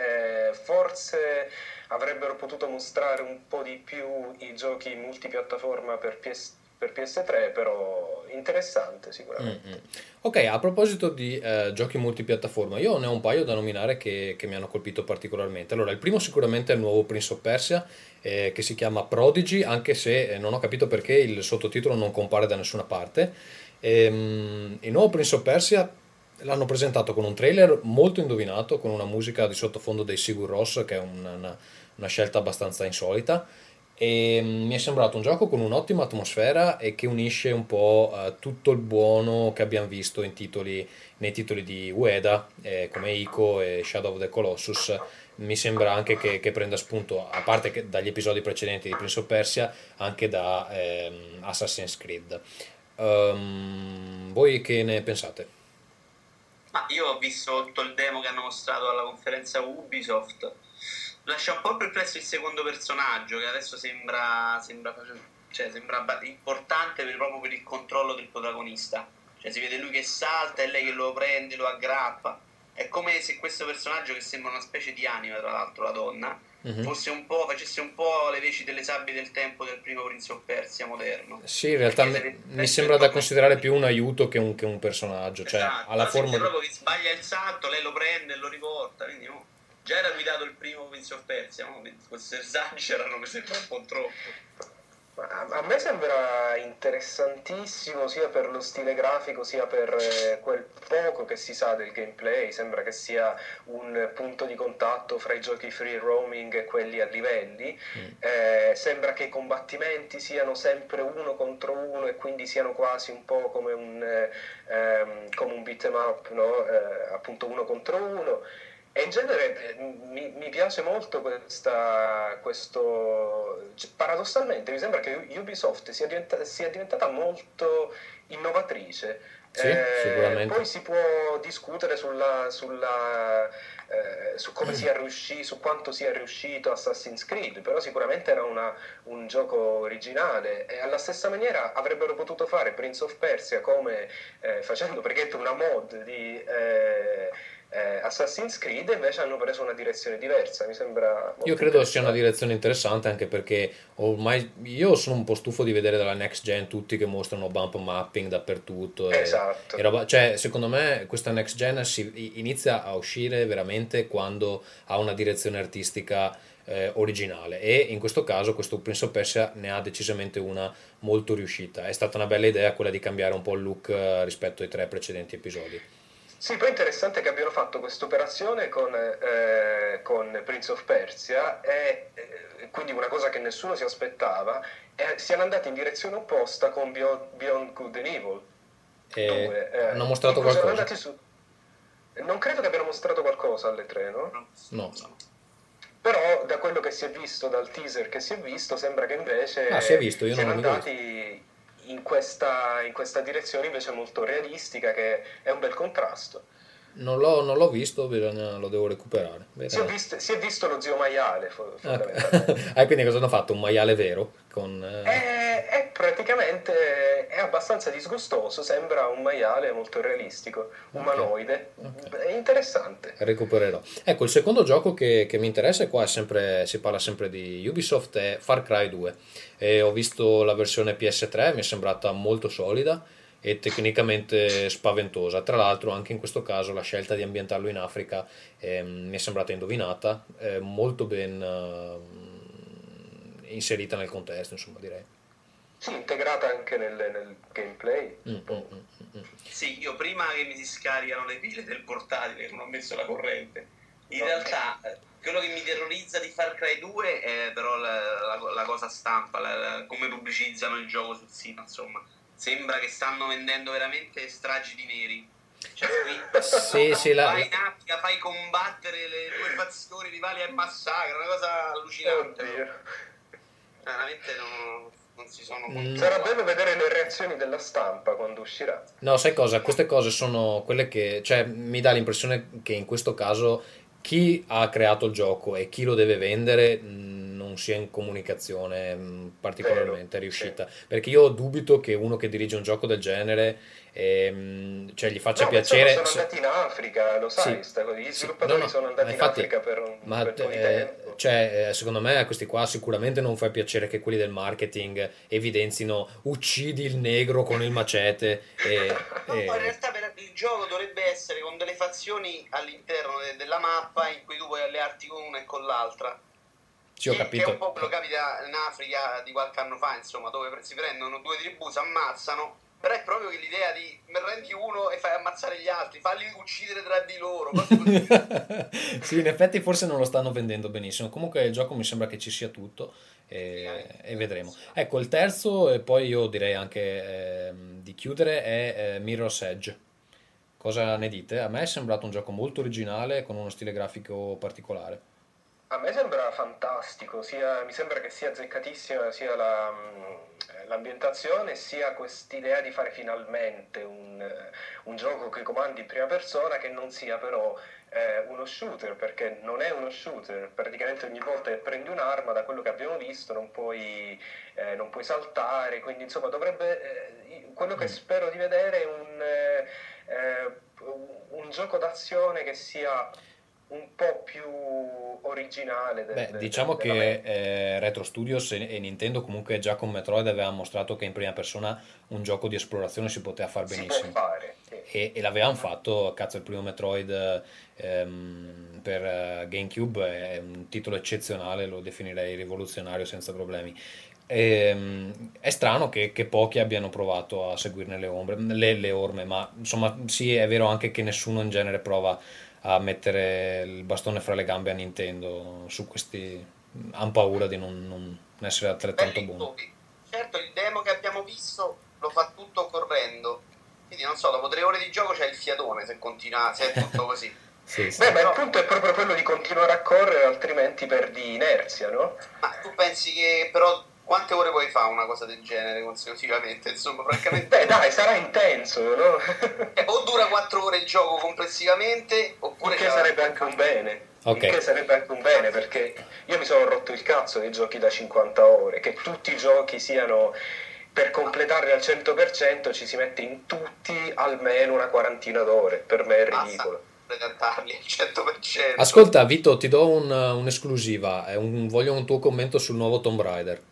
eh, forse avrebbero potuto mostrare un po' di più i giochi multipiattaforma per, P S, per P S tre, però interessante sicuramente. Mm-hmm. Ok, a proposito di eh, giochi multipiattaforma, io ne ho un paio da nominare che, che mi hanno colpito particolarmente. Allora, il primo sicuramente è il nuovo Prince of Persia, eh, che si chiama Prodigy, anche se eh, non ho capito perché il sottotitolo non compare da nessuna parte. Ehm, il nuovo Prince of Persia l'hanno presentato con un trailer molto indovinato, con una musica di sottofondo dei Sigur Rós, che è una, una, una scelta abbastanza insolita, e mi è sembrato un gioco con un'ottima atmosfera e che unisce un po' eh, tutto il buono che abbiamo visto in titoli, nei titoli di Ueda, eh, come Ico e Shadow of the Colossus. Mi sembra anche che, che prenda spunto, a parte che dagli episodi precedenti di Prince of Persia, anche da eh, Assassin's Creed. Um, voi che ne pensate? Ma io ho visto tutto il demo che hanno mostrato alla conferenza Ubisoft. Lascia un po' perplesso il secondo personaggio, che adesso sembra sembra, cioè, sembra importante per, proprio per il controllo del protagonista. Cioè, si vede lui che salta e lei che lo prende, lo aggrappa. È come se questo personaggio, che sembra una specie di anima, tra l'altro, la donna, Mm-hmm. fosse un po', facesse un po' le veci delle sabbie del tempo del primo Prince of Persia moderno. Sì, in realtà mi, mi sembra da considerare più un aiuto che un, che un personaggio. Esatto, cioè, alla forma proprio che sbaglia il salto, lei lo prende e lo riporta. Quindi, oh, già era guidato il primo Prince of Persia, no? Questi esercizi erano, mi sembra, un po' troppo. A me sembra interessantissimo sia per lo stile grafico sia per quel poco che si sa del gameplay. Sembra che sia un punto di contatto fra i giochi free roaming e quelli a livelli. Mm. Eh, sembra che i combattimenti siano sempre uno contro uno e quindi siano quasi un po' come un, ehm, come un beat 'em up, no? Eh, appunto uno contro uno. E in genere mi, mi piace molto questa, questo, paradossalmente mi sembra che Ubisoft sia diventata, sia diventata molto innovatrice. Sì, eh, sicuramente. Poi si può discutere sulla, sulla, eh, su come sia riuscito, su quanto sia riuscito Assassin's Creed, però sicuramente era una, un gioco originale, e alla stessa maniera avrebbero potuto fare Prince of Persia come eh, facendo praticamente una mod di eh, Eh, Assassin's Creed, invece hanno preso una direzione diversa. Mi sembra molto, io credo sia una direzione interessante, anche perché ormai io sono un po' stufo di vedere dalla next gen tutti che mostrano bump mapping dappertutto. Esatto. E, e roba, cioè, secondo me questa next gen si inizia a uscire veramente quando ha una direzione artistica eh, originale, e in questo caso questo Prince of Persia ne ha decisamente una molto riuscita. È stata una bella idea quella di cambiare un po' il look eh, rispetto ai tre precedenti episodi. Sì, poi è interessante che abbiano fatto questa operazione con, eh, con Prince of Persia, e eh, quindi una cosa che nessuno si aspettava, e siano andati in direzione opposta con Beyond, Beyond Good and Evil. E dove, eh, hanno mostrato qualcosa? Su... Non credo che abbiano mostrato qualcosa alle tre, no? No. Però da quello che si è visto, dal teaser che si è visto, sembra che invece ah, si è visto, io siano non andati... In questa, in questa direzione invece molto realistica, che è un bel contrasto. Non l'ho, non l'ho visto, bisogna, lo devo recuperare. Si è, visto, si è visto lo zio maiale. Ah, quindi cosa hanno fatto? Un maiale vero? Con, eh... Eh, eh, praticamente è abbastanza disgustoso, sembra un maiale molto realistico, umanoide, okay. È interessante. Recupererò. Ecco, il secondo gioco che, che mi interessa, e qua è sempre, si parla sempre di Ubisoft, è Far Cry due. E ho visto la versione P S tre, mi è sembrata molto solida e tecnicamente spaventosa. Tra l'altro anche in questo caso la scelta di ambientarlo in Africa eh, mi è sembrata indovinata, eh, molto ben eh, inserita nel contesto, insomma, direi. Sì, integrata anche nel, nel gameplay. Mm, mm, mm, mm. Sì, io prima che mi si scaricano le pile del portatile non ho messo la corrente. In no, realtà eh. quello che mi terrorizza di Far Cry due è però la, la, la cosa stampa, la, la, come pubblicizzano il gioco sul sito, insomma. Sembra che stanno vendendo veramente stragi di neri. Cioè, sì, sì, la... vai in Africa, fai combattere le due fazioni rivali e massacra, una cosa allucinante. No? Veramente non, non si sono... Mm. Sarà bello vedere le reazioni della stampa quando uscirà. No, sai cosa? Queste cose sono quelle che... Cioè, mi dà l'impressione che in questo caso chi ha creato il gioco e chi lo deve vendere... non sia in comunicazione mh, particolarmente Vero, riuscita sì. Perché io dubito che uno che dirige un gioco del genere ehm, cioè gli faccia no, piacere. Sono andati in Africa, lo sai, sì, gli sviluppatori no, no, sono andati infatti, in Africa per un, ma, per un eh, tempo. Cioè, secondo me a questi qua sicuramente non fa piacere che quelli del marketing evidenzino uccidi il negro con il macete e, no, e... in realtà per il gioco dovrebbe essere con delle fazioni all'interno de- della mappa in cui tu puoi allearti con una e con l'altra. Sì, ho capito. Che è un po' quello che capita in Africa di qualche anno fa, insomma, dove si prendono due tribù, si ammazzano, però è proprio l'idea di prendi uno e fai ammazzare gli altri, falli uccidere tra di loro. Sì, in effetti forse non lo stanno vendendo benissimo. Comunque il gioco mi sembra che ci sia tutto e, sì, e vedremo. Ecco, il terzo, e poi io direi anche eh, di chiudere, è eh, Mirror's Edge. Cosa ne dite? A me è sembrato un gioco molto originale con uno stile grafico particolare. A me sembra fantastico, sia, mi sembra che sia azzeccatissima sia la, l'ambientazione, sia quest'idea di fare finalmente un, un gioco che comandi in prima persona che non sia però eh, uno shooter, perché non è uno shooter, praticamente ogni volta che prendi un'arma, da quello che abbiamo visto, non puoi, eh, non puoi saltare, quindi insomma dovrebbe, eh, quello che spero di vedere è un, eh, un gioco d'azione che sia... un po' più originale del, Beh, del, diciamo del, che eh, Retro Studios e, e Nintendo comunque già con Metroid aveva mostrato che in prima persona un gioco di esplorazione si poteva far benissimo, si può fare, sì. e, e l'avevano fatto, cazzo, il primo Metroid ehm, per GameCube è un titolo eccezionale, lo definirei rivoluzionario senza problemi. E, è strano che, che pochi abbiano provato a seguirne le, ombre, le, le orme, ma insomma sì, è vero anche che nessuno in genere prova a mettere il bastone fra le gambe a Nintendo su questi, hanno paura di non, non essere altrettanto buoni. Certo, il demo che abbiamo visto lo fa tutto correndo, quindi non so, dopo tre ore di gioco c'è il fiatone se continua, se è tutto così. Sì, sì. Beh, ma il punto è proprio quello di continuare a correre, altrimenti perdi inerzia, no? Ma tu pensi che però quante ore puoi fare una cosa del genere consecutivamente? Insomma, francamente... Beh, dai, sarà intenso, no? O dura quattro ore il gioco complessivamente, oppure... Che sarebbe anche un bene. Okay. Che sarebbe anche un bene, perché io mi sono rotto il cazzo dei giochi da cinquanta ore, che tutti i giochi siano... Per completarli al cento per cento ci si mette in tutti almeno una quarantina d'ore, per me è ridicolo. Cantarli al cento per cento. Ascolta, Vito, ti do un, un'esclusiva, un, voglio un tuo commento sul nuovo Tomb Raider.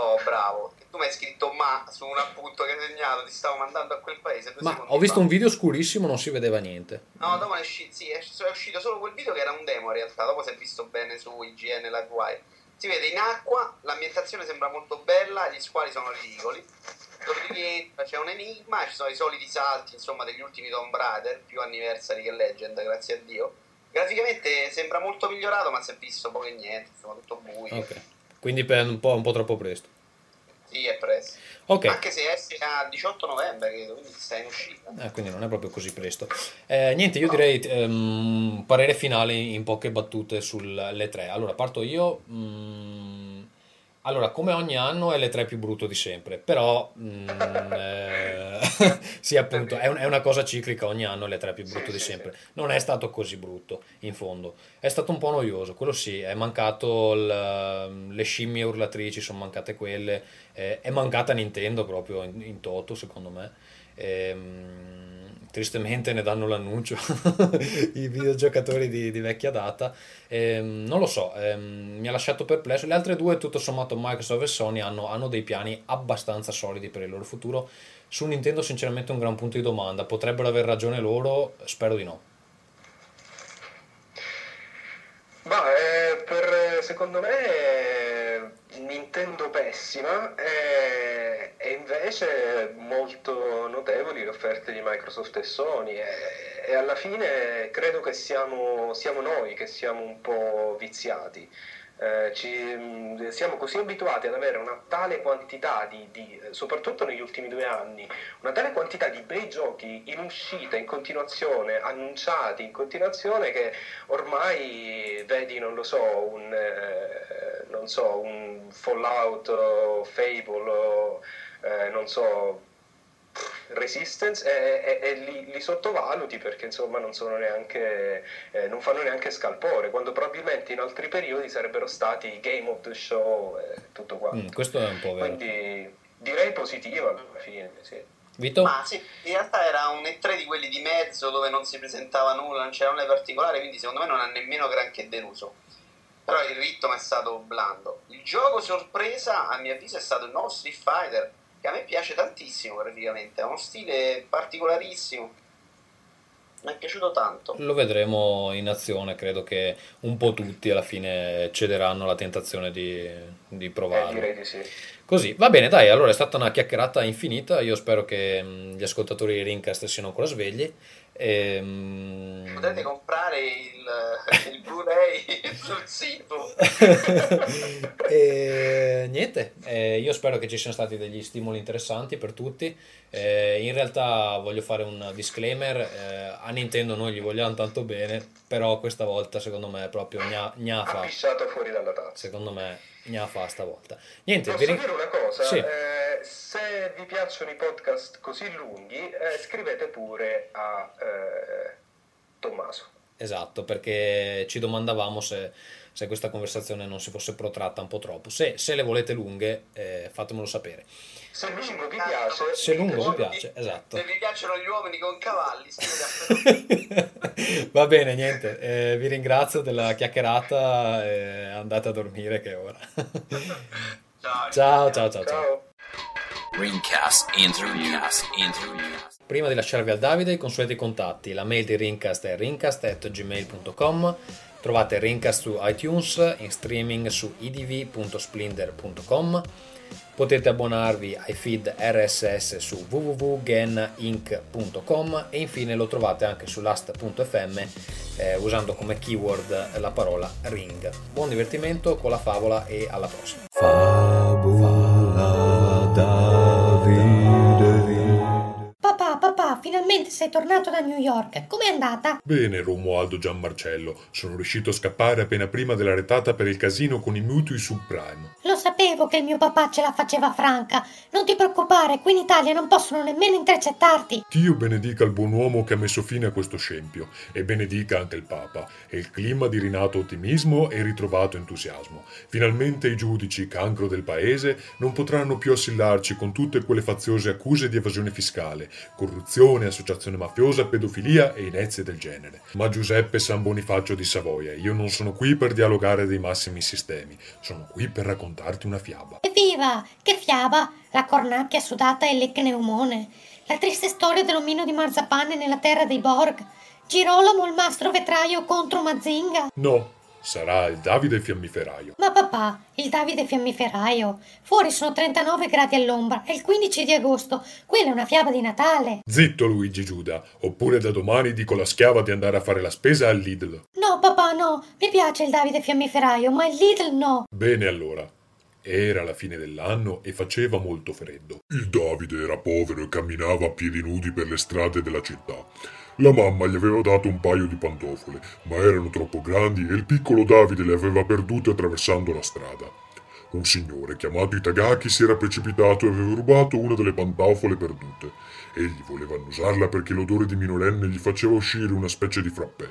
Oh, bravo, tu mi hai scritto ma su un appunto che hai segnato, ti stavo mandando a quel paese. Ma ho visto fa. un video scurissimo, non si vedeva niente. No, dopo è uscito, sì, è uscito solo quel video che era un demo in realtà, dopo si è visto bene su I G N la Guai. Si vede in acqua, l'ambientazione sembra molto bella, gli squali sono ridicoli. Dopodiché c'è un enigma, ci sono i soliti salti, insomma, degli ultimi Tomb Raider, più anniversary che Legend, grazie a Dio. Graficamente sembra molto migliorato, ma si è visto poco e niente, insomma, tutto buio. Ok. Quindi per un po', un po' troppo presto. Sì, è presto. Okay. Anche se esce a diciotto novembre, credo, quindi sta in uscita. Ah, quindi non è proprio così presto. Eh, niente, io no. direi um, parere finale in poche battute sulle tre. Allora, parto io. Mm, allora, come ogni anno è l'E tre più brutto di sempre, però... Mm, eh... Sì, appunto, è, un, è una cosa ciclica, ogni anno le tre più brutte sì, di sì, sempre. Sì. Non è stato così brutto, in fondo. È stato un po' noioso, quello sì, è mancato il, le scimmie urlatrici, sono mancate quelle, eh, è mancata Nintendo proprio in, in toto, secondo me. E, tristemente ne danno l'annuncio i videogiocatori di, di vecchia data, e, non lo so, e, mi ha lasciato perplesso. Le altre due tutto sommato, Microsoft e Sony, hanno, hanno dei piani abbastanza solidi per il loro futuro. Su Nintendo sinceramente un gran punto di domanda, potrebbero aver ragione loro, spero di no. Bah, eh, per, secondo me Nintendo pessima, eh, e invece molto notevoli le offerte di Microsoft e Sony, e, e alla fine credo che siamo, siamo noi che siamo un po' viziati, eh, ci, siamo così abituati ad avere una tale quantità di, di, soprattutto negli ultimi due anni, una tale quantità di bei giochi in uscita, in continuazione, annunciati in continuazione, che ormai vedi, non lo so, un... Eh, non so, un Fallout o Fable o eh, non so, Resistance, e, e, e li, li sottovaluti perché insomma non sono neanche eh, non fanno neanche scalpore, quando probabilmente in altri periodi sarebbero stati Game of the Show e eh, tutto quanto. Mm, questo è un po' vero. Quindi direi positiva alla fine, sì. Vito? Ma sì, in realtà era un E tre di quelli di mezzo dove non si presentava nulla, non c'era nulla di particolare, quindi secondo me non ha nemmeno granché deluso. Però il ritmo è stato blando. Il gioco sorpresa, a mio avviso, è stato il nuovo Street Fighter, che a me piace tantissimo praticamente, ha uno stile particolarissimo, mi è piaciuto tanto. Lo vedremo in azione, credo che un po' tutti alla fine cederanno alla tentazione di, di provarlo. Eh, direi di sì. Così, va bene, dai, allora è stata una chiacchierata infinita, io spero che gli ascoltatori di Rincast siano ancora svegli. Ehm... potete comprare il, il Blu-ray sul sito. E, niente, eh, io spero che ci siano stati degli stimoli interessanti per tutti, eh, in realtà voglio fare un disclaimer, eh, a Nintendo noi gli vogliamo tanto bene, però questa volta secondo me è proprio gna, gnafa, ha pisciato fuori dalla tazza, secondo me gnafa stavolta. Niente, posso vi... dire una cosa? Sì. Eh, se vi piacciono i podcast così lunghi, eh, scrivete pure a eh, Tommaso. Esatto, perché ci domandavamo se, se questa conversazione non si fosse protratta un po' troppo. Se, se le volete lunghe, eh, fatemelo sapere. Se lungo vi piace, se lungo vi piace, esatto. Se vi piacciono gli uomini con cavalli, va bene, niente. Eh, vi ringrazio della chiacchierata. Eh, andate a dormire che è ora. Ciao, ciao, ciao, ciao, ciao. Rincast Interview. Prima di lasciarvi al Davide, i consueti contatti. La mail di Rincast è rincast at gmail dot com. Trovate Rincast su iTunes, in streaming su i d v dot splinder dot com. Potete abbonarvi ai feed R S S su w w w dot geninc dot com e infine lo trovate anche su last dot f m eh, usando come keyword la parola ring. Buon divertimento con la favola e alla prossima. Favola Davide. Papà, papà, finalmente sei tornato da New York. Com'è andata? Bene, Romualdo Gianmarcello. Sono riuscito a scappare appena prima della retata per il casino con i mutui subprime. Lo sapevo che il mio papà ce la faceva franca. Non ti preoccupare, qui in Italia non possono nemmeno intercettarti. Dio benedica il buon uomo che ha messo fine a questo scempio, e benedica anche il Papa, e il clima di rinato ottimismo e ritrovato entusiasmo. Finalmente i giudici, cancro del paese, non potranno più assillarci con tutte quelle faziose accuse di evasione fiscale, corruzione, associazione mafiosa, pedofilia e inezie del genere. Ma Giuseppe San Bonifacio di Savoia, io non sono qui per dialogare dei massimi sistemi, sono qui per raccontare una fiaba. Evviva! Che fiaba? La cornacchia sudata e l'ecneumone, la triste storia dell'omino di marzapane nella terra dei Borg, Girolamo il mastro vetraio contro Mazinga. No, sarà il Davide fiammiferaio. Ma papà, il Davide fiammiferaio? Fuori sono trentanove gradi all'ombra, è il quindici di agosto, quella è una fiaba di Natale. Zitto Luigi Giuda, oppure da domani dico alla schiava di andare a fare la spesa al Lidl. No papà, no, mi piace il Davide fiammiferaio, ma il Lidl no. Bene allora. Era la fine dell'anno e faceva molto freddo. Il Davide era povero e camminava a piedi nudi per le strade della città. La mamma gli aveva dato un paio di pantofole, ma erano troppo grandi e il piccolo Davide le aveva perdute attraversando la strada. Un signore chiamato Itagaki si era precipitato e aveva rubato una delle pantofole perdute. Egli voleva annusarla perché l'odore di minorenne gli faceva uscire una specie di frappè.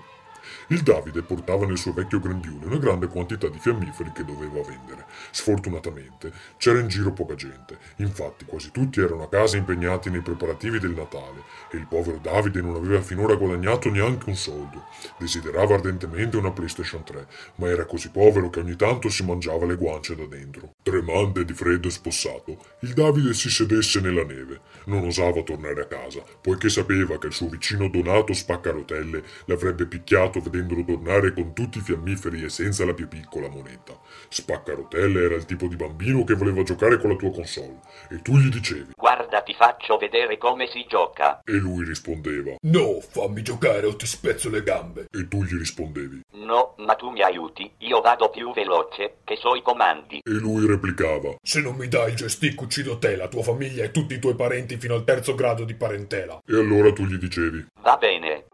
Il Davide portava nel suo vecchio grembiule una grande quantità di fiammiferi che doveva vendere. Sfortunatamente c'era in giro poca gente, infatti quasi tutti erano a casa impegnati nei preparativi del Natale e il povero Davide non aveva finora guadagnato neanche un soldo. Desiderava ardentemente una PlayStation tre, ma era così povero che ogni tanto si mangiava le guance da dentro. Tremante di freddo e spossato, il Davide si sedesse nella neve. Non osava tornare a casa, poiché sapeva che il suo vicino Donato Spaccarotelle l'avrebbe picchiato vedendo tornare con tutti i fiammiferi e senza la più piccola moneta. Spaccarotelle era il tipo di bambino che voleva giocare con la tua console e tu gli dicevi: "Guarda, ti faccio vedere come si gioca". E lui rispondeva: "No, fammi giocare o ti spezzo le gambe". E tu gli rispondevi: "No, ma tu mi aiuti, io vado più veloce, che so i comandi". E lui replicava: "Se non mi dai il joystick uccido te, la tua famiglia e tutti i tuoi parenti fino al terzo grado di parentela". E allora tu gli dicevi: "Va bene".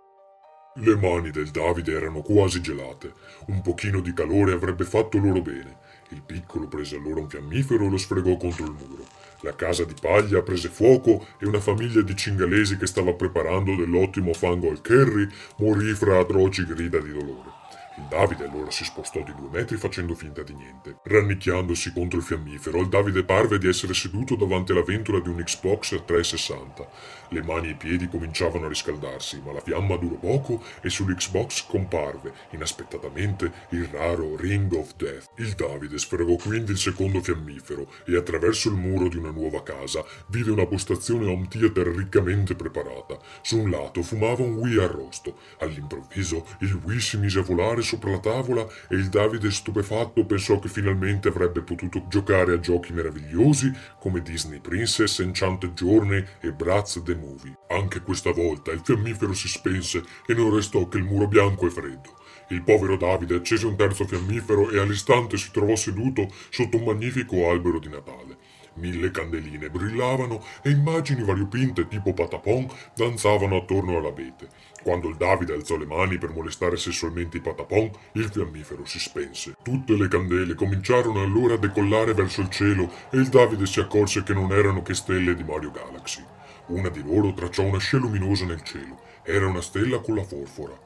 Le mani del Davide erano quasi gelate, un pochino di calore avrebbe fatto loro bene. Il piccolo prese allora un fiammifero e lo sfregò contro il muro. La casa di paglia prese fuoco e una famiglia di cingalesi che stava preparando dell'ottimo fango al curry morì fra atroci grida di dolore. Il Davide allora si spostò di due metri facendo finta di niente. Rannicchiandosi contro il fiammifero, il Davide parve di essere seduto davanti alla ventola di un Xbox trecentosessanta. Le mani e i piedi cominciavano a riscaldarsi, ma la fiamma durò poco e sull'Xbox comparve, inaspettatamente, il raro Ring of Death. Il Davide sfregò quindi il secondo fiammifero e attraverso il muro di una nuova casa vide una postazione home theater riccamente preparata. Su un lato fumava un Wii arrosto. All'improvviso il Wii si mise a volare sopra la tavola e il Davide stupefatto pensò che finalmente avrebbe potuto giocare a giochi meravigliosi come Disney Princess, Enchanted Journey e Bratz the Movie. Anche questa volta il fiammifero si spense e non restò che il muro bianco e freddo. Il povero Davide accese un terzo fiammifero e all'istante si trovò seduto sotto un magnifico albero di Natale. Mille candeline brillavano e immagini variopinte tipo Patapon danzavano attorno all'abete. Quando il Davide alzò le mani per molestare sessualmente i Patapon, il fiammifero si spense. Tutte le candele cominciarono allora a decollare verso il cielo e il Davide si accorse che non erano che stelle di Mario Galaxy. Una di loro tracciò una scia luminosa nel cielo. Era una stella con la forfora.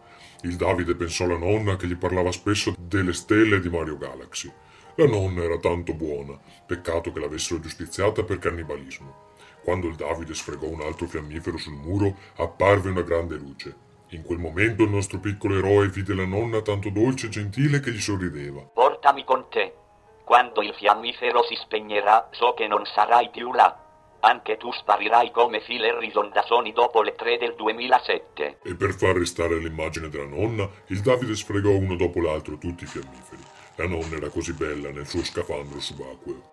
Il Davide pensò alla nonna che gli parlava spesso delle stelle di Mario Galaxy. La nonna era tanto buona, peccato che l'avessero giustiziata per cannibalismo. Quando il Davide sfregò un altro fiammifero sul muro, apparve una grande luce. In quel momento il nostro piccolo eroe vide la nonna tanto dolce e gentile che gli sorrideva. "Portami con te. Quando il fiammifero si spegnerà, so che non sarai più là. Anche tu sparirai come Phil Harrison da Sony dopo le tre del duemilasette. E per far restare l'immagine della nonna, il Davide sfregò uno dopo l'altro tutti i fiammiferi. La nonna era così bella nel suo scafandro subacqueo.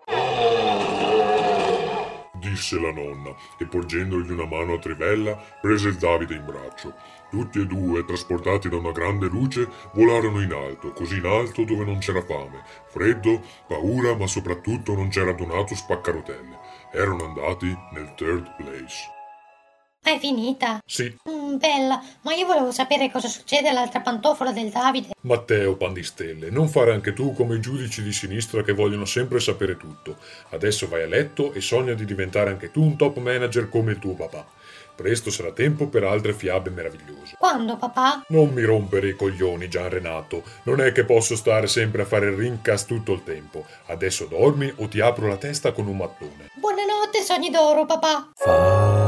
Disse la nonna e porgendogli una mano a trivella prese il Davide in braccio. Tutti e due, trasportati da una grande luce, volarono in alto, così in alto dove non c'era fame, freddo, paura, ma soprattutto non c'era Donato Spaccarotelle. Erano andati nel third place. È finita? Sì. Mm, bella, ma io volevo sapere cosa succede all'altra pantofola del Davide. Matteo Pandistelle, non fare anche tu come i giudici di sinistra che vogliono sempre sapere tutto. Adesso vai a letto e sogna di diventare anche tu un top manager come il tuo papà. Presto sarà tempo per altre fiabe meravigliose. Quando, papà? Non mi rompere i coglioni, Gianrenato. Non è che posso stare sempre a fare il rincast tutto il tempo. Adesso dormi o ti apro la testa con un mattone. Buonanotte, sogni d'oro, papà. Fa-